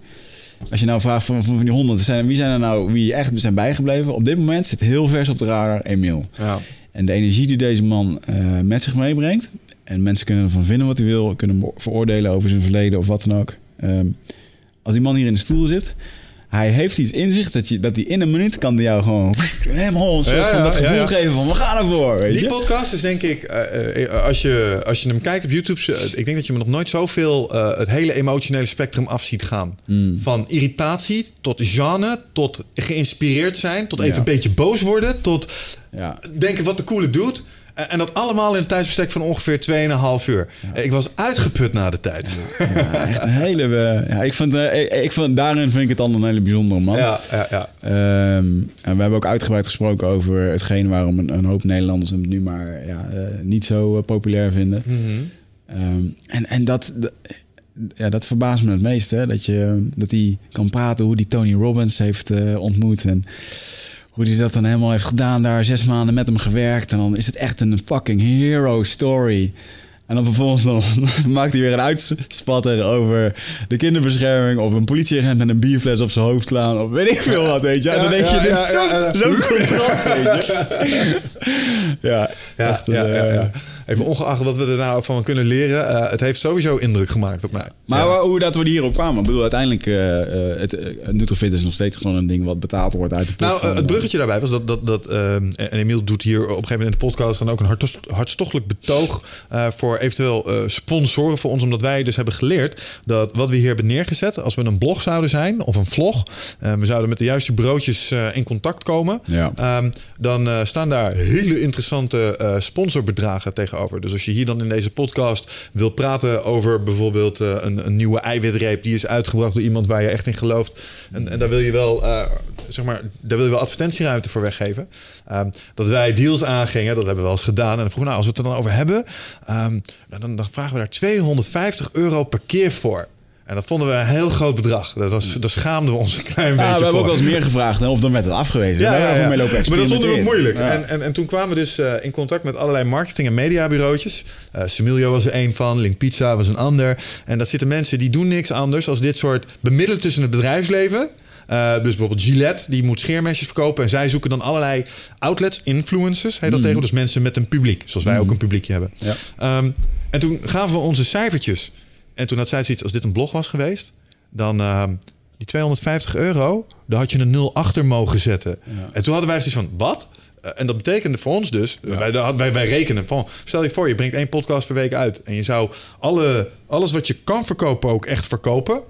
als je nou vraagt van, van die honderd, zijn, wie zijn er nou wie echt zijn bijgebleven... op dit moment zit heel vers op de radar Emiel. Ja. En de energie die deze man uh, met zich meebrengt... en mensen kunnen ervan vinden wat hij wil... kunnen veroordelen over zijn verleden of wat dan ook. Um, als die man hier in de stoel zit... hij heeft iets in zich dat hij dat in een minuut kan jou gewoon helemaal een soort ja, ja, van dat gevoel ja, ja. geven van we gaan ervoor. Weet die je? Podcast is denk ik, uh, als, je, als je hem kijkt op YouTube, uh, ik denk dat je me nog nooit zoveel uh, het hele emotionele spectrum af ziet gaan. Mm. Van irritatie tot genre, tot geïnspireerd zijn, tot even ja. een beetje boos worden, tot ja. denken wat de coole doet. En dat allemaal in een tijdsbestek van ongeveer twee komma vijf uur. Ja. Ik was uitgeput na de tijd. Ja, echt een hele... Ja, ik vind, ik, ik vind, daarin vind ik het dan een hele bijzondere man. Ja, ja, ja. Um, en we hebben ook uitgebreid gesproken over hetgeen... waarom een, een hoop Nederlanders hem nu maar ja, uh, niet zo uh, populair vinden. Mm-hmm. Um, en en dat, d- ja, dat verbaast me het meest. Hè? Dat je dat die kan praten hoe die Tony Robbins heeft uh, ontmoet... en hoe hij dat dan helemaal heeft gedaan. Daar zes maanden met hem gewerkt. En dan is het echt een fucking hero story. En dan vervolgens dan maakt hij weer een uitspatter over de kinderbescherming. Of een politieagent met een bierfles op zijn hoofd slaan. Of weet ik veel wat, weet je. En dan denk je, dit is zo, zo'n contrast, weet je. Ja, echt een, ja, ja, ja. Even ongeacht wat we er nou van kunnen leren. Uh, het heeft sowieso indruk gemaakt op mij. Maar ja. hoe dat we hierop kwamen. Ik bedoel, uiteindelijk... Uh, het, uh, Nutrofit is nog steeds gewoon een ding wat betaald wordt uit de pot. Nou, uh, het bruggetje daarbij was dat... dat, dat uh, en Emiel doet hier op een gegeven moment in de podcast... dan ook een hart, hartstochtelijk betoog... Uh, voor eventueel uh, sponsoren voor ons. Omdat wij dus hebben geleerd... dat wat we hier hebben neergezet... als we een blog zouden zijn of een vlog... Uh, we zouden met de juiste broodjes uh, in contact komen... Ja. Um, dan uh, staan daar hele interessante uh, sponsorbedragen tegen. Over. Dus als je hier dan in deze podcast wil praten over bijvoorbeeld uh, een, een nieuwe eiwitreep die is uitgebracht door iemand waar je echt in gelooft. En, en daar wil je wel uh, zeg maar, daar wil je wel advertentieruimte voor weggeven. Um, dat wij deals aangingen, dat hebben we wel eens gedaan. En dan vroeg nou, als we het er dan over hebben, um, dan, dan vragen we daar tweehonderdvijftig euro per keer voor. En dat vonden we een heel groot bedrag. Dat was, daar schaamden we ons een klein ah, beetje voor. We hebben ook wel eens meer gevraagd, hè? Of dan werd het afgewezen. Ja, ja, ja. Maar dat vonden we moeilijk. Ja. En, en, en toen kwamen we dus uh, in contact met allerlei marketing- en mediabureautjes. Uh, Similio was er een van, Link Pizza was een ander. En dat zitten mensen die doen niks anders als dit soort bemiddelen tussen het bedrijfsleven. Uh, dus bijvoorbeeld Gillette, die moet scheermesjes verkopen. En zij zoeken dan allerlei outlets, influencers, heet dat mm. tegen. Dus mensen met een publiek, zoals wij mm. ook een publiekje hebben. Ja. Um, en toen gaven we onze cijfertjes. En toen had zij zoiets, als dit een blog was geweest, dan uh, die tweehonderdvijftig euro, daar had je een nul achter mogen zetten. Ja. En toen hadden wij zoiets van, wat? Uh, en dat betekende voor ons dus, ja. wij, wij, wij rekenen van, stel je voor, je brengt één podcast per week uit. En je zou alle, alles wat je kan verkopen ook echt verkopen.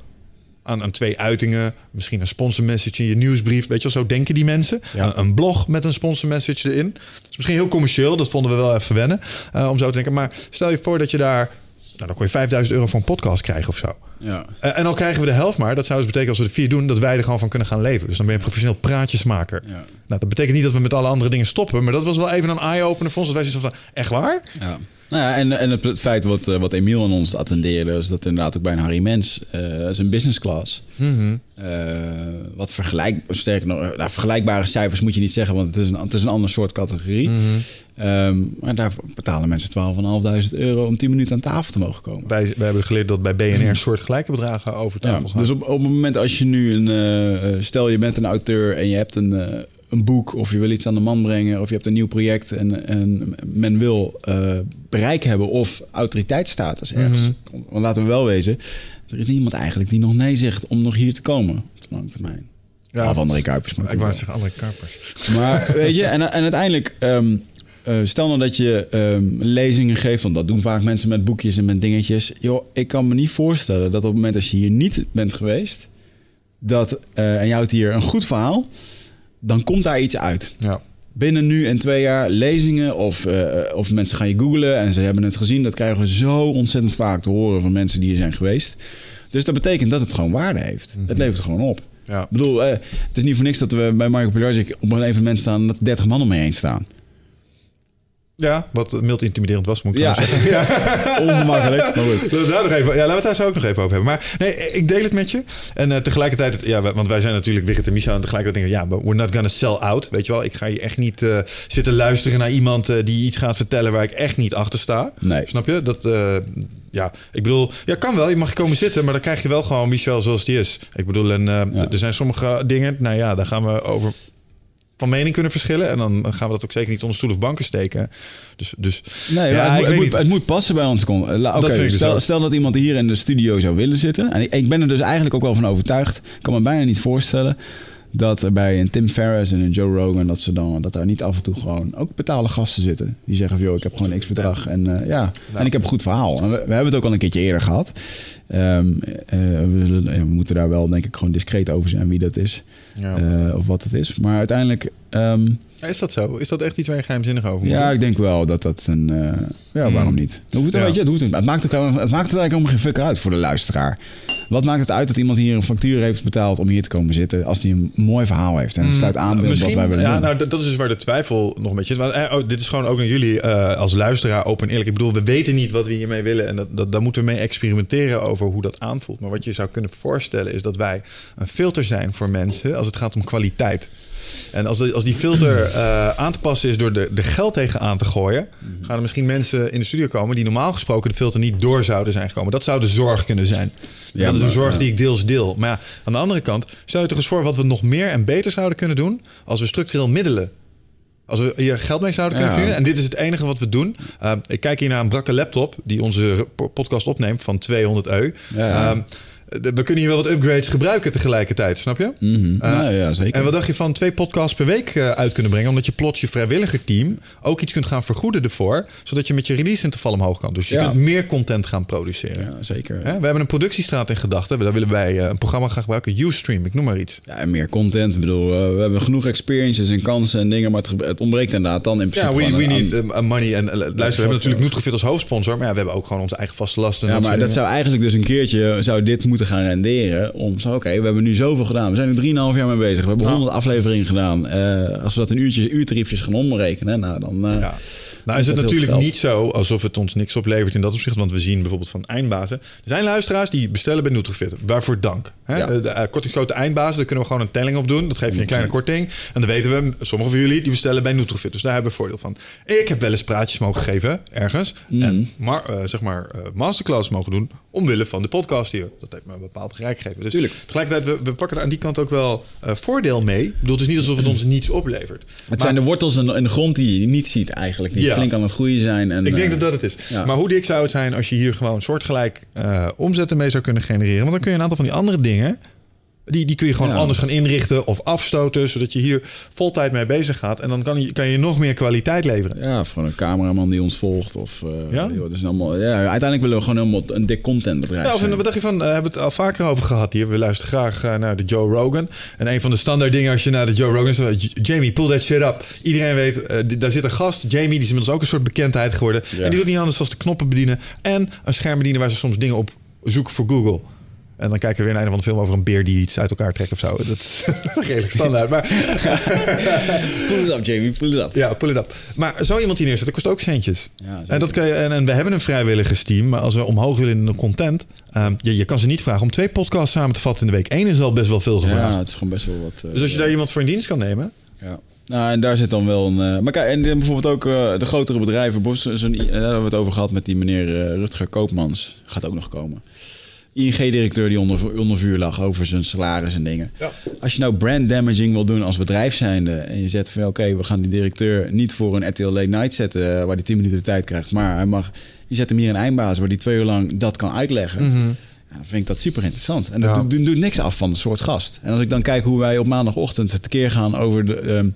Aan, aan twee uitingen, misschien een sponsor message in je nieuwsbrief. Weet je wel, zo denken die mensen. Ja. Een, een blog met een sponsor message erin. Dat is misschien heel commercieel, dat vonden we wel even wennen. Uh, om zo te denken, maar stel je voor dat je daar... Nou, dan kon je vijfduizend euro voor een podcast krijgen of zo. Ja. Uh, en dan krijgen we de helft maar. Dat zou dus betekenen als we de vier doen, dat wij er gewoon van kunnen gaan leven. Dus dan ben je een professioneel praatjesmaker. Ja. Nou, dat betekent niet dat we met alle andere dingen stoppen. Maar dat was wel even een eye-opener voor ons. Dat wij zoiets van, echt waar? Ja. Nou ja, en, en het feit wat, wat Emiel aan ons attendeerde... is dat inderdaad ook bij een Harry Mens... Uh, zijn business class. Mm-hmm. Uh, wat vergelijk, sterker nog, nou, vergelijkbare cijfers moet je niet zeggen... want het is een, het is een ander soort categorie. Mm-hmm. um, maar daar betalen mensen twaalfduizend vijfhonderd euro... om tien minuten aan tafel te mogen komen. Wij, wij hebben geleerd dat bij B N R soortgelijke bedragen over tafel ja, gaan. Dus op, op het moment als je nu een... Uh, stel je bent een auteur en je hebt een... Uh, een boek of je wil iets aan de man brengen... of je hebt een nieuw project en, en men wil uh, bereik hebben... of autoriteitsstatus ergens. Mm-hmm. Want laten we wel wezen... er is niemand eigenlijk die nog nee zegt... om nog hier te komen op de lange termijn. Ja, of André Kuipers. Maar ik wou zeggen André Kuipers. Maar weet je, en, en uiteindelijk... Um, uh, stel nou dat je um, lezingen geeft... want dat doen vaak mensen met boekjes en met dingetjes. Joh, ik kan me niet voorstellen dat op het moment... als je hier niet bent geweest... dat uh, en je houdt hier een goed verhaal... dan komt daar iets uit. Ja. Binnen nu en twee jaar lezingen... Of, uh, of mensen gaan je googlen en ze hebben het gezien. Dat krijgen we zo ontzettend vaak te horen... van mensen die hier zijn geweest. Dus dat betekent dat het gewoon waarde heeft. Mm-hmm. Het levert gewoon op. Ja. Ik bedoel, uh, het is niet voor niks dat we bij Michael Pilagic... op een evenement staan dat dertig man om me heen staan. Ja, wat mild intimiderend was, moet ik ja. zeggen. Ja. Ongemakkelijk, maar goed. Dat daar nog even, ja, laten we het daar zo ook nog even over hebben. Maar nee, ik deel het met je. En uh, tegelijkertijd, ja, want wij zijn natuurlijk Wiggert en Micha... en tegelijkertijd denken we, ja, we're not gonna sell out. Weet je wel, ik ga hier echt niet uh, zitten luisteren naar iemand... Uh, die iets gaat vertellen waar ik echt niet achter sta. Nee. Snap je? Dat... Uh, Ja, ik bedoel, ja, kan wel. Je mag komen zitten, maar dan krijg je wel gewoon Michel zoals die is. Ik bedoel, en uh, ja. er zijn sommige dingen, nou ja, daar gaan we over van mening kunnen verschillen. En dan gaan we dat ook zeker niet onder stoel of banken steken. Dus, dus nee, ja, het, ik moet, weet het, niet. Moet, het moet passen bij ons. Okay, dat vind ik stel, dus stel dat iemand hier in de studio zou willen zitten. En ik, ik ben er dus eigenlijk ook wel van overtuigd. Ik kan me bijna niet voorstellen dat bij een Tim Ferriss en een Joe Rogan... dat ze dan dat daar niet af en toe gewoon ook betaalde gasten zitten. Die zeggen van, joh, ik heb gewoon x bedrag. En uh, ja, nou. en ik heb een goed verhaal. En we, we hebben het ook al een keertje eerder gehad. Um, uh, we, we moeten daar wel, denk ik, gewoon discreet over zijn wie dat is. Ja. Uh, of wat het is. Maar uiteindelijk... Um, is dat zo? Is dat echt iets waar je geheimzinnig over moet? Ja, ik denk wel dat dat een... Uh, ja, waarom niet? Dat hoeft, ja. weet je, dat hoeft niet. Het maakt, ook, het maakt het eigenlijk helemaal geen fuck uit voor de luisteraar. Wat maakt het uit dat iemand hier een factuur heeft betaald... om hier te komen zitten als hij een mooi verhaal heeft? En het sluit aan bij wat wij willen ja, doen. Nou, dat is dus waar de twijfel nog een beetje is. Maar, oh, dit is gewoon ook aan jullie uh, als luisteraar open en eerlijk. Ik bedoel, we weten niet wat we hiermee willen. En dat, dat, daar moeten we mee experimenteren over hoe dat aanvoelt. Maar wat je zou kunnen voorstellen is dat wij een filter zijn voor mensen... als het gaat om kwaliteit. En als, de, als die filter uh, aan te passen is door de, de geld tegenaan te gooien... Mm-hmm. gaan er misschien mensen in de studio komen... die normaal gesproken de filter niet door zouden zijn gekomen. Dat zou de zorg kunnen zijn. Ja, dat is een zorg ja. die ik deels deel. Maar ja, aan de andere kant, stel je toch eens voor... wat we nog meer en beter zouden kunnen doen... als we structureel middelen. Als we hier geld mee zouden kunnen ja. verdienen. En dit is het enige wat we doen. Uh, ik kijk hier naar een brakke laptop... die onze podcast opneemt van tweehonderd euro. Ja, ja. Um, we kunnen hier wel wat upgrades gebruiken tegelijkertijd, snap je? Mm-hmm. Uh, nou, ja, zeker. En wat dacht je van twee podcasts per week uh, uit kunnen brengen... omdat je plots je vrijwilligerteam ook iets kunt gaan vergoeden ervoor... zodat je met je release-interval omhoog kan. Dus je ja. kunt meer content gaan produceren. Ja, zeker. Uh, we hebben een productiestraat in gedachten. Daar willen wij uh, een programma gaan gebruiken. Ustream, ik noem maar iets. Ja, en meer content. Ik bedoel, uh, we hebben genoeg experiences en kansen en dingen... maar het, ge- het ontbreekt inderdaad dan in principe... Ja, we, we need uh, money. En uh, luister, we hebben natuurlijk Nutrofit als hoofdsponsor... maar ja, we hebben ook gewoon onze eigen vaste lasten. Ja, maar dat dingen. zou eigenlijk dus een keertje... zou dit moeten gaan renderen om zo, oké, okay, we hebben nu zoveel gedaan. We zijn er drieënhalf jaar mee bezig. We hebben honderd afleveringen gedaan. Uh, als we dat in uurtjes, uurtariefjes gaan omrekenen, nou dan... Uh, ja. Nou is het natuurlijk niet zo alsof het ons niks oplevert in dat opzicht. Want we zien bijvoorbeeld van eindbazen. Er zijn luisteraars die bestellen bij Nutrofit. Waarvoor dank. Hè? Ja. De, de, de kortingscode eindbazen, daar kunnen we gewoon een telling op doen. Dat geeft je een kleine korting. En dan weten we, sommigen van jullie die bestellen bij Nutrofit. Dus daar hebben we voordeel van. Ik heb wel eens praatjes mogen geven ergens. Mm. En maar, uh, zeg maar uh, masterclass mogen doen omwille van de podcast hier. Dat heeft me een bepaald gelijk gegeven. Dus tuurlijk. Tegelijkertijd, we, we pakken er aan die kant ook wel uh, voordeel mee. Ik bedoel, het is niet alsof het ons niets oplevert. Het maar, zijn de wortels en de grond die je niet ziet eigenlijk. Die ja. flink aan het groeien zijn. En, ik denk dat dat het is. Ja. Maar hoe dik zou het zijn als je hier gewoon soortgelijk uh, omzetten mee zou kunnen genereren? Want dan kun je een aantal van die andere dingen... Die, die kun je gewoon ja. anders gaan inrichten of afstoten... zodat je hier vol tijd mee bezig gaat. En dan kan je, kan je nog meer kwaliteit leveren. Ja, of gewoon een cameraman die ons volgt. Of, uh, ja? Joh, dus allemaal, ja, uiteindelijk willen we gewoon helemaal een dik contentbedrijf. Ja, of en, wat dacht je van... Uh, we hebben het al vaker over gehad hier. We luisteren graag uh, naar de Joe Rogan. En een van de standaard dingen als je naar de Joe Rogan... zegt, Jamie, pull that shit up. Iedereen weet, uh, die, daar zit een gast. Jamie, die is inmiddels ook een soort bekendheid geworden. Ja. En die doet niet anders dan de knoppen bedienen. En een scherm bedienen waar ze soms dingen op zoeken voor Google. En dan kijken we weer naar een van de film over een beer die iets uit elkaar trekt of zo. Dat is redelijk standaard. Maar... pull it up, Jamie, pull it up. Ja, pull it up. Maar zo iemand hier neerzet, dat kost ook centjes. Ja, en, dat kan je, en, en we hebben een vrijwilligersteam. Maar als we omhoog willen in de content... Um, je, je kan ze niet vragen om twee podcasts samen te vatten in de week. Eén is al best wel veel gevraagd. Ja, het is gewoon best wel wat... Uh, dus als je daar iemand voor in dienst kan nemen... Ja. Nou, en daar zit dan wel een... Uh, maar kijk, en bijvoorbeeld ook uh, de grotere bedrijven. Daar hebben we het over gehad met die meneer uh, Rutger Koopmans. Gaat ook nog komen. I N G-directeur die onder, onder vuur lag over zijn salaris en dingen. Ja. Als je nou brand damaging wil doen als bedrijf zijnde... en je zet van oké, okay, we gaan die directeur niet voor een R T L Late Night zetten... waar hij tien minuten de tijd krijgt, maar hij mag, je zet hem hier in eindbaas... waar hij twee uur lang dat kan uitleggen... Mm-hmm. Ja, dan vind ik dat super interessant. En dat ja. doet, doet, doet niks af van een soort gast. En als ik dan kijk hoe wij op maandagochtend tekeer gaan over... de um,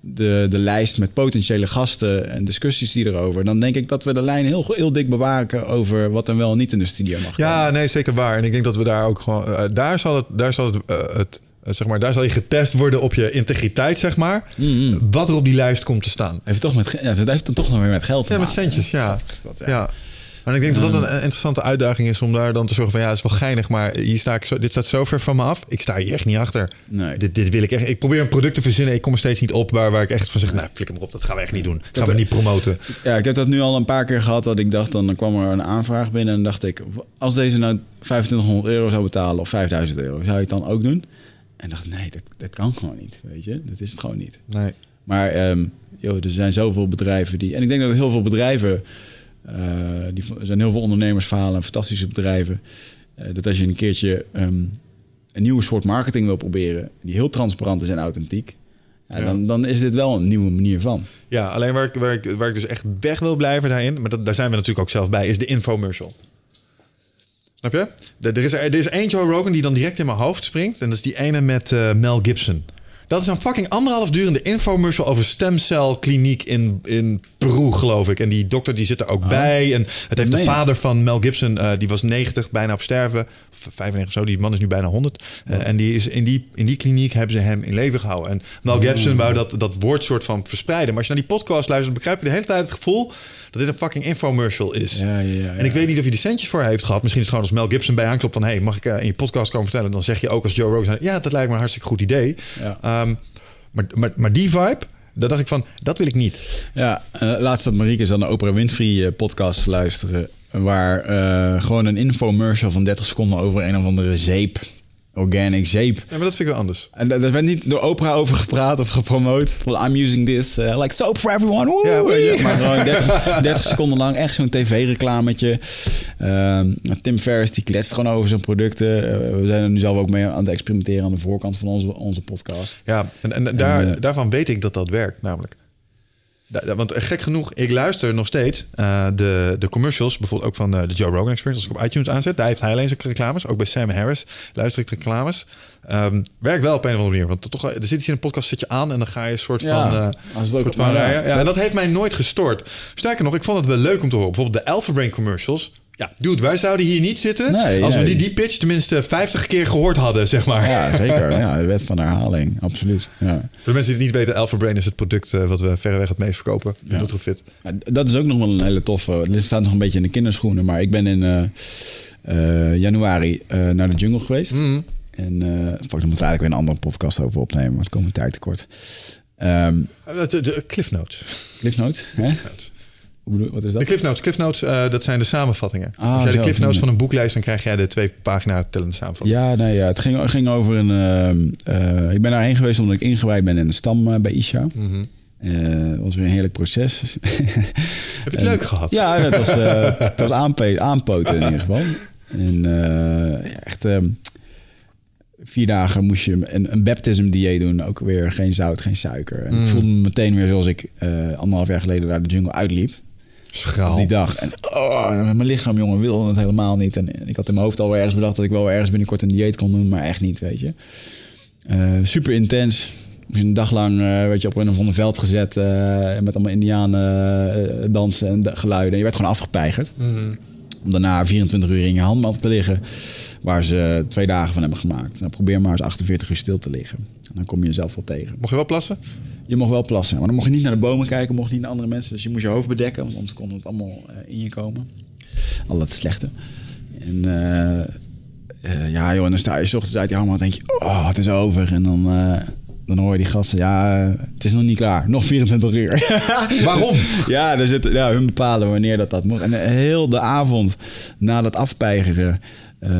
De, de lijst met potentiële gasten en discussies die erover... dan denk ik dat we de lijn heel, heel dik bewaken... over wat dan wel niet in de studio mag ja, komen. Nee, zeker waar. En ik denk dat we daar ook gewoon... Uh, daar zal het... Daar zal het, uh, het Zeg maar, daar zal je getest worden op je integriteit, zeg maar. Mm-hmm. Wat er op die lijst komt te staan. Heeft toch met, ja, dat heeft dan toch nog weer met geld te ja, maken. Met centjes, ja, met centjes, ja. ja. En ik denk dat dat een interessante uitdaging is om daar dan te zorgen van... ja, het is wel geinig, maar hier sta ik zo, dit staat zo ver van me af. Ik sta hier echt niet achter. Nee. Dit, dit wil ik echt. Ik probeer een product te verzinnen. Ik kom er steeds niet op waar, waar ik echt van zeg... nou, klik hem op, dat gaan we echt niet doen. Gaan we niet promoten. Ja, ik heb dat nu al een paar keer gehad dat ik dacht... dan kwam er een aanvraag binnen en dacht ik... als deze nou vijfentwintighonderd euro zou betalen of vijfduizend euro... zou je het dan ook doen? En dacht nee, dat, dat kan gewoon niet, weet je. Dat is het gewoon niet. Nee. Maar um, joh, er zijn zoveel bedrijven die... en ik denk dat heel veel bedrijven... Uh, die, er zijn heel veel ondernemersverhalen, fantastische bedrijven. Uh, dat als je een keertje um, een nieuwe soort marketing wil proberen... die heel transparant is en authentiek... Ja, ja. Dan, dan is dit wel een nieuwe manier van. Ja, alleen waar ik, waar ik, waar ik dus echt weg wil blijven daarin... maar dat, daar zijn we natuurlijk ook zelf bij, is de infomercial. Snap je? Er, er is er, er is één Joe Rogan die dan direct in mijn hoofd springt... en dat is die ene met uh, Mel Gibson... Dat is een fucking anderhalf durende infomercial over stemcelkliniek in, in Peru, geloof ik. En die dokter die zit er ook oh. bij. En het heeft nee. de vader van Mel Gibson, uh, die was negentig, bijna op sterven. vijfennegentig of zo, die man is nu bijna honderd. Uh, oh. En die is in, die, in die kliniek hebben ze hem in leven gehouden. En Mel Gibson oh. wou dat, dat woord soort van verspreiden. Maar als je naar die podcast luistert, begrijp je de hele tijd het gevoel... dat dit een fucking infomercial is. Ja, ja, ja. En ik weet niet of je de centjes voor heeft gehad. Misschien is het gewoon als Mel Gibson bij aanklopt van... hey, mag ik in je podcast komen vertellen? Dan zeg je ook als Joe Rogan... ja, dat lijkt me een hartstikke goed idee. Ja. Um, maar, maar, maar die vibe, daar dacht ik van, dat wil ik niet. Ja, uh, laatst had Marieke eens aan de Oprah Winfrey podcast luisteren... waar uh, gewoon een infomercial van dertig seconden over een of andere zeep... organic zeep. Ja, maar dat vind ik wel anders. En daar werd niet door Oprah over gepraat of gepromoot. Well, I'm using this uh, like soap for everyone. Woe! Ja, maar gewoon dertig seconden lang echt zo'n tv-reclametje. Uh, Tim Ferriss die kletst gewoon over zijn producten. Uh, we zijn er nu zelf ook mee aan het experimenteren aan de voorkant van onze, onze podcast. Ja, en, en, en daar, uh, daarvan weet ik dat dat werkt namelijk. Da, want gek genoeg, ik luister nog steeds uh, de, de commercials... bijvoorbeeld ook van uh, de Joe Rogan Experience... als ik op iTunes aanzet, daar heeft hij alleen zijn reclames. Ook bij Sam Harris luister ik reclames. Um, werkt wel op een of andere manier. Want toch, er zit iets in een podcast, zet je aan... en dan ga je een soort ja, van... Uh, als het ook van rijden. Ja, en dat heeft mij nooit gestoord. Sterker nog, ik vond het wel leuk om te horen. Bijvoorbeeld de Alpha Brain commercials... Ja, dude, wij zouden hier niet zitten nee, als nee. we die, die pitch tenminste vijftig keer gehoord hadden, zeg maar. Ja, zeker. Ja, de wet van herhaling, absoluut. Ja. Voor de mensen die het niet weten, Alpha Brain is het product wat we verreweg het meest verkopen. Ja. Nutrofit. Dat is ook nog wel een hele toffe. Dit staat nog een beetje in de kinderschoenen, maar ik ben in uh, uh, januari uh, naar de jungle geweest. Mm. En uh, fuck, daar moeten we eigenlijk weer een andere podcast over opnemen, want het komt tijd tekort. Um, de, de, de Cliff Note. Cliff Note, hè? Wat is dat? De Cliff Notes. Cliff Notes, uh, dat zijn de samenvattingen. Ah, Als jij de Cliff Notes van een boek leest, dan krijg jij de twee pagina tellende samenvatting. Ja, nee, ja. Het ging, ging over een... Uh, uh, ik ben daarheen geweest omdat ik ingewijd ben in de stam uh, bij Isha. Mm-hmm. Uh, dat was weer een heerlijk proces. Heb je het leuk gehad? Ja, dat was, uh, dat was aanpe- aanpoten in ieder geval. En uh, ja, echt... Uh, Vier dagen moest je een, een baptism dieet doen. Ook weer geen zout, geen suiker. En mm. ik voelde me meteen weer zoals ik uh, anderhalf jaar geleden daar de jungle uitliep. Schaal. Die dag. En oh, mijn lichaam, jongen, wilde het helemaal niet. En, en ik had in mijn hoofd alweer ergens bedacht dat ik wel ergens binnenkort een dieet kon doen. Maar echt niet, weet je. Uh, super intens. Moest een dag lang uh, weet je, op een van een veld gezet. Uh, met allemaal indianen uh, dansen en geluiden. En je werd gewoon afgepeigerd. Mm-hmm. Om daarna vierentwintig uur in je handmat te liggen. Waar ze twee dagen van hebben gemaakt. Nou, probeer maar eens achtenveertig uur stil te liggen. En dan kom je jezelf wel tegen. Mocht je wel plassen? Je mocht wel plassen. Maar dan mocht je niet naar de bomen kijken. Mocht niet naar andere mensen. Dus je moest je hoofd bedekken. Want anders kon het allemaal in je komen. Al dat slechte. En uh, uh, ja joh. En dan sta je 's ochtends uit die handmat. Dan denk je, oh, het is over. En dan... Uh, Dan hoor je die gasten, ja, het is nog niet klaar. Nog vierentwintig uur. Waarom? Ja, er zit, ja, hun bepalen wanneer dat dat moet. En heel de avond na dat afpeigeren... Uh,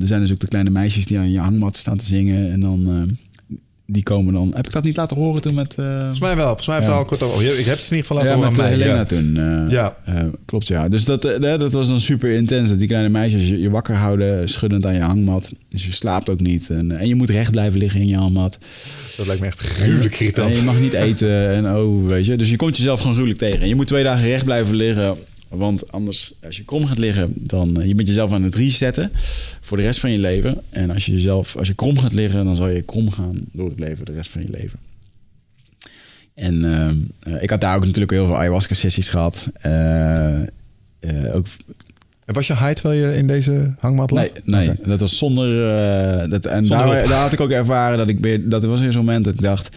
er zijn dus ook de kleine meisjes die aan je hangmat staan te zingen. En dan... Uh, die komen dan... Heb ik dat niet laten horen toen met... Uh, volgens mij wel. Volgens mij heb ik ja. het al kort over. Ik heb het in ieder geval laten ja, horen aan mij. Helena ja. toen. Uh, ja. Uh, klopt, ja. Dus dat, uh, dat was dan super intens. Dat die kleine meisjes je, je wakker houden, schuddend aan je hangmat. Dus je slaapt ook niet. En, en je moet recht blijven liggen in je hangmat. Dat lijkt me echt gruwelijk irritant. En je mag niet eten. En oh, weet je. Dus je komt jezelf gewoon gruwelijk tegen. En je moet twee dagen recht blijven liggen. Want anders, als je krom gaat liggen, dan uh, je bent jezelf aan het resetten voor de rest van je leven. En als je jezelf, als je krom gaat liggen, dan zal je krom gaan door het leven, de rest van je leven. En uh, uh, ik had daar ook natuurlijk heel veel ayahuasca-sessies gehad. Uh, uh, ook... En was je high terwijl je in deze hangmat lag? Nee, nee okay. dat was zonder... Uh, dat, en zonder daar, daar had ik ook ervaren dat ik weer... Dat was weer zo'n moment dat ik dacht...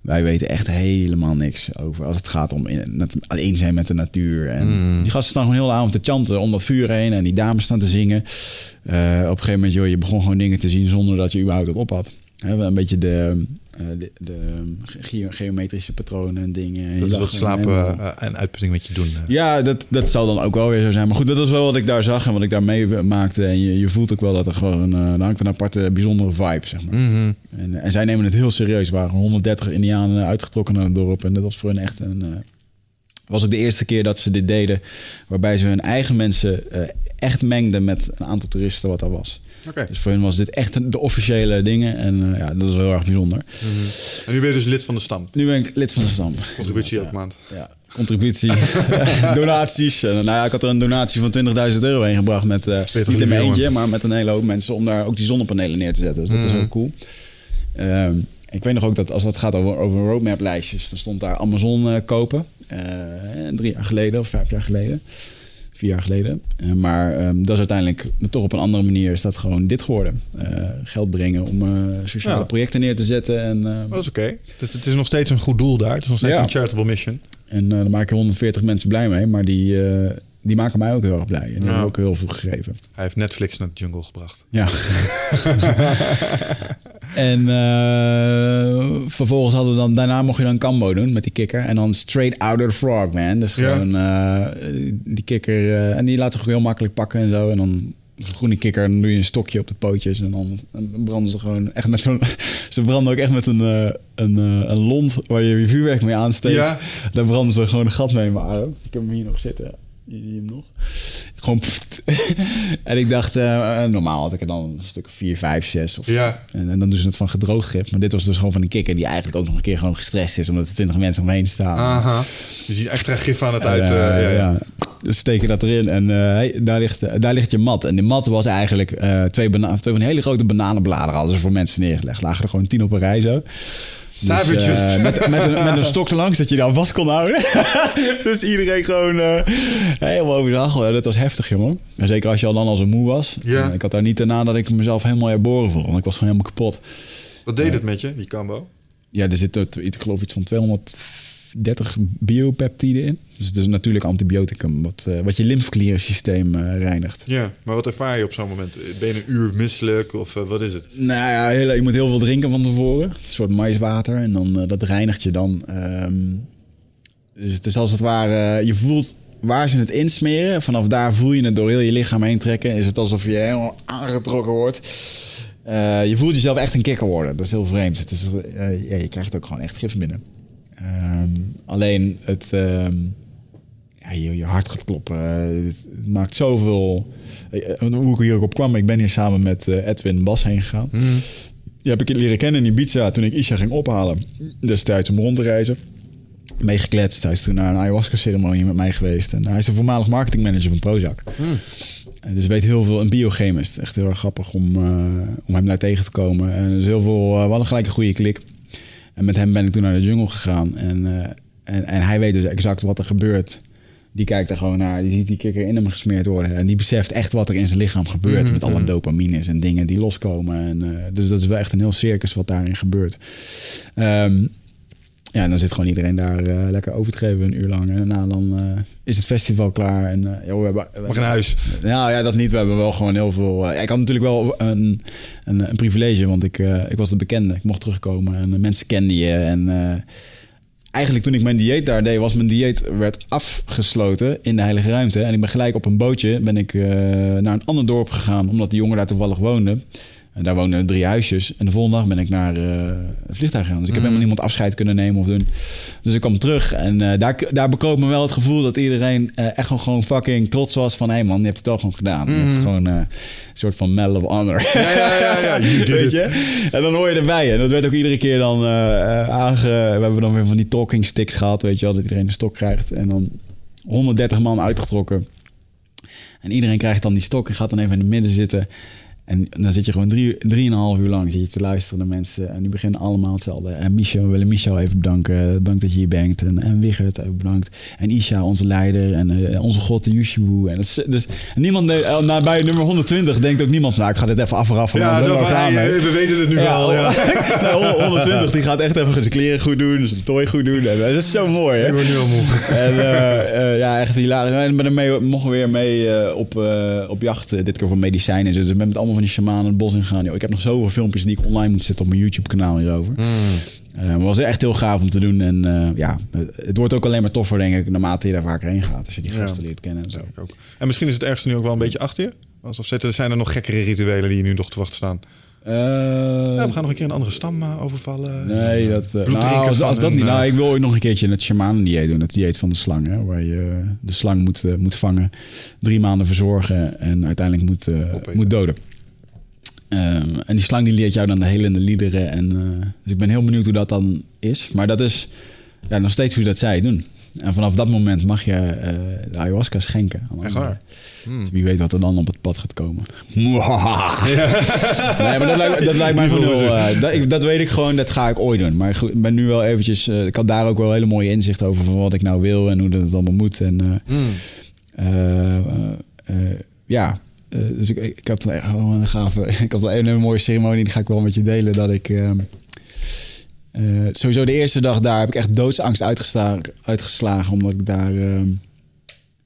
Wij weten echt helemaal niks over als het gaat om in, het alleen zijn met de natuur. En mm. die gasten staan gewoon heel de avond te chanten om dat vuur heen. En die dames staan te zingen. Uh, op een gegeven moment, joh, je begon gewoon dingen te zien zonder dat je überhaupt het op had. He, een beetje de, uh, de, de ge- geometrische patronen en dingen. Dat is wat slapen en, uh, en uitputting met je doen. Uh. Ja, dat, dat zal dan ook wel weer zo zijn. Maar goed, dat was wel wat ik daar zag en wat ik daar mee maakte. En je, je voelt ook wel dat er gewoon... Uh, er hangt een aparte, bijzondere vibe, zeg maar. Mm-hmm. En, en zij nemen het heel serieus. Er waren honderddertig Indianen uitgetrokken naar het dorp. En dat was voor hen echt een... Uh, was ook de eerste keer dat ze dit deden... waarbij ze hun eigen mensen... Uh, echt mengden met een aantal toeristen wat er was. Okay. Dus voor hun was dit echt de officiële dingen. En uh, ja, dat is heel erg bijzonder. Mm-hmm. En nu ben je dus lid van de stam? Nu ben ik lid van de stam. Contributie elke ja. maand? Ja, contributie. Donaties. En, nou ja, ik had er een donatie van twintigduizend euro heen gebracht. Met, uh, niet in mijn eentje, maar met een hele hoop mensen... om daar ook die zonnepanelen neer te zetten. Dus dat mm-hmm. is ook cool. Um, ik weet nog ook dat als dat gaat over, over roadmap-lijstjes... dan stond daar Amazon uh, kopen. Uh, drie jaar geleden of vijf jaar geleden. Vier jaar geleden. Uh, maar um, dat is uiteindelijk toch op een andere manier is dat gewoon dit geworden. Uh, geld brengen om uh, sociale ja. projecten neer te zetten. En, uh, dat is oké. Okay. Het, het is nog steeds een goed doel daar. Het is nog steeds ja. een charitable mission. En uh, daar maken honderdveertig mensen blij mee. Maar die, uh, die maken mij ook heel erg blij. En die ja. hebben ook heel veel gegeven. Hij heeft Netflix naar de jungle gebracht. Ja. En uh, vervolgens hadden we dan... Daarna mocht je dan kambo doen met die kikker. En dan straight out of the frog, man. Dus gewoon ja. uh, die kikker... Uh, en die laten we gewoon heel makkelijk pakken en zo. En dan groene kikker. En dan doe je een stokje op de pootjes. En dan, en dan branden ze gewoon echt met zo'n... Ze branden ook echt met een, uh, een, uh, een lont waar je je vuurwerk mee aansteekt. Ja. Daar branden ze gewoon een gat mee in mijn arm. Ik heb hem hier nog zitten. Je ziet hem nog. Gewoon... en ik dacht, uh, normaal had ik er dan een stuk vier, vijf, zes. Of, ja. en, en dan doen ze het van gedroogd gif. Maar dit was dus gewoon van een kikker die eigenlijk ook nog een keer gewoon gestrest is. Omdat er twintig mensen omheen staan. Aha. Dus je extra gif aan het en, uit. Uh, uh, ja, ja. Dus steken dat erin. En uh, daar, ligt, daar ligt je mat. En die mat was eigenlijk uh, twee, bana- twee van hele grote bananenbladeren. Hadden ze voor mensen neergelegd. Lagen er gewoon tien op een rij zo. Savages. Dus, uh, met, met, een, met een stok langs dat je daar vast kon houden. Dus iedereen gewoon uh, helemaal over de hachel. Dat was heftig, jongen. En zeker als je al dan al zo moe was. Ja. Uh, ik had daar niet daarna dat ik mezelf helemaal herboren voelde. Want ik was gewoon helemaal kapot. Wat deed uh, het met je, die combo? Ja, er zit ik geloof iets van tweehonderddertig biopeptiden in. Dus het is natuurlijk antibioticum. Wat, uh, wat je lymfekliersysteem uh, reinigt. Ja, maar wat ervaar je op zo'n moment? Ben je een uur misselijk of uh, wat is het? Nou ja, heel, je moet heel veel drinken van tevoren. Een soort maïswater. En dan, uh, dat reinigt je dan. Um, Dus het is als het ware, je voelt waar ze het insmeren. Vanaf daar voel je het door heel je lichaam heen trekken. Is het alsof je helemaal aangetrokken wordt. Uh, je voelt jezelf echt een kikker worden. Dat is heel vreemd. Het is, uh, ja, je krijgt ook gewoon echt gif binnen. Um, alleen het... Um, ja, je, je hart gaat kloppen. Uh, het maakt zoveel... Uh, hoe ik hier ook op kwam, ik ben hier samen met uh, Edwin Bas heen gegaan. Mm. Die heb ik leren kennen in Ibiza toen ik Isha ging ophalen. Destijds om rond te reizen. Meegekletst. Hij is toen naar een ayahuasca-ceremonie met mij geweest. En hij is de voormalig marketingmanager van Prozac. Mm. Dus weet heel veel. Een biochemist. Echt heel erg grappig om, uh, om hem daar tegen te komen. En dus heel veel... Uh, we hadden gelijk een goede klik. En met hem ben ik toen naar de jungle gegaan. En, uh, en, en hij weet dus exact wat er gebeurt. Die kijkt er gewoon naar. Die ziet die kikker in hem gesmeerd worden. En die beseft echt wat er in zijn lichaam gebeurt. Mm-hmm. Met alle dopamines en dingen die loskomen. En, uh, dus dat is wel echt een heel circus wat daarin gebeurt. Um, ja, en dan zit gewoon iedereen daar uh, lekker over te geven een uur lang. En daarna dan uh, is het festival klaar. En, uh, joh, we hebben, we, we, Mag een huis? Nou ja, dat niet. We hebben wel gewoon heel veel... Uh, ik had natuurlijk wel een, een, een privilege. Want ik, uh, ik was de bekende. Ik mocht terugkomen. En de mensen kenden je. En... Uh, Eigenlijk toen ik mijn dieet daar deed, was mijn dieet werd afgesloten in de heilige ruimte. En ik ben gelijk op een bootje ben ik, uh, naar een ander dorp gegaan, omdat die jongen daar toevallig woonde. En daar woonden drie huisjes. En de volgende dag ben ik naar uh, het vliegtuig gegaan. Dus ik heb mm. helemaal niemand afscheid kunnen nemen of doen. Dus ik kwam terug. En uh, daar, daar bekroop me wel het gevoel dat iedereen uh, echt gewoon fucking trots was. Van, hé hey man, je hebt het wel gewoon gedaan. Mm. Je hebt gewoon uh, een soort van medal of honor. Ja, ja, ja. ja Weet je? En dan hoor je erbij. En dat werd ook iedere keer dan uh, aange... We hebben dan weer van die talking sticks gehad. Weet je wel, dat iedereen een stok krijgt. En dan honderddertig man uitgetrokken. En iedereen krijgt dan die stok en gaat dan even in het midden zitten... En dan zit je gewoon drie, drieënhalf uur lang zit je te luisteren naar mensen. En die beginnen allemaal hetzelfde. En Michel, we willen Michel even bedanken. Dank dat je hier bent. En, en Wiggert, even bedankt. En Isha, onze leider. En uh, onze god, de Yushibu. En dus, dus, niemand, uh, nou, bij nummer honderdtwintig denkt ook niemand... Nou, ik ga dit even afraffen. Ja, zo van, hey, we weten het nu wel. Ja, ja. nou, honderdtwintig, die gaat echt even zijn kleren goed doen. Zijn tooi goed doen. En, dat is zo mooi, hè? Ik word nu al moe. En uh, uh, ja, echt hilarisch. En daarmee mochten we weer mee uh, op, uh, op jacht. Uh, dit keer voor medicijnen. Dus ik ben met allemaal... van die shamanen het bos in gaan. Yo, ik heb nog zoveel filmpjes die ik online moet zetten op mijn YouTube kanaal hierover. Mm. Uh, maar het was echt heel gaaf om te doen. En uh, ja, het wordt ook alleen maar toffer, denk ik, naarmate je daar vaker heen gaat. Als je die gasten ja. leert kennen en zo. Ook. En misschien is het ergste nu ook wel een beetje achter je? Alsof zitten, zijn er nog gekkere rituelen die je nu nog te wachten staan? Uh, ja, we gaan nog een keer een andere stam overvallen. Nee, dat... Uh, nou, als, als dat en, niet... Nou, ik wil ooit nog een keertje het shamanendieet doen. Het dieet van de slang, hè, waar je de slang moet, uh, moet vangen. Drie maanden verzorgen en uiteindelijk moet, uh, moet doden. Um, en die slang die leert jou dan de helende liederen. En, uh, dus ik ben heel benieuwd hoe dat dan is. Maar dat is ja, nog steeds hoe dat zij doen. En vanaf dat moment mag je uh, de ayahuasca schenken. Echt waar? Hmm. Dus wie weet wat er dan op het pad gaat komen. Ja. Nee, maar dat lijkt, dat lijkt mij van nul. Uh, dat, dat weet ik gewoon, dat ga ik ooit doen. Maar ik ben nu wel eventjes... Uh, ik had daar ook wel hele mooie inzicht over... van wat ik nou wil en hoe dat het allemaal moet. En, uh, hmm. uh, uh, uh, ja... Uh, dus ik, ik had oh, een gave, ik had wel een hele mooie ceremonie, die ga ik wel met je delen. Dat ik uh, uh, sowieso de eerste dag daar heb ik echt doodsangst uitgeslagen, omdat ik daar, uh,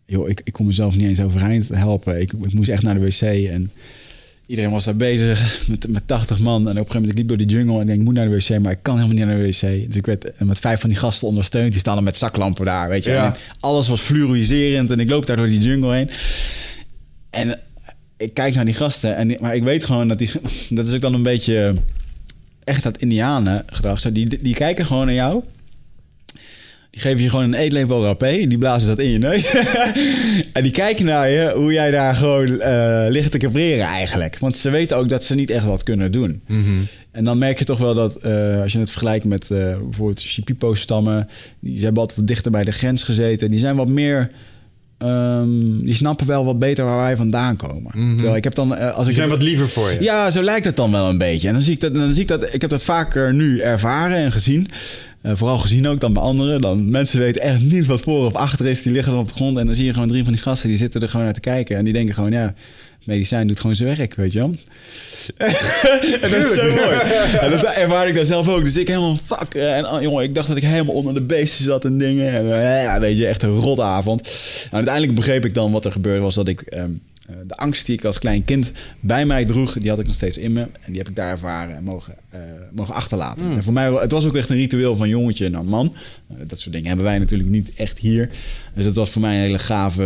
joh, ik, ik kon mezelf niet eens overeind helpen. Ik, ik moest echt naar de wc en iedereen was daar bezig met, met tachtig man. En op een gegeven moment ik liep door die jungle en ik denk, ik moet naar de wc, maar ik kan helemaal niet naar de wc. Dus ik werd met vijf van die gasten ondersteund, die staan dan met zaklampen daar, weet je. Ja. Alles was fluoriserend en ik loop daar door die jungle heen. En ik kijk naar die gasten, en, maar ik weet gewoon dat die... Dat is ook dan een beetje echt dat Indianen gedrag. Die, die kijken gewoon naar jou. Die geven je gewoon een eetlepel rapé. Die blazen dat in je neus. En die kijken naar je, hoe jij daar gewoon uh, ligt te capreren eigenlijk. Want ze weten ook dat ze niet echt wat kunnen doen. Mm-hmm. En dan merk je toch wel dat, uh, als je het vergelijkt met uh, bijvoorbeeld Shipipo-stammen... die hebben altijd dichter bij de grens gezeten. Die zijn wat meer... Um, die snappen wel wat beter waar wij vandaan komen. Mm-hmm. Terwijl ik heb dan, uh, als die ik zijn wat liever voor je. Ja, zo lijkt het dan wel een beetje. En dan zie ik dat, dan zie ik dat, ik heb dat vaker nu ervaren en gezien. Uh, vooral gezien ook dan bij anderen. Dan mensen weten echt niet wat voor of achter is. Die liggen dan op de grond en dan zie je gewoon drie van die gasten die zitten er gewoon naar te kijken. En die denken gewoon, ja, medicijn doet gewoon zijn werk, weet je wel. En dat is zo mooi. En dat ervaar ik daar zelf ook. Dus ik helemaal, fuck. En oh, jongen, ik dacht dat ik helemaal onder de beesten zat en dingen. En uh, weet je, echt een rotavond. En uiteindelijk begreep ik dan wat er gebeurde was dat ik... Um, de angst die ik als klein kind bij mij droeg, die had ik nog steeds in me. En die heb ik daar ervaren en mogen, uh, mogen achterlaten. Mm. En voor mij, het was ook echt een ritueel van jongetje naar man. Uh, dat soort dingen hebben wij natuurlijk niet echt hier. Dus dat was voor mij een hele gave...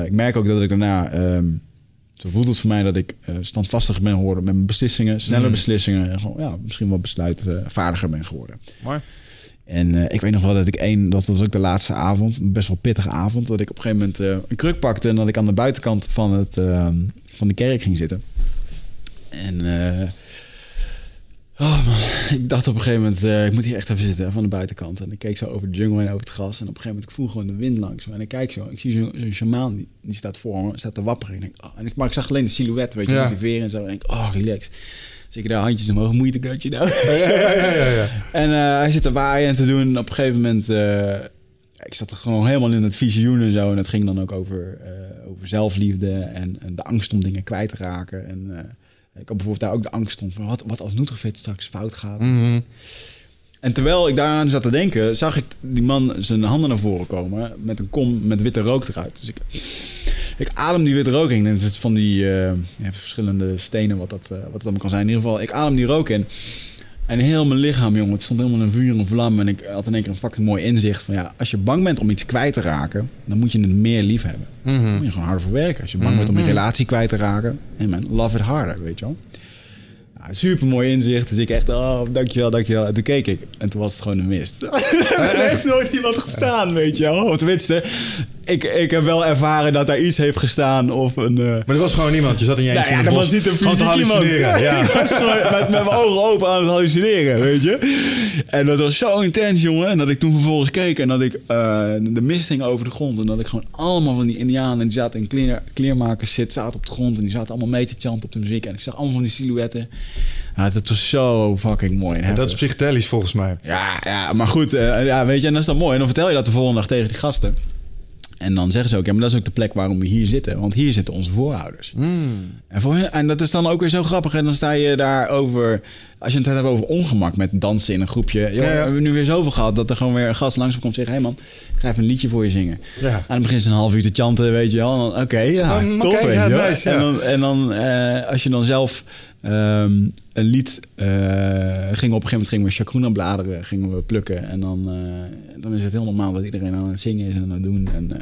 Uh, ik merk ook dat ik daarna... Um, zo voelt het voor mij dat ik uh, standvastiger ben geworden met mijn beslissingen. Snelle mm. beslissingen. En gewoon, ja, misschien wel besluitvaardiger uh, ben geworden. Mooi. En uh, ik weet nog wel dat ik één, dat was ook de laatste avond, een best wel pittige avond, dat ik op een gegeven moment uh, een kruk pakte en dat ik aan de buitenkant van, het, uh, van de kerk ging zitten. En uh, oh man, ik dacht op een gegeven moment, uh, ik moet hier echt even zitten van de buitenkant. En ik keek zo over de jungle en over het gras en op een gegeven moment, ik voel gewoon de wind langs me. En ik kijk zo, ik zie zo'n zo shamaan, die, die staat voor me, staat te wapperen. En ik, oh, en ik, maar ik zag alleen de silhouet, weet je, ja. die veren en zo. En ik, oh, relax. Dus ik daar handjes omhoog, moeite coachje nou. Ja, ja, ja, ja, ja. En uh, hij zit te waaien en te doen. En op een gegeven moment, uh, ik zat er gewoon helemaal in het visioen en zo. En het ging dan ook over, uh, over zelfliefde en, en de angst om dingen kwijt te raken. En uh, ik had bijvoorbeeld daar ook de angst om van wat, wat als Nutrofit straks fout gaat. Mm-hmm. En terwijl ik daaraan zat te denken, zag ik die man zijn handen naar voren komen met een kom met witte rook eruit. Dus ik... Ik adem die witte rook in. En het is van die uh, je hebt verschillende stenen, wat dat, uh, wat dat allemaal kan zijn. In ieder geval, ik adem die rook in. En heel mijn lichaam, jongen, het stond helemaal een vuur en vlam. En ik had in één keer een fucking mooi inzicht van ja, als je bang bent om iets kwijt te raken, dan moet je het meer lief hebben. Mm-hmm. Dan moet je gewoon harder voor werken. Als je bang mm-hmm. bent om een relatie kwijt te raken, hey man, love it harder, weet je wel. Ja, super mooi inzicht. Dus ik echt, oh, dankjewel, dankjewel. En toen keek ik. En toen was het gewoon een mist. Er heeft nooit iemand gestaan, weet je wel. Of tenminste, ik, ik heb wel ervaren dat daar iets heeft gestaan. Of een, uh... Maar er was gewoon niemand. Je zat in je eentje. Nou, ja, er was niet een fysiek hallucineren. Ja. Ik was gewoon met, met mijn ogen open aan het hallucineren, weet je. En dat was zo intens, jongen. En dat ik toen vervolgens keek en dat ik uh, de mist hing over de grond. En dat ik gewoon allemaal van die indianen, die zaten in kleer, kleermakers zit, zaten op de grond. En die zaten allemaal mee te chanten op de muziek. En ik zag allemaal van die silhouetten. Ja, dat was zo fucking mooi. En dat is psychedelisch volgens mij. Ja, ja maar goed. Uh, ja, weet je, en dat is dan mooi. En dan vertel je dat de volgende dag tegen die gasten. En dan zeggen ze ook, ja, maar dat is ook de plek waarom we hier zitten. Want hier zitten onze voorouders. Mm. En, voor, en dat is dan ook weer zo grappig. En dan sta je daar over... Als je het hebt over ongemak met dansen in een groepje. Joh, ja, ja. We hebben nu weer zoveel gehad dat er gewoon weer een gast langs komt en zegt... Hé hey man, ik ga even een liedje voor je zingen. Ja. En dan begint ze een half uur te chanten, weet je wel. Oké, okay, ja, um, tof. Okay, ja, nice, ja. En dan, en dan uh, als je dan zelf... Um, een lied uh, gingen we op een gegeven moment gingen we chacruna bladeren, gingen we plukken. En dan, uh, dan is het heel normaal dat iedereen aan het zingen is en aan het doen. En uh,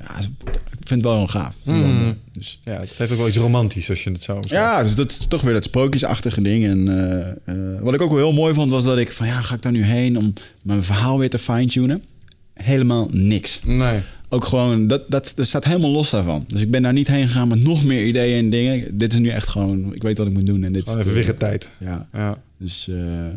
ik vind het wel heel gaaf. Mm. Dus, ja, het heeft ook wel iets romantisch als je het zo... Ja, dus dat is toch weer dat sprookjesachtige ding. En uh, uh, wat ik ook wel heel mooi vond was dat ik van ja, ga ik daar nu heen om mijn verhaal weer te fine-tunen? Helemaal niks. Nee. Ook gewoon, dat, dat, dat staat helemaal los daarvan. Dus ik ben daar niet heen gegaan met nog meer ideeën en dingen. Dit is nu echt gewoon, ik weet wat ik moet doen. En dit gewoon is even weer tijd. Ja. ja. Dus uh,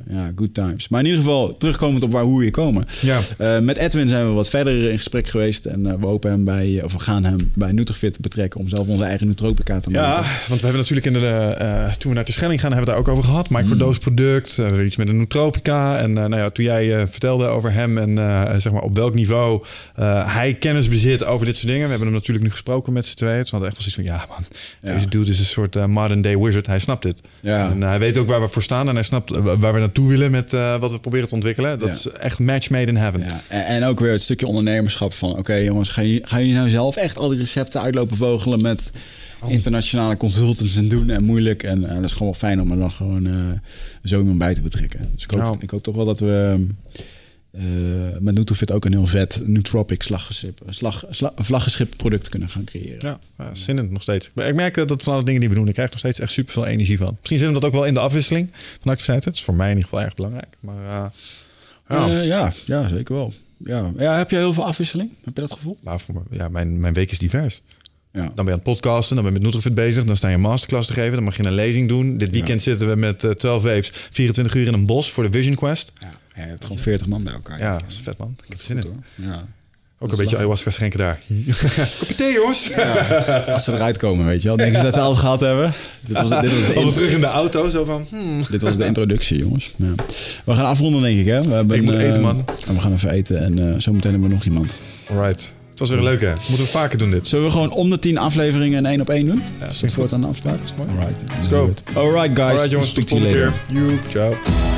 ja, good times. Maar in ieder geval, terugkomend op waar hoe we komen. Ja. Uh, met Edwin zijn we wat verder in gesprek geweest. En uh, we hopen hem bij, of we gaan hem bij Nutrofit betrekken om zelf onze eigen Nootropica te maken. Ja, want we hebben natuurlijk in de, uh, toen we naar de Schelling gaan, hebben we het daar ook over gehad. Microdose product, uh, iets met een Nootropica. En uh, nou ja, toen jij uh, vertelde over hem en uh, zeg maar op welk niveau uh, hij kennis bezit over dit soort dingen. We hebben hem natuurlijk nu gesproken met z'n tweeën. Toen hadden we echt wel zoiets van, ja man, ja. deze dude is een soort uh, modern day wizard. Hij snapt dit. Ja. En uh, hij weet ook waar we voor staan en hij snapt waar we naartoe willen met uh, wat we proberen te ontwikkelen. Dat ja. is echt match made in heaven. Ja. En, en ook weer het stukje ondernemerschap van... oké okay, jongens, gaan jullie, gaan jullie nou zelf echt al die recepten uitlopen vogelen... met oh. internationale consultants en doen en moeilijk. En uh, dat is gewoon wel fijn om er dan gewoon uh, zo iemand bij te betrekken. Dus ik hoop, nou. ik hoop toch wel dat we... Uh, met Nutrofit ook een heel vet nootropic slaggeschip, slag, slag, vlaggenschip product kunnen gaan creëren. Ja, ja zin in nog steeds. Maar ik merk dat van alle dingen die we doen, ik krijg nog steeds echt super veel energie van. Misschien zit hem dat ook wel in de afwisseling van activiteiten. Dat is voor mij in ieder geval erg belangrijk. Maar uh, ja. Uh, ja, ja, zeker wel. Ja. Ja, heb je heel veel afwisseling? Heb je dat gevoel? Nou, voor me, ja, mijn, mijn week is divers. Ja. Dan ben je aan het podcasten, dan ben je met Nutrofit bezig... dan sta je een masterclass te geven, dan mag je een lezing doen. Dit weekend ja. zitten we met uh, twaalf waves vierentwintig uur in een bos voor de Vision Quest. Ja, ja je hebt gewoon veertig man bij elkaar. Ja, dat is vet man. Ik heb er zin in. Ja. Ook een beetje ayahuasca schenken daar. Kopje thee, jongens. Ja, als ze eruit komen, weet je wel. Denken ze dat ze al gehad hebben. Dit was, dit was de in... terug in de auto, zo van... Hmm. Dit was de introductie, jongens. Ja. We gaan afronden, denk ik, hè. We hebben, ik moet eten, man. Uh, we gaan even eten en uh, zometeen hebben we nog iemand. All right. Het was weer een leuke. Moeten we vaker doen dit. Zullen we gewoon om de tien afleveringen een één op één doen? Ja, dat wordt aan de afspraak. All right. Let's go. All right, guys. All right, jongens. Tot de volgende keer. You. Ciao.